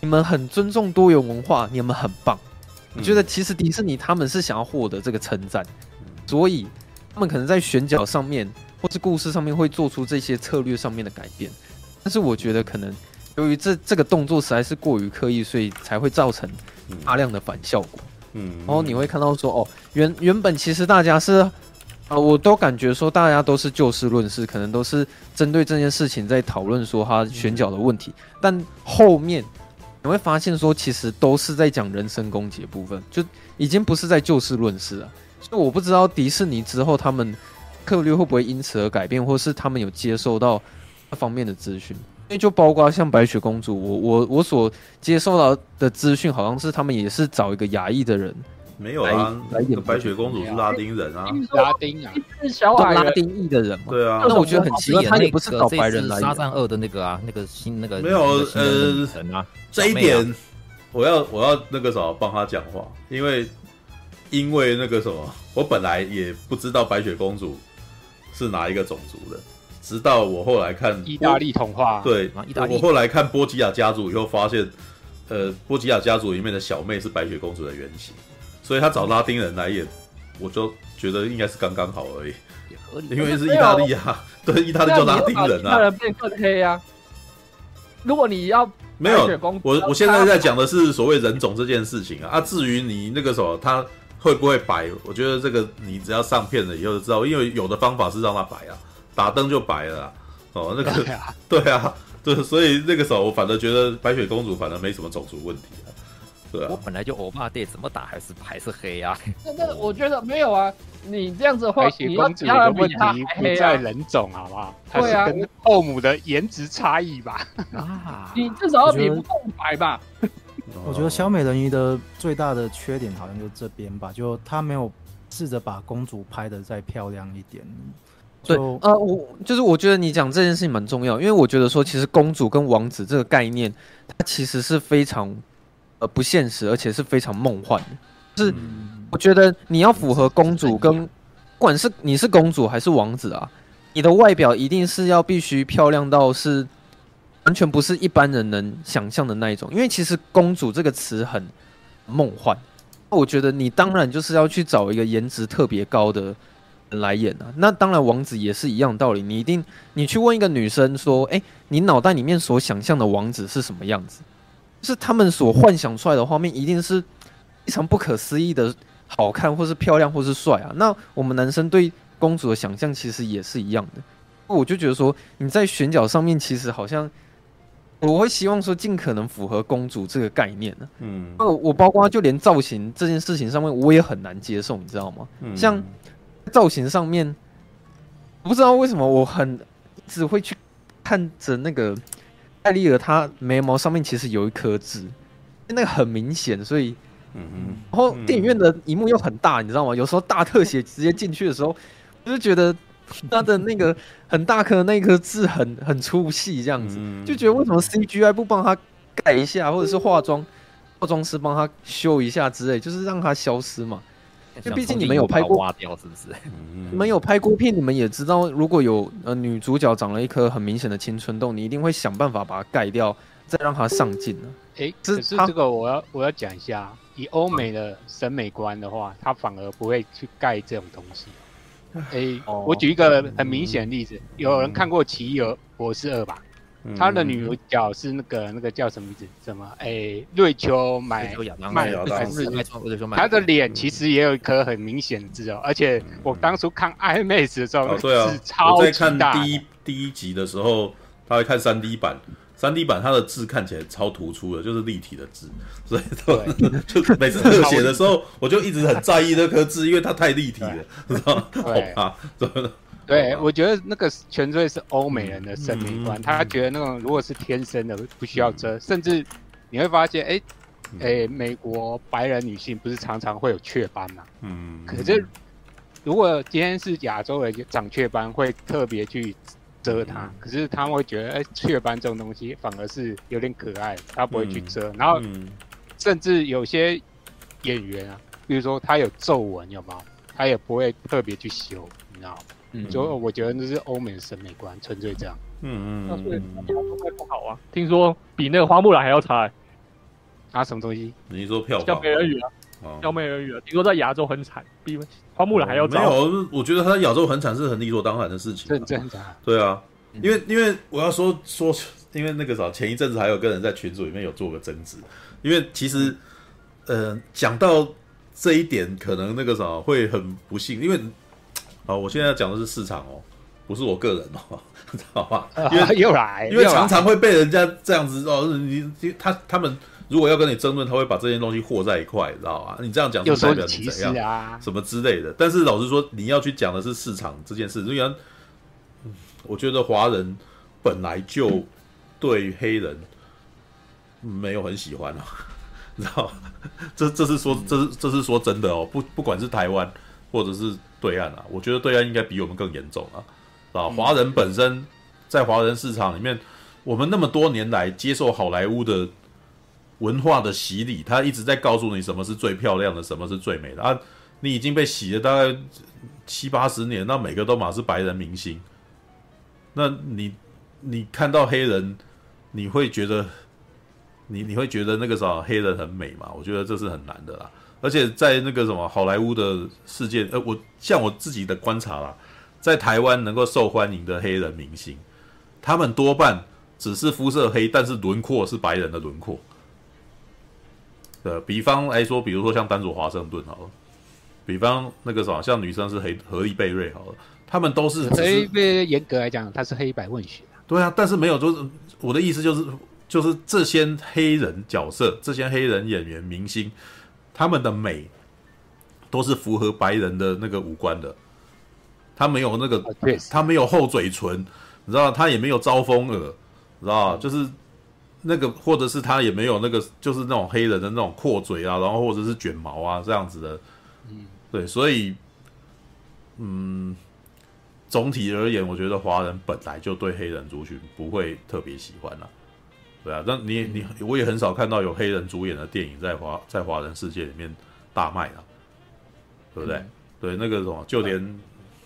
你们很尊重多元文化，你们很棒。我觉得其实迪士尼他们是想要获得这个称赞，所以他们可能在选角上面或是故事上面会做出这些策略上面的改变。但是我觉得可能由于这这个动作实在是过于刻意，所以才会造成大量的反效果。嗯，然后你会看到说，哦，原原本其实大家是。呃、我都感觉说大家都是就事论事，可能都是针对这件事情在讨论说他选角的问题，嗯、但后面你会发现说其实都是在讲人身攻击的部分，就已经不是在就事论事了。所以我不知道迪士尼之后他们策略会不会因此而改变，或是他们有接受到那方面的资讯，因为就包括像白雪公主，我我我所接受到的资讯好像是他们也是找一个亚裔的人。没有啊，白雪公主是拉丁人啊，拉丁啊，小矮人，拉丁裔的人嘛。对啊，那我觉得很奇怪，他也不是找白人来。沙赞二的那个啊，那个新那个没有呃这一点，我要我要那个什么帮他讲话，因为因为那个什么，我本来也不知道白雪公主是哪一个种族的，直到我后来看意大利童话，对，我后来看波吉亚家族以后发现，呃，波吉亚家族里面的小妹是白雪公主的原型。所以他找拉丁人来演，我就觉得应该是刚刚好而已，因为是意大利啊，对，意大利叫拉丁人啊，意大利人变更黑啊。如果你要没有，我我现在在讲的是所谓人种这件事情啊。啊，至于你那个什么，他会不会白，我觉得这个你只要上片了以后就知道，因为有的方法是让他白啊，打灯就白了啊。哦，那个对啊，对，所以那个时候我反而觉得白雪公主反而没什么种族问题啊。啊、我本来就欧巴对，怎么打还是还是黑啊？那那我觉得没有啊，你这样子的话，你要其他人比他还黑啊？不在人种好不好？对啊，跟后母的颜值差异吧。啊，你至少要比不够白吧？我觉得小美人鱼的最大的缺点好像就这边吧，就她没有试着把公主拍的再漂亮一点。对，呃，我就是我觉得你讲这件事情蛮重要，因为我觉得说其实公主跟王子这个概念，它其实是非常。呃，不现实，而且是非常梦幻的。就是我觉得你要符合公主跟，不管是你是公主还是王子啊，你的外表一定是要必须漂亮到是完全不是一般人能想象的那一种。因为其实公主这个词很梦幻，我觉得你当然就是要去找一个颜值特别高的人来演啊。那当然王子也是一样的道理，你一定你去问一个女生说，哎，你脑袋里面所想象的王子是什么样子？就是他们所幻想出来的画面，一定是非常不可思议的好看，或是漂亮，或是帅啊。那我们男生对公主的想象其实也是一样的。我就觉得说，你在选角上面，其实好像我会希望说，尽可能符合公主这个概念呢、啊。嗯，我包括就连造型这件事情上面，我也很难接受，你知道吗？嗯、像造型上面，我不知道为什么我很只会去看着那个。艾丽尔她眉毛上面其实有一颗痣，那个很明显，所以，嗯嗯，然后电影院的萤幕又很大，你知道吗？有时候大特写直接进去的时候，我就觉得她的那个很大颗那颗痣很很出戏，这样子就觉得为什么 C G I 不帮她改一下，或者是化妆化妆师帮她修一下之类，就是让她消失嘛。因为毕竟你们有拍过，挖掉是不是？你们有拍过片，你们也知道，如果有呃女主角长了一颗很明显的青春痘，你一定会想办法把它盖掉，再让它上镜的。哎、欸，可是这个我要我要讲一下，以欧美的审美观的话，它反而不会去盖这种东西。哎、欸，哦、我举一个很明显的例子，嗯、有人看过《奇异博士二》吧？他的女主角是那个那个叫什么名字？什么？哎、欸，瑞秋买买他的脸其实也有一颗很明显的痣哦，而且我当初看 IMAX 的时候，对啊，我在看第一第一集的时候，他会看 三 D 版 ，三 D 版他的痣看起来超突出的，就是立体的痣，所以就每次特写的时候，我就一直很在意那颗痣，因为它太立体了，知道吗？啊，真的。对，我觉得那个纯粹是欧美人的审美观，嗯、他觉得那种如果是天生的不需要遮，嗯、甚至你会发现，哎、欸，哎、欸，美国白人女性不是常常会有雀斑嘛、啊？嗯，可是如果今天是亚洲人长雀斑，会特别去遮它，嗯、可是他们会觉得，哎、欸，雀斑这种东西反而是有点可爱，他不会去遮。嗯、然后，嗯、甚至有些演员啊，比如说他有皱纹，有没有？他也不会特别去修，你知道吗？嗯，就我觉得那是欧美的审美观，纯粹这样。嗯嗯，那所以不好啊，听说比那个花木兰还要差、欸。啊，什么东西？你说票房？叫美人鱼啊，哦、叫美人鱼啊，听说在亚洲很惨，比花木兰还要糟、哦。没有，我觉得他在亚洲很惨是很理所当然的事情、啊。真的？对啊，因为因为我要说说，因为那个啥，前一阵子还有个人在群组里面有做个争执，因为其实，呃，讲到这一点，可能那个啥会很不幸，因为啊，我现在要讲的是市场哦。不是我个人哦，知道吧？因为、啊、又来，因为常常会被人家这样子哦，你他他们如果要跟你争论，他会把这件东西和在一块，你知道吧？你这样讲是代表你怎样、啊、什么之类的。但是老实说，你要去讲的是市场这件事，虽然我觉得华人本来就对黑人没有很喜欢啊，你知道吧？这这是说这是这是说真的哦，不不管是台湾或者是对岸啊，我觉得对岸应该比我们更严重啊。啊，华人本身在华人市场里面，我们那么多年来接受好莱坞的文化的洗礼，他一直在告诉你什么是最漂亮的，什么是最美的啊！你已经被洗了大概七八十年，那每个都嘛是白人明星，那你你看到黑人，你会觉得你你会觉得那个啥黑人很美嘛？我觉得这是很难的啦。而且在那个什么好莱坞的世界，呃，我像我自己的观察啦。在台湾能够受欢迎的黑人明星，他们多半只是肤色黑，但是轮廓是白人的轮廓。呃，比方来说，比如说像丹佐华盛顿好了，比方那个什么，像女生是黑荷丽贝瑞好了，他们都是荷丽贝瑞严格来讲，他是黑白混血、啊。对啊，但是没有，就是我的意思就是，就是这些黑人角色，这些黑人演员明星，他们的美都是符合白人的那个五官的。他没有那个，他没有厚嘴唇，你知道，他也没有招风耳，你知道，就是那个，或者是他也没有那个，就是那种黑人的那种阔嘴啊，然后或者是卷毛啊这样子的，嗯，对，所以，嗯，总体而言，我觉得华人本来就对黑人族群不会特别喜欢啦、啊，对啊，但你你我也很少看到有黑人主演的电影在华在华人世界里面大卖啦、啊，对不对？嗯、对，那个什么，就连。嗯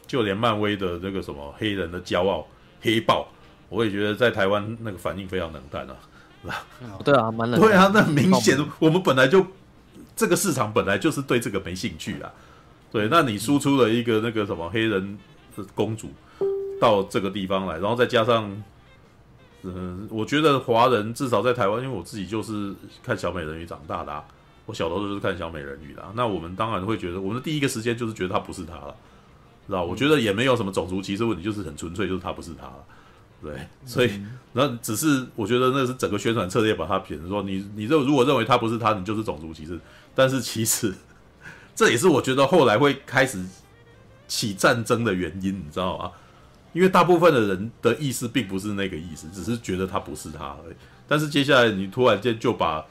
就连漫威的那个什么黑人的骄傲黑豹，我也觉得在台湾那个反应非常冷淡啊，对啊，蛮冷淡。对啊，那明显我们本来就这个市场本来就是对这个没兴趣啊。对，那你输出了一个那个什么黑人公主到这个地方来，然后再加上，嗯、呃，我觉得华人至少在台湾，因为我自己就是看小美人鱼长大的、啊，我小时候就是看小美人鱼的、啊，那我们当然会觉得，我们第一个时间就是觉得她不是她了。知道，我觉得也没有什么种族歧视问题，就是很纯粹，就是他不是他了，对，所以那只是我觉得那是整个宣传策略把他贬成说，你你如果认为他不是他，你就是种族歧视。但是其实这也是我觉得后来会开始起战争的原因，你知道吗？因为大部分的人的意思并不是那个意思，只是觉得他不是他而已。但是接下来你突然间就把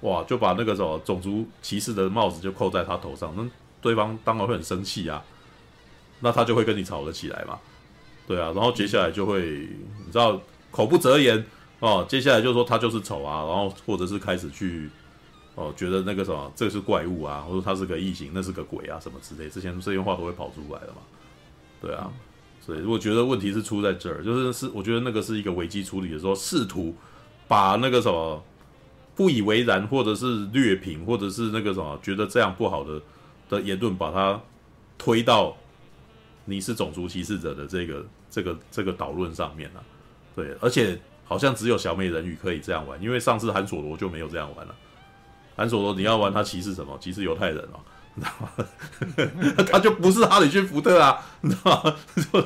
哇就把那个什么种族歧视的帽子就扣在他头上，那对方当然会很生气啊。那他就会跟你吵了起来嘛，对啊，然后接下来就会，你知道，口不择言哦，接下来就说他就是丑啊，然后或者是开始去哦，觉得那个什么，这是怪物啊，或者他是个异形，那是个鬼啊，什么之类，这些这些话都会跑出来的嘛，对啊，所以我觉得问题是出在这儿，就是是我觉得那个是一个危机处理的时候，试图把那个什么不以为然，或者是劣评，或者是那个什么觉得这样不好的的言论，把它推到。你是种族歧视者的这个这个这个导论上面啊，对，而且好像只有小美人鱼可以这样玩，因为上次韩索罗就没有这样玩了、啊。韩索罗你要玩他歧视什么？歧视犹太人哦、啊，你知道吗？他就不是哈里逊福特啊，你知道吗？就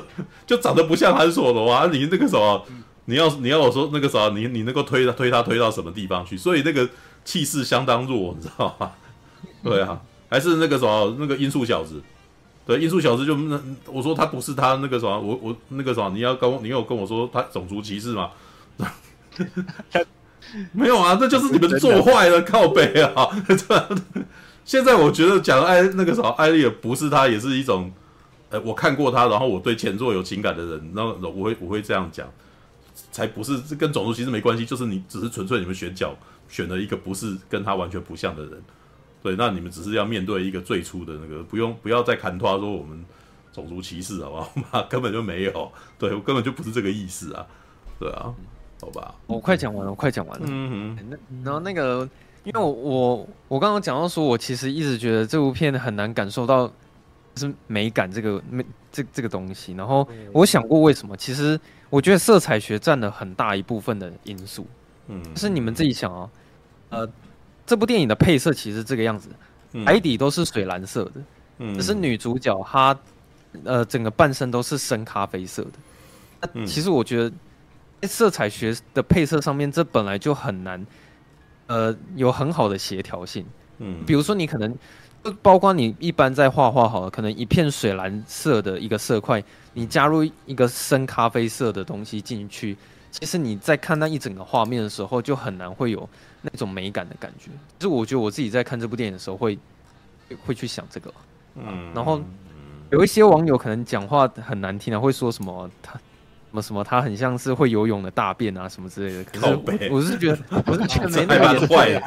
就长得不像韩索罗啊，你那个什么，你要你要我说那个啥，你你能够推他推他推到什么地方去？所以那个气势相当弱，你知道吗？对啊，还是那个什么那个音速小子。对，音速小子就我说他不是他那个什么，我我那个什么，你要跟我你有跟我说他种族歧视吗？没有啊，那就是你们做坏了靠北啊！现在我觉得讲艾那个什么艾丽尔不是他，也是一种，呃，我看过他，然后我对前作有情感的人，然后我会我会这样讲，才不是跟种族歧视没关系，就是你只是纯粹你们选角选了一个不是跟他完全不像的人。对，那你们只是要面对一个最初的那个，不用不要再砍拖说我们种族歧视好不好？根本就没有，对我根本就不是这个意思啊，对啊，好吧，我快讲完了，我快讲完了。嗯哼，然后那个因为我我我刚刚讲到说，我其实一直觉得这部片很难感受到是美感这个美这这个东西。然后我想过为什么，其实我觉得色彩学占了很大一部分的因素。嗯，就是你们自己想啊，呃，这部电影的配色其实这个样子，海底都是水蓝色的，嗯，只是女主角她呃整个半身都是深咖啡色的。那其实我觉得在色彩学的配色上面，这本来就很难。呃，有很好的协调性，嗯，比如说你可能，包括你一般在画画好了，可能一片水蓝色的一个色块，你加入一个深咖啡色的东西进去，其实你在看那一整个画面的时候，就很难会有那种美感的感觉。就是我觉得我自己在看这部电影的时候会，会会去想这个，嗯，然后有一些网友可能讲话很难听啊，会说什么他。什么什么，他很像是会游泳的大便啊，什么之类的。可是 我, 我是觉得，我是觉得没那么坏了，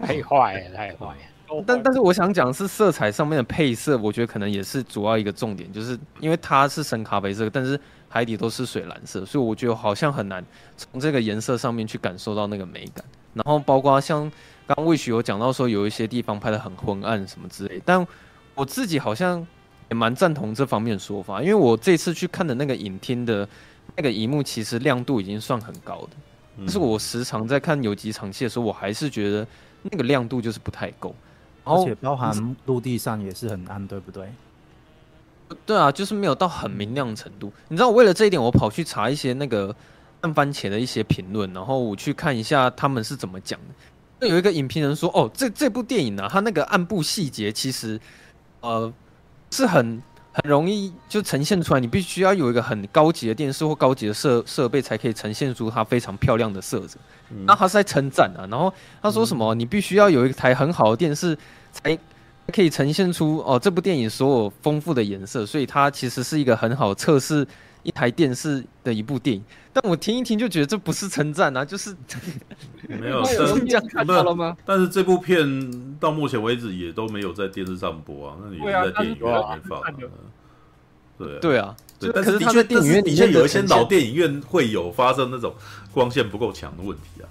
太坏了，太坏了。但但是我想讲是色彩上面的配色，我觉得可能也是主要一个重点，就是因为它是深咖啡色，但是海底都是水蓝色，所以我觉得好像很难从这个颜色上面去感受到那个美感。然后包括像刚刚Wish有讲到说有一些地方拍得很昏暗什么之类的，但我自己好像。也蛮赞同这方面的说法，因为我这次去看的那个影厅的那个萤幕，其实亮度已经算很高的。但是我时常在看有几场戏的时候，我还是觉得那个亮度就是不太够。而且包含陆地上也是很暗，对不对？对啊，就是没有到很明亮的程度。你知道，我为了这一点，我跑去查一些那个烂番茄的一些评论，然后我去看一下他们是怎么讲的。有一个影评人说：“哦，这这部电影呢、啊，它那个暗部细节其实，呃。”是很很容易就呈现出来，你必须要有一个很高级的电视或高级的设设备，才可以呈现出它非常漂亮的色泽。那、嗯、他是在称赞啊，然后他说什么？嗯、你必须要有一台很好的电视，才可以呈现出哦这部电影所有丰富的颜色。所以它其实是一个很好测试一台电视的一部电影。但我听一听就觉得这不是称赞啊，就是没有这样看到了吗？但是这部片。到目前为止也都没有在电视上播啊，那也是在电影院里面放、啊。对啊，对啊，对，但是的确，电影院里面有一些老电影院会有发生那种光线不够强的问题啊。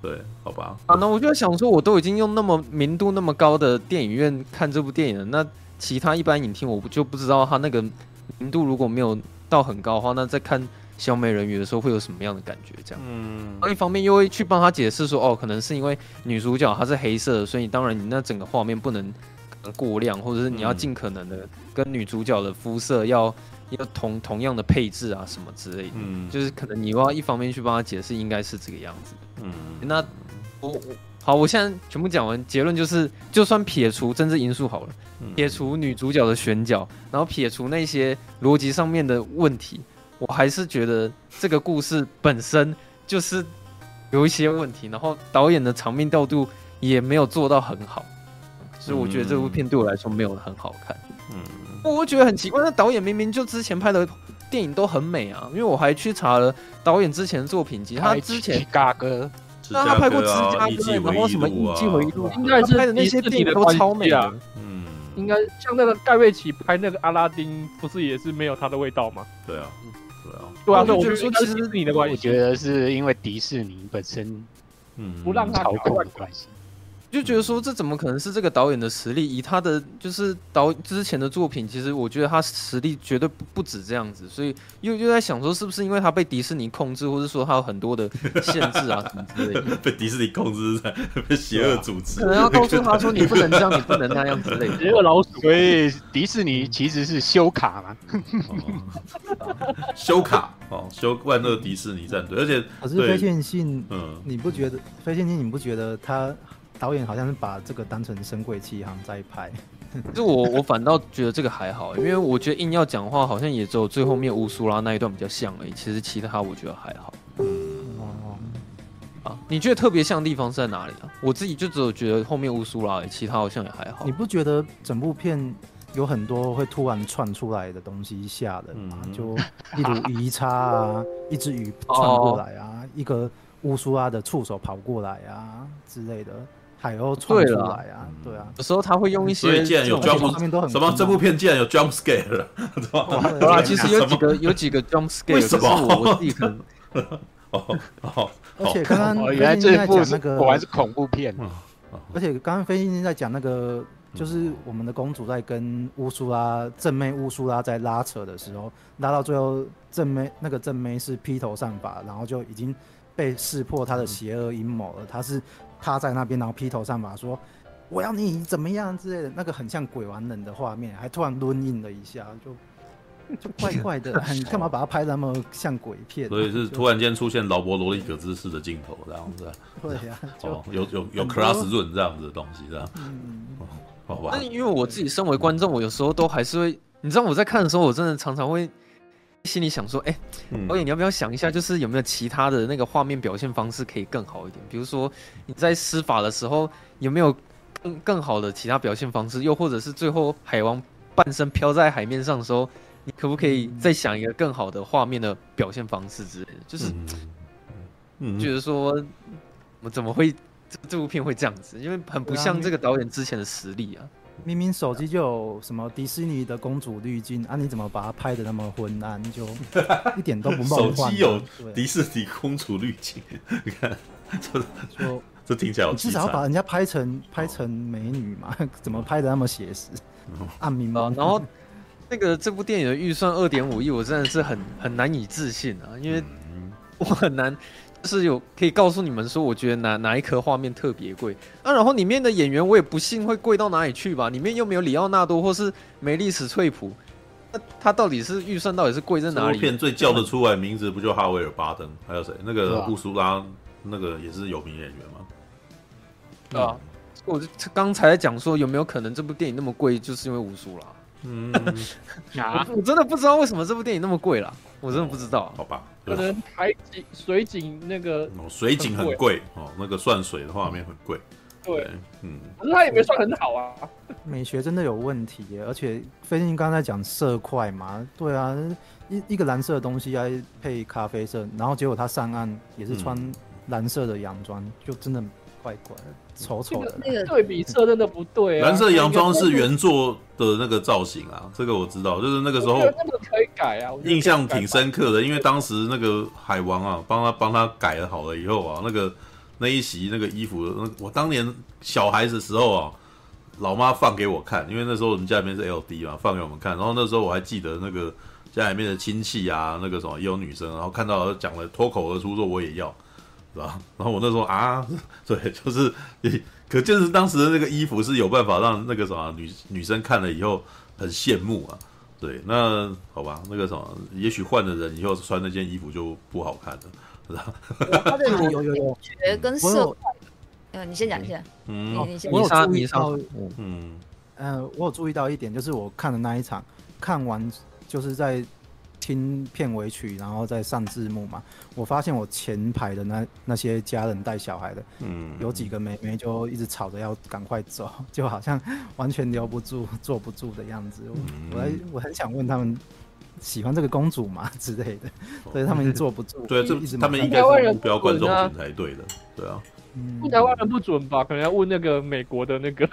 对，好吧。啊，那我就想说，我都已经用那么明度那么高的电影院看这部电影了，那其他一般影厅我就不知道它那个明度如果没有到很高的话，那在看。小美人鱼的时候会有什么样的感觉？这样，嗯，一方面又会去帮他解释说，哦，可能是因为女主角她是黑色的，所以当然你那整个画面不能过亮，或者是你要尽可能的跟女主角的肤色要要同同样的配置啊什么之类的，嗯，就是可能你要一方面去帮他解释，应该是这个样子。嗯，那我我好，我现在全部讲完，结论就是，就算撇除政治因素好了，撇除女主角的选角，然后撇除那些逻辑上面的问题。我还是觉得这个故事本身就是有一些问题，然后导演的场面调度也没有做到很好，所以我觉得这部片对我来说没有很好看。嗯，我觉得很奇怪，那导演明明就之前拍的电影都很美啊，因为我还去查了导演之前的作品集，他之前芝加哥，那他拍过芝加哥，然后什么《艺伎回忆录》，应该是拍的那些电影都超美的。嗯，应该像那个盖瑞奇拍那个《阿拉丁》，不是也是没有他的味道吗？对啊。对啊，我觉得其实你的关系，我觉得是因为迪士尼本身不让他操控的关系，就觉得说这怎么可能是这个导演的实力？以他的就是导之前的作品，其实我觉得他实力绝对 不, 不止这样子，所以又又在想说是不是因为他被迪士尼控制，或者说他有很多的限制啊什么之类的。被迪士尼控制，被邪恶组织，可能要告诉他说你不能这样，你不能那样之类的。邪恶老鼠，所以迪士尼其实是修卡嘛。修卡哦，修万恶迪士尼战队，而且可是非线性，嗯，你不觉得非线性？你不觉得他导演好像是把这个当成神鬼奇航在拍？就我我反倒觉得这个还好，因为我觉得硬要讲话，好像也只有最后面乌苏拉那一段比较像而已。其实其他我觉得还好。嗯，啊，你觉得特别像的地方是在哪里啊？我自己就只有觉得后面乌苏拉而已，其他好像也还好。你不觉得整部片？有很多会突然窜出来的东西吓人嘛，嗯、就例如鱼叉啊，一只鱼窜过来啊，哦、一个乌苏拉的触手跑过来啊之类的，海鸥窜出来啊，对啊，有时候他会用一些，所以既然有 jump， 什么这部片竟然有 jump scare 了，对吧？其实有几个有几个 jump scare， 为什么我自己可能？哦哦，而且刚刚原来这部那个果然是恐怖片。而且刚刚飞星在讲那个，就是我们的公主在跟乌苏拉正妹乌苏拉在拉扯的时候，拉到最后正妹那个正妹是披头散发，然后就已经被识破她的邪恶阴谋了。她是趴在那边，然后披头散发说：“我要你怎么样之类的。”那个很像鬼玩人的画面，还突然抡硬了一下，就。就怪怪的，你干嘛把它拍那么像鬼片？所以是突然间出现劳勃·罗里格姿势的镜头这样子。对呀、啊，哦，有有有 classroom 这样子的东西这样。嗯，哦、好吧。但因为我自己身为观众，我有时候都还是会，你知道我在看的时候，我真的常常会心里想说，哎、欸，导演你要不要想一下，就是有没有其他的那个画面表现方式可以更好一点？比如说你在施法的时候，有没有更更好的其他表现方式？又或者是最后海王半身飘在海面上的时候？你可不可以再想一个更好的画面的表现方式之类的？就是，嗯，觉得说，我怎么会这部片会这样子？因为很不像这个导演之前的实力啊。明明手机就有什么迪士尼的公主滤镜啊，你怎么把它拍的那么昏暗？就一点都不梦幻。手机有迪士尼公主滤镜，你看，这这这听起来有凄惨。你至少要把人家拍成拍成美女嘛？怎么拍的那么写实？暗明白，然后。那个这部电影的预算二点五亿，我真的是很很难以置信啊！因为我很难，就是有可以告诉你们说，我觉得哪哪一颗画面特别贵啊。然后里面的演员我也不信会贵到哪里去吧，里面又没有里奥纳多或是梅丽史翠普，那他到底是预算到底是贵在哪里？这部片最叫得出来名字不就哈维尔巴登，还有谁？那个乌苏拉，那个也是有名演员嘛？对啊，我刚才在讲说有没有可能这部电影那么贵，就是因为乌苏拉。嗯啊、我真的不知道为什么这部电影那么贵啦，我真的不知道。好吧，可能海景、水景那个、哦、水景很贵哦，那个算水的画面很贵。对，對嗯，可是它也没算很好啊。美学真的有问题耶，而且飞信刚才讲色块嘛，对啊，一一个蓝色的东西来配咖啡色，然后结果他上岸也是穿蓝色的洋装、嗯，就真的怪怪的。丑丑的、那個那個、对比色真的不对啊！蓝色洋装是原作的那个造型啊，这个我知道，就是那个时候那个可以改啊，印象挺深刻的，因为当时那个海王啊，帮他帮他改了好了以后啊，那个那一袭那个衣服，那我当年小孩子的时候啊，老妈放给我看，因为那时候我们家里面是 L D 嘛，放给我们看，然后那时候我还记得那个家里面的亲戚啊，那个什么也有女生，然后看到讲了脱口而出说我也要。然后我那时候啊，对，就是，可就是当时的那个衣服是有办法让那个什么 女, 女生看了以后很羡慕啊，对，那好吧，那个什么，也许换了人以后穿那件衣服就不好看了，是吧？他的有有有觉跟色块，嗯，你先讲一下，嗯，你先，我有注意到，嗯嗯，我有注意到一点，就是我看的那一场，看完就是在。听片尾曲，然后再上字幕嘛。我发现我前排的 那, 那些家人带小孩的，嗯，有几个妹妹就一直吵着要赶快走，就好像完全留不住、坐不住的样子。我我, 我很想问他们喜欢这个公主嘛之类的，所以他们坐不住。对，这他们应该是目标观众群才对的，对啊。问台湾人不准吧？可能要问那个美国的那个。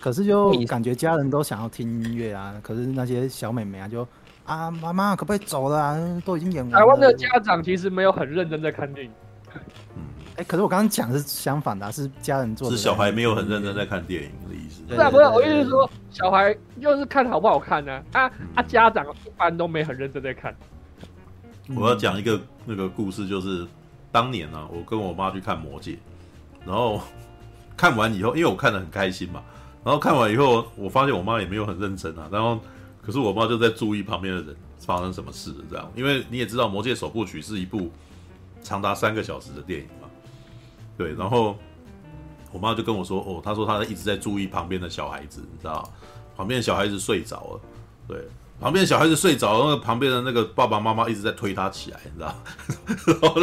可是就感觉家人都想要听音乐啊，可是那些小妹妹啊就。啊，妈妈可不可以走了、啊？都已经演完了。台湾的家长其实没有很认真在看电影。嗯，欸、可是我刚刚讲的是相反的、啊，是家人做的。是小孩没有很认真在看电影的意思。不是不是，我意思是说，小孩就是看好不好看呢、啊？啊、嗯、啊，家长一般都没很认真在看。我要讲一个那个故事，就是当年呢、啊，我跟我妈去看《魔戒》，然后看完以后，因为我看得很开心嘛，然后看完以后，我发现我妈也没有很认真啊，然后。可是我妈就在注意旁边的人发生什么事，这样，因为你也知道，《魔戒》首部曲是一部长达三个小时的电影嘛，对。然后我妈就跟我说：“哦，她说她一直在注意旁边的小孩子，你知道，旁边的小孩子睡着了，对，旁边的小孩子睡着，然后旁边的那个爸爸妈妈一直在推他起来，你知道。然后”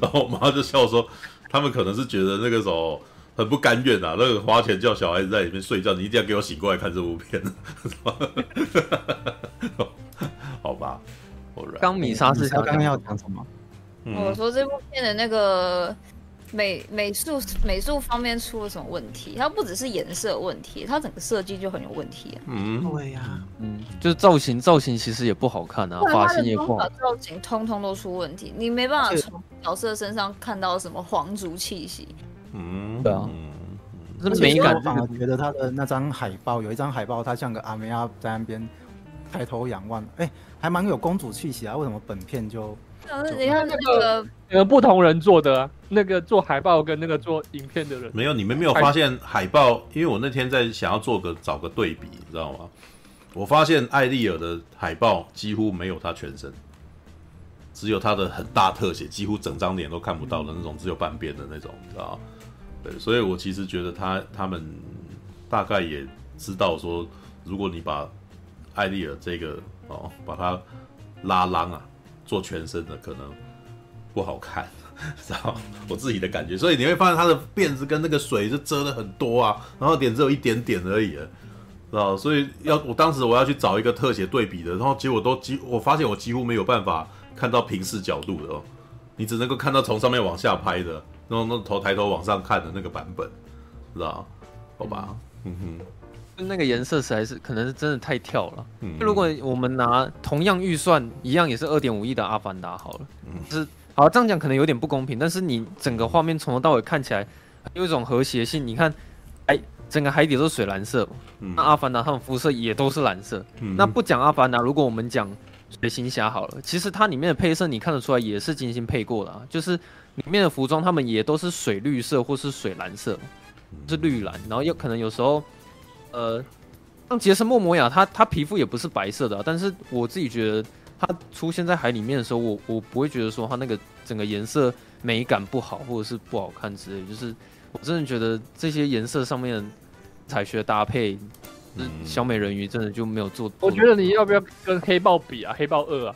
然后我妈就笑说：“他们可能是觉得那个时候。”很不甘愿啊！那个花钱叫小孩子在里面睡觉，你一定要给我醒过来看这部片，好吧？刚米莎是刚刚要讲什么？我说这部片的那个美美术美术方面出了什么问题？它不只是颜色问题，它整个设计就很有问题、啊。嗯，对呀、啊，嗯，就是造型造型其实也不好看啊，发型也不好，造型通通都出问题，你没办法从角色身上看到什么皇族气息。嗯，对啊，这、嗯、美感。我反而觉得他的那张海报，有一张海报，他像个阿梅亚在那边抬头仰望，哎、欸，还蛮有公主气息啊。为什么本片就？你看那个呃不同人做的、啊，那个做海报跟那个做影片的人没有，你们没有发现海报？因为我那天在想要做个找个对比，你知道吗？我发现艾丽尔的海报几乎没有她全身，只有她的很大特写，几乎整张脸都看不到的那种，只有半边的那种，你知道吗？对，所以我其实觉得他他们大概也知道说，如果你把艾丽尔这个哦，把它拉浪啊。做全身的可能不好看，知道我自己的感觉，所以你会发现他的辫子跟那个水就遮了很多啊，然后脸只有一点点而已了，知道？所以要我当时我要去找一个特写对比的，然后结果都几，我发现我几乎没有办法看到平视角度的哦，你只能够看到从上面往下拍的，然后那头抬头往上看的那个版本，知道？好吧，嗯哼。那个颜色实在是可能是真的太跳了。嗯、如果我们拿同样预算，一样也是 二点五亿的《阿凡达》好了，嗯、就是好这样讲可能有点不公平，但是你整个画面从头到尾看起来有一种和谐性。你看，哎，整个海底都是水蓝色，嗯、那《阿凡达》他们肤色也都是蓝色。嗯、那不讲《阿凡达》，如果我们讲《水行侠》好了，其实它里面的配色你看得出来也是精心配过的、啊，就是里面的服装他们也都是水绿色或是水蓝色，就是绿蓝，然后又可能有时候。呃，像杰森·莫摩亚，他他皮肤也不是白色的、啊，但是我自己觉得他出现在海里面的时候，我我不会觉得说他那个整个颜色美感不好，或者是不好看之类的。就是我真的觉得这些颜色上面彩学搭配，嗯、小美人鱼真的就没有做。我觉得你要不要跟黑豹比啊？黑豹二啊，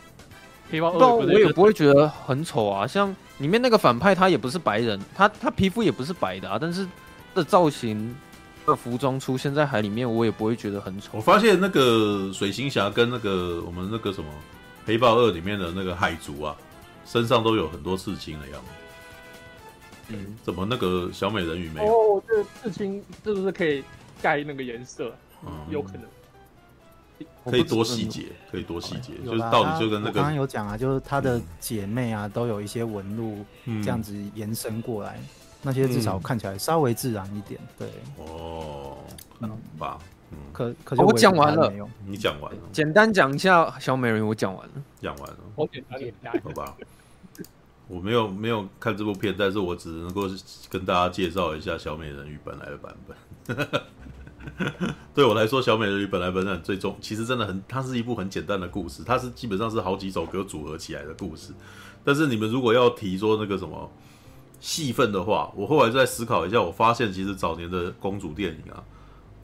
黑豹二，我也不会觉得很丑啊。像里面那个反派，他也不是白人，他他皮肤也不是白的啊，但是他的造型。服装出现在海里面，我也不会觉得很丑。我发现那个水行侠跟那个我们那个什么《黑豹二》里面的那个海族啊，身上都有很多刺青的样子。嗯，怎么那个小美人鱼没有？哦，这刺青是不是可以盖那个颜色？嗯，有可能。可以多细节，可以多细节，就是到底就跟那个我刚刚有讲啊，就是她的姐妹啊，嗯、都有一些纹路，这样子延伸过来。那些至少看起来稍微自然一点，对。哦，嗯吧，嗯。可可是我讲完了，你讲完了。简单讲一下小美人鱼，我讲完了，讲完了。我简单简单，好吧。我没有没有看这部片，但是我只能够跟大家介绍一下小美人鱼本来的版本。对我来说，小美人鱼本来版本最终其实真的很，它是一部很简单的故事，它是基本上是好几首歌组合起来的故事。但是你们如果要提说那个什么。戏份的话，我后来再思考一下，我发现其实早年的公主电影啊，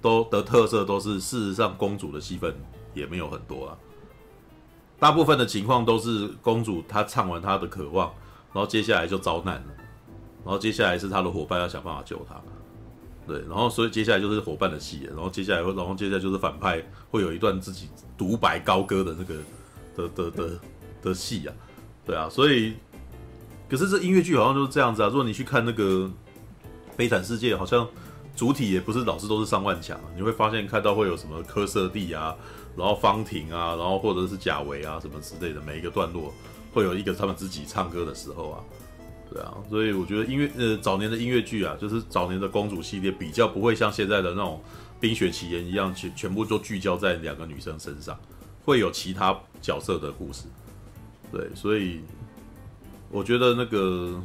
都的特色都是事实上公主的戏份也没有很多啊，大部分的情况都是公主她唱完她的渴望，然后接下来就遭难了，然后接下来是她的伙伴要想办法救她，对，然后所以接下来就是伙伴的戏，然后接下来然后接下来就是反派会有一段自己独白高歌的那个的的的的戏啊，对啊，所以。可是这音乐剧好像就是这样子啊！如果你去看那个《悲惨世界》，好像主体也不是老是都是上万强、啊，你会发现看到会有什么科瑟蒂啊，然后方婷啊，然后或者是贾维啊什么之类的，每一个段落会有一个他们自己唱歌的时候啊，对啊，所以我觉得音乐呃早年的音乐剧啊，就是早年的公主系列比较不会像现在的那种《冰雪奇缘》一样，全全部都聚焦在两个女生身上，会有其他角色的故事，对，所以。我觉得那个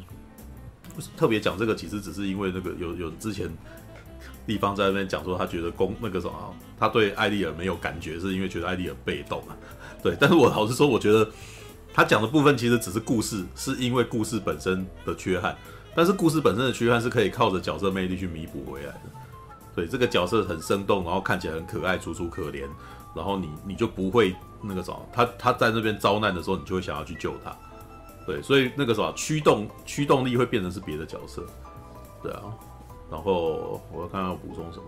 特别讲这个，其实只是因为那个有有之前地方在那边讲说，他觉得公那个什么，他对艾丽尔没有感觉，是因为觉得艾丽尔被动啊。对，但是我老实说，我觉得他讲的部分其实只是故事，是因为故事本身的缺憾，但是故事本身的缺憾是可以靠着角色魅力去弥补回来的。对，这个角色很生动，然后看起来很可爱，楚楚可怜，然后你你就不会那个什么，他他在那边遭难的时候，你就会想要去救他。对，所以那个什么驱动驱动力会变成是别的角色，对啊。然后我要看要补充什么，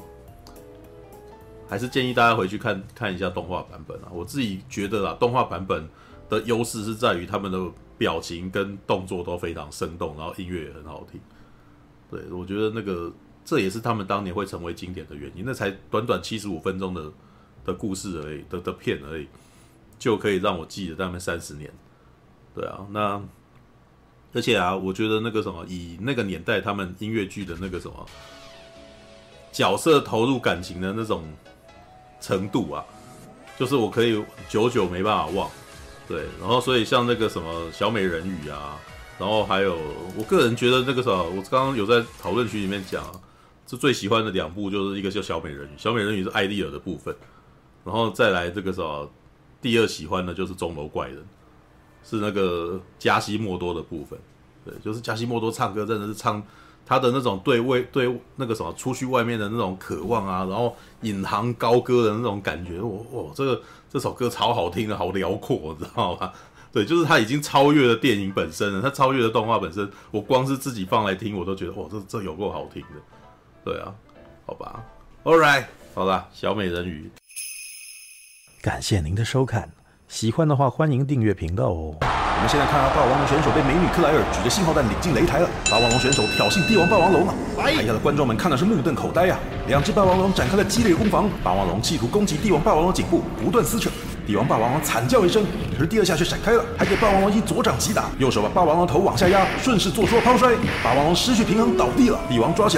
还是建议大家回去看看一下动画版本啊。我自己觉得啊，动画版本的优势是在于他们的表情跟动作都非常生动，然后音乐也很好听。对，我觉得那个这也是他们当年会成为经典的原因。那才短短七十五分钟的的故事而已，的的片而已，就可以让我记得大概三十年。对啊，那而且啊，我觉得那个什么，以那个年代他们音乐剧的那个什么角色投入感情的那种程度啊，就是我可以久久没办法忘。对，然后所以像那个什么小美人鱼啊，然后还有我个人觉得那个什么，我刚刚有在讨论区里面讲，这最喜欢的两部就是一个叫小美人鱼，小美人鱼是艾丽尔的部分，然后再来这个什么第二喜欢的就是钟楼怪人，是那个加西莫多的部分。对，就是加西莫多唱歌真的是唱他的那种对外对那个什么出去外面的那种渴望啊，然后引吭高歌的那种感觉，哇哇，这个这首歌超好听的，好辽阔，知道吗？对，就是他已经超越了电影本身了，他超越了动画本身。我光是自己放来听，我都觉得哇，这这有够好听的。对啊，好吧 ，All right， 好啦，小美人鱼。感谢您的收看，喜欢的话欢迎订阅频道哦。我们现在看到霸王龙选手被美女克莱尔举着信号弹领进擂台了。霸王龙选手挑衅帝王霸王龙了，哎呀，的观众们看的是目瞪口呆啊！两只霸王龙展开了激烈攻防，霸王龙企图攻击帝王霸王龙颈部，不断撕扯。帝王霸王龙惨叫一声，可是第二下却闪开了，还给霸王龙一左掌击打，右手把霸王龙头往下压，顺势做出了抛摔，霸王龙失去平衡倒地了。帝王抓起来。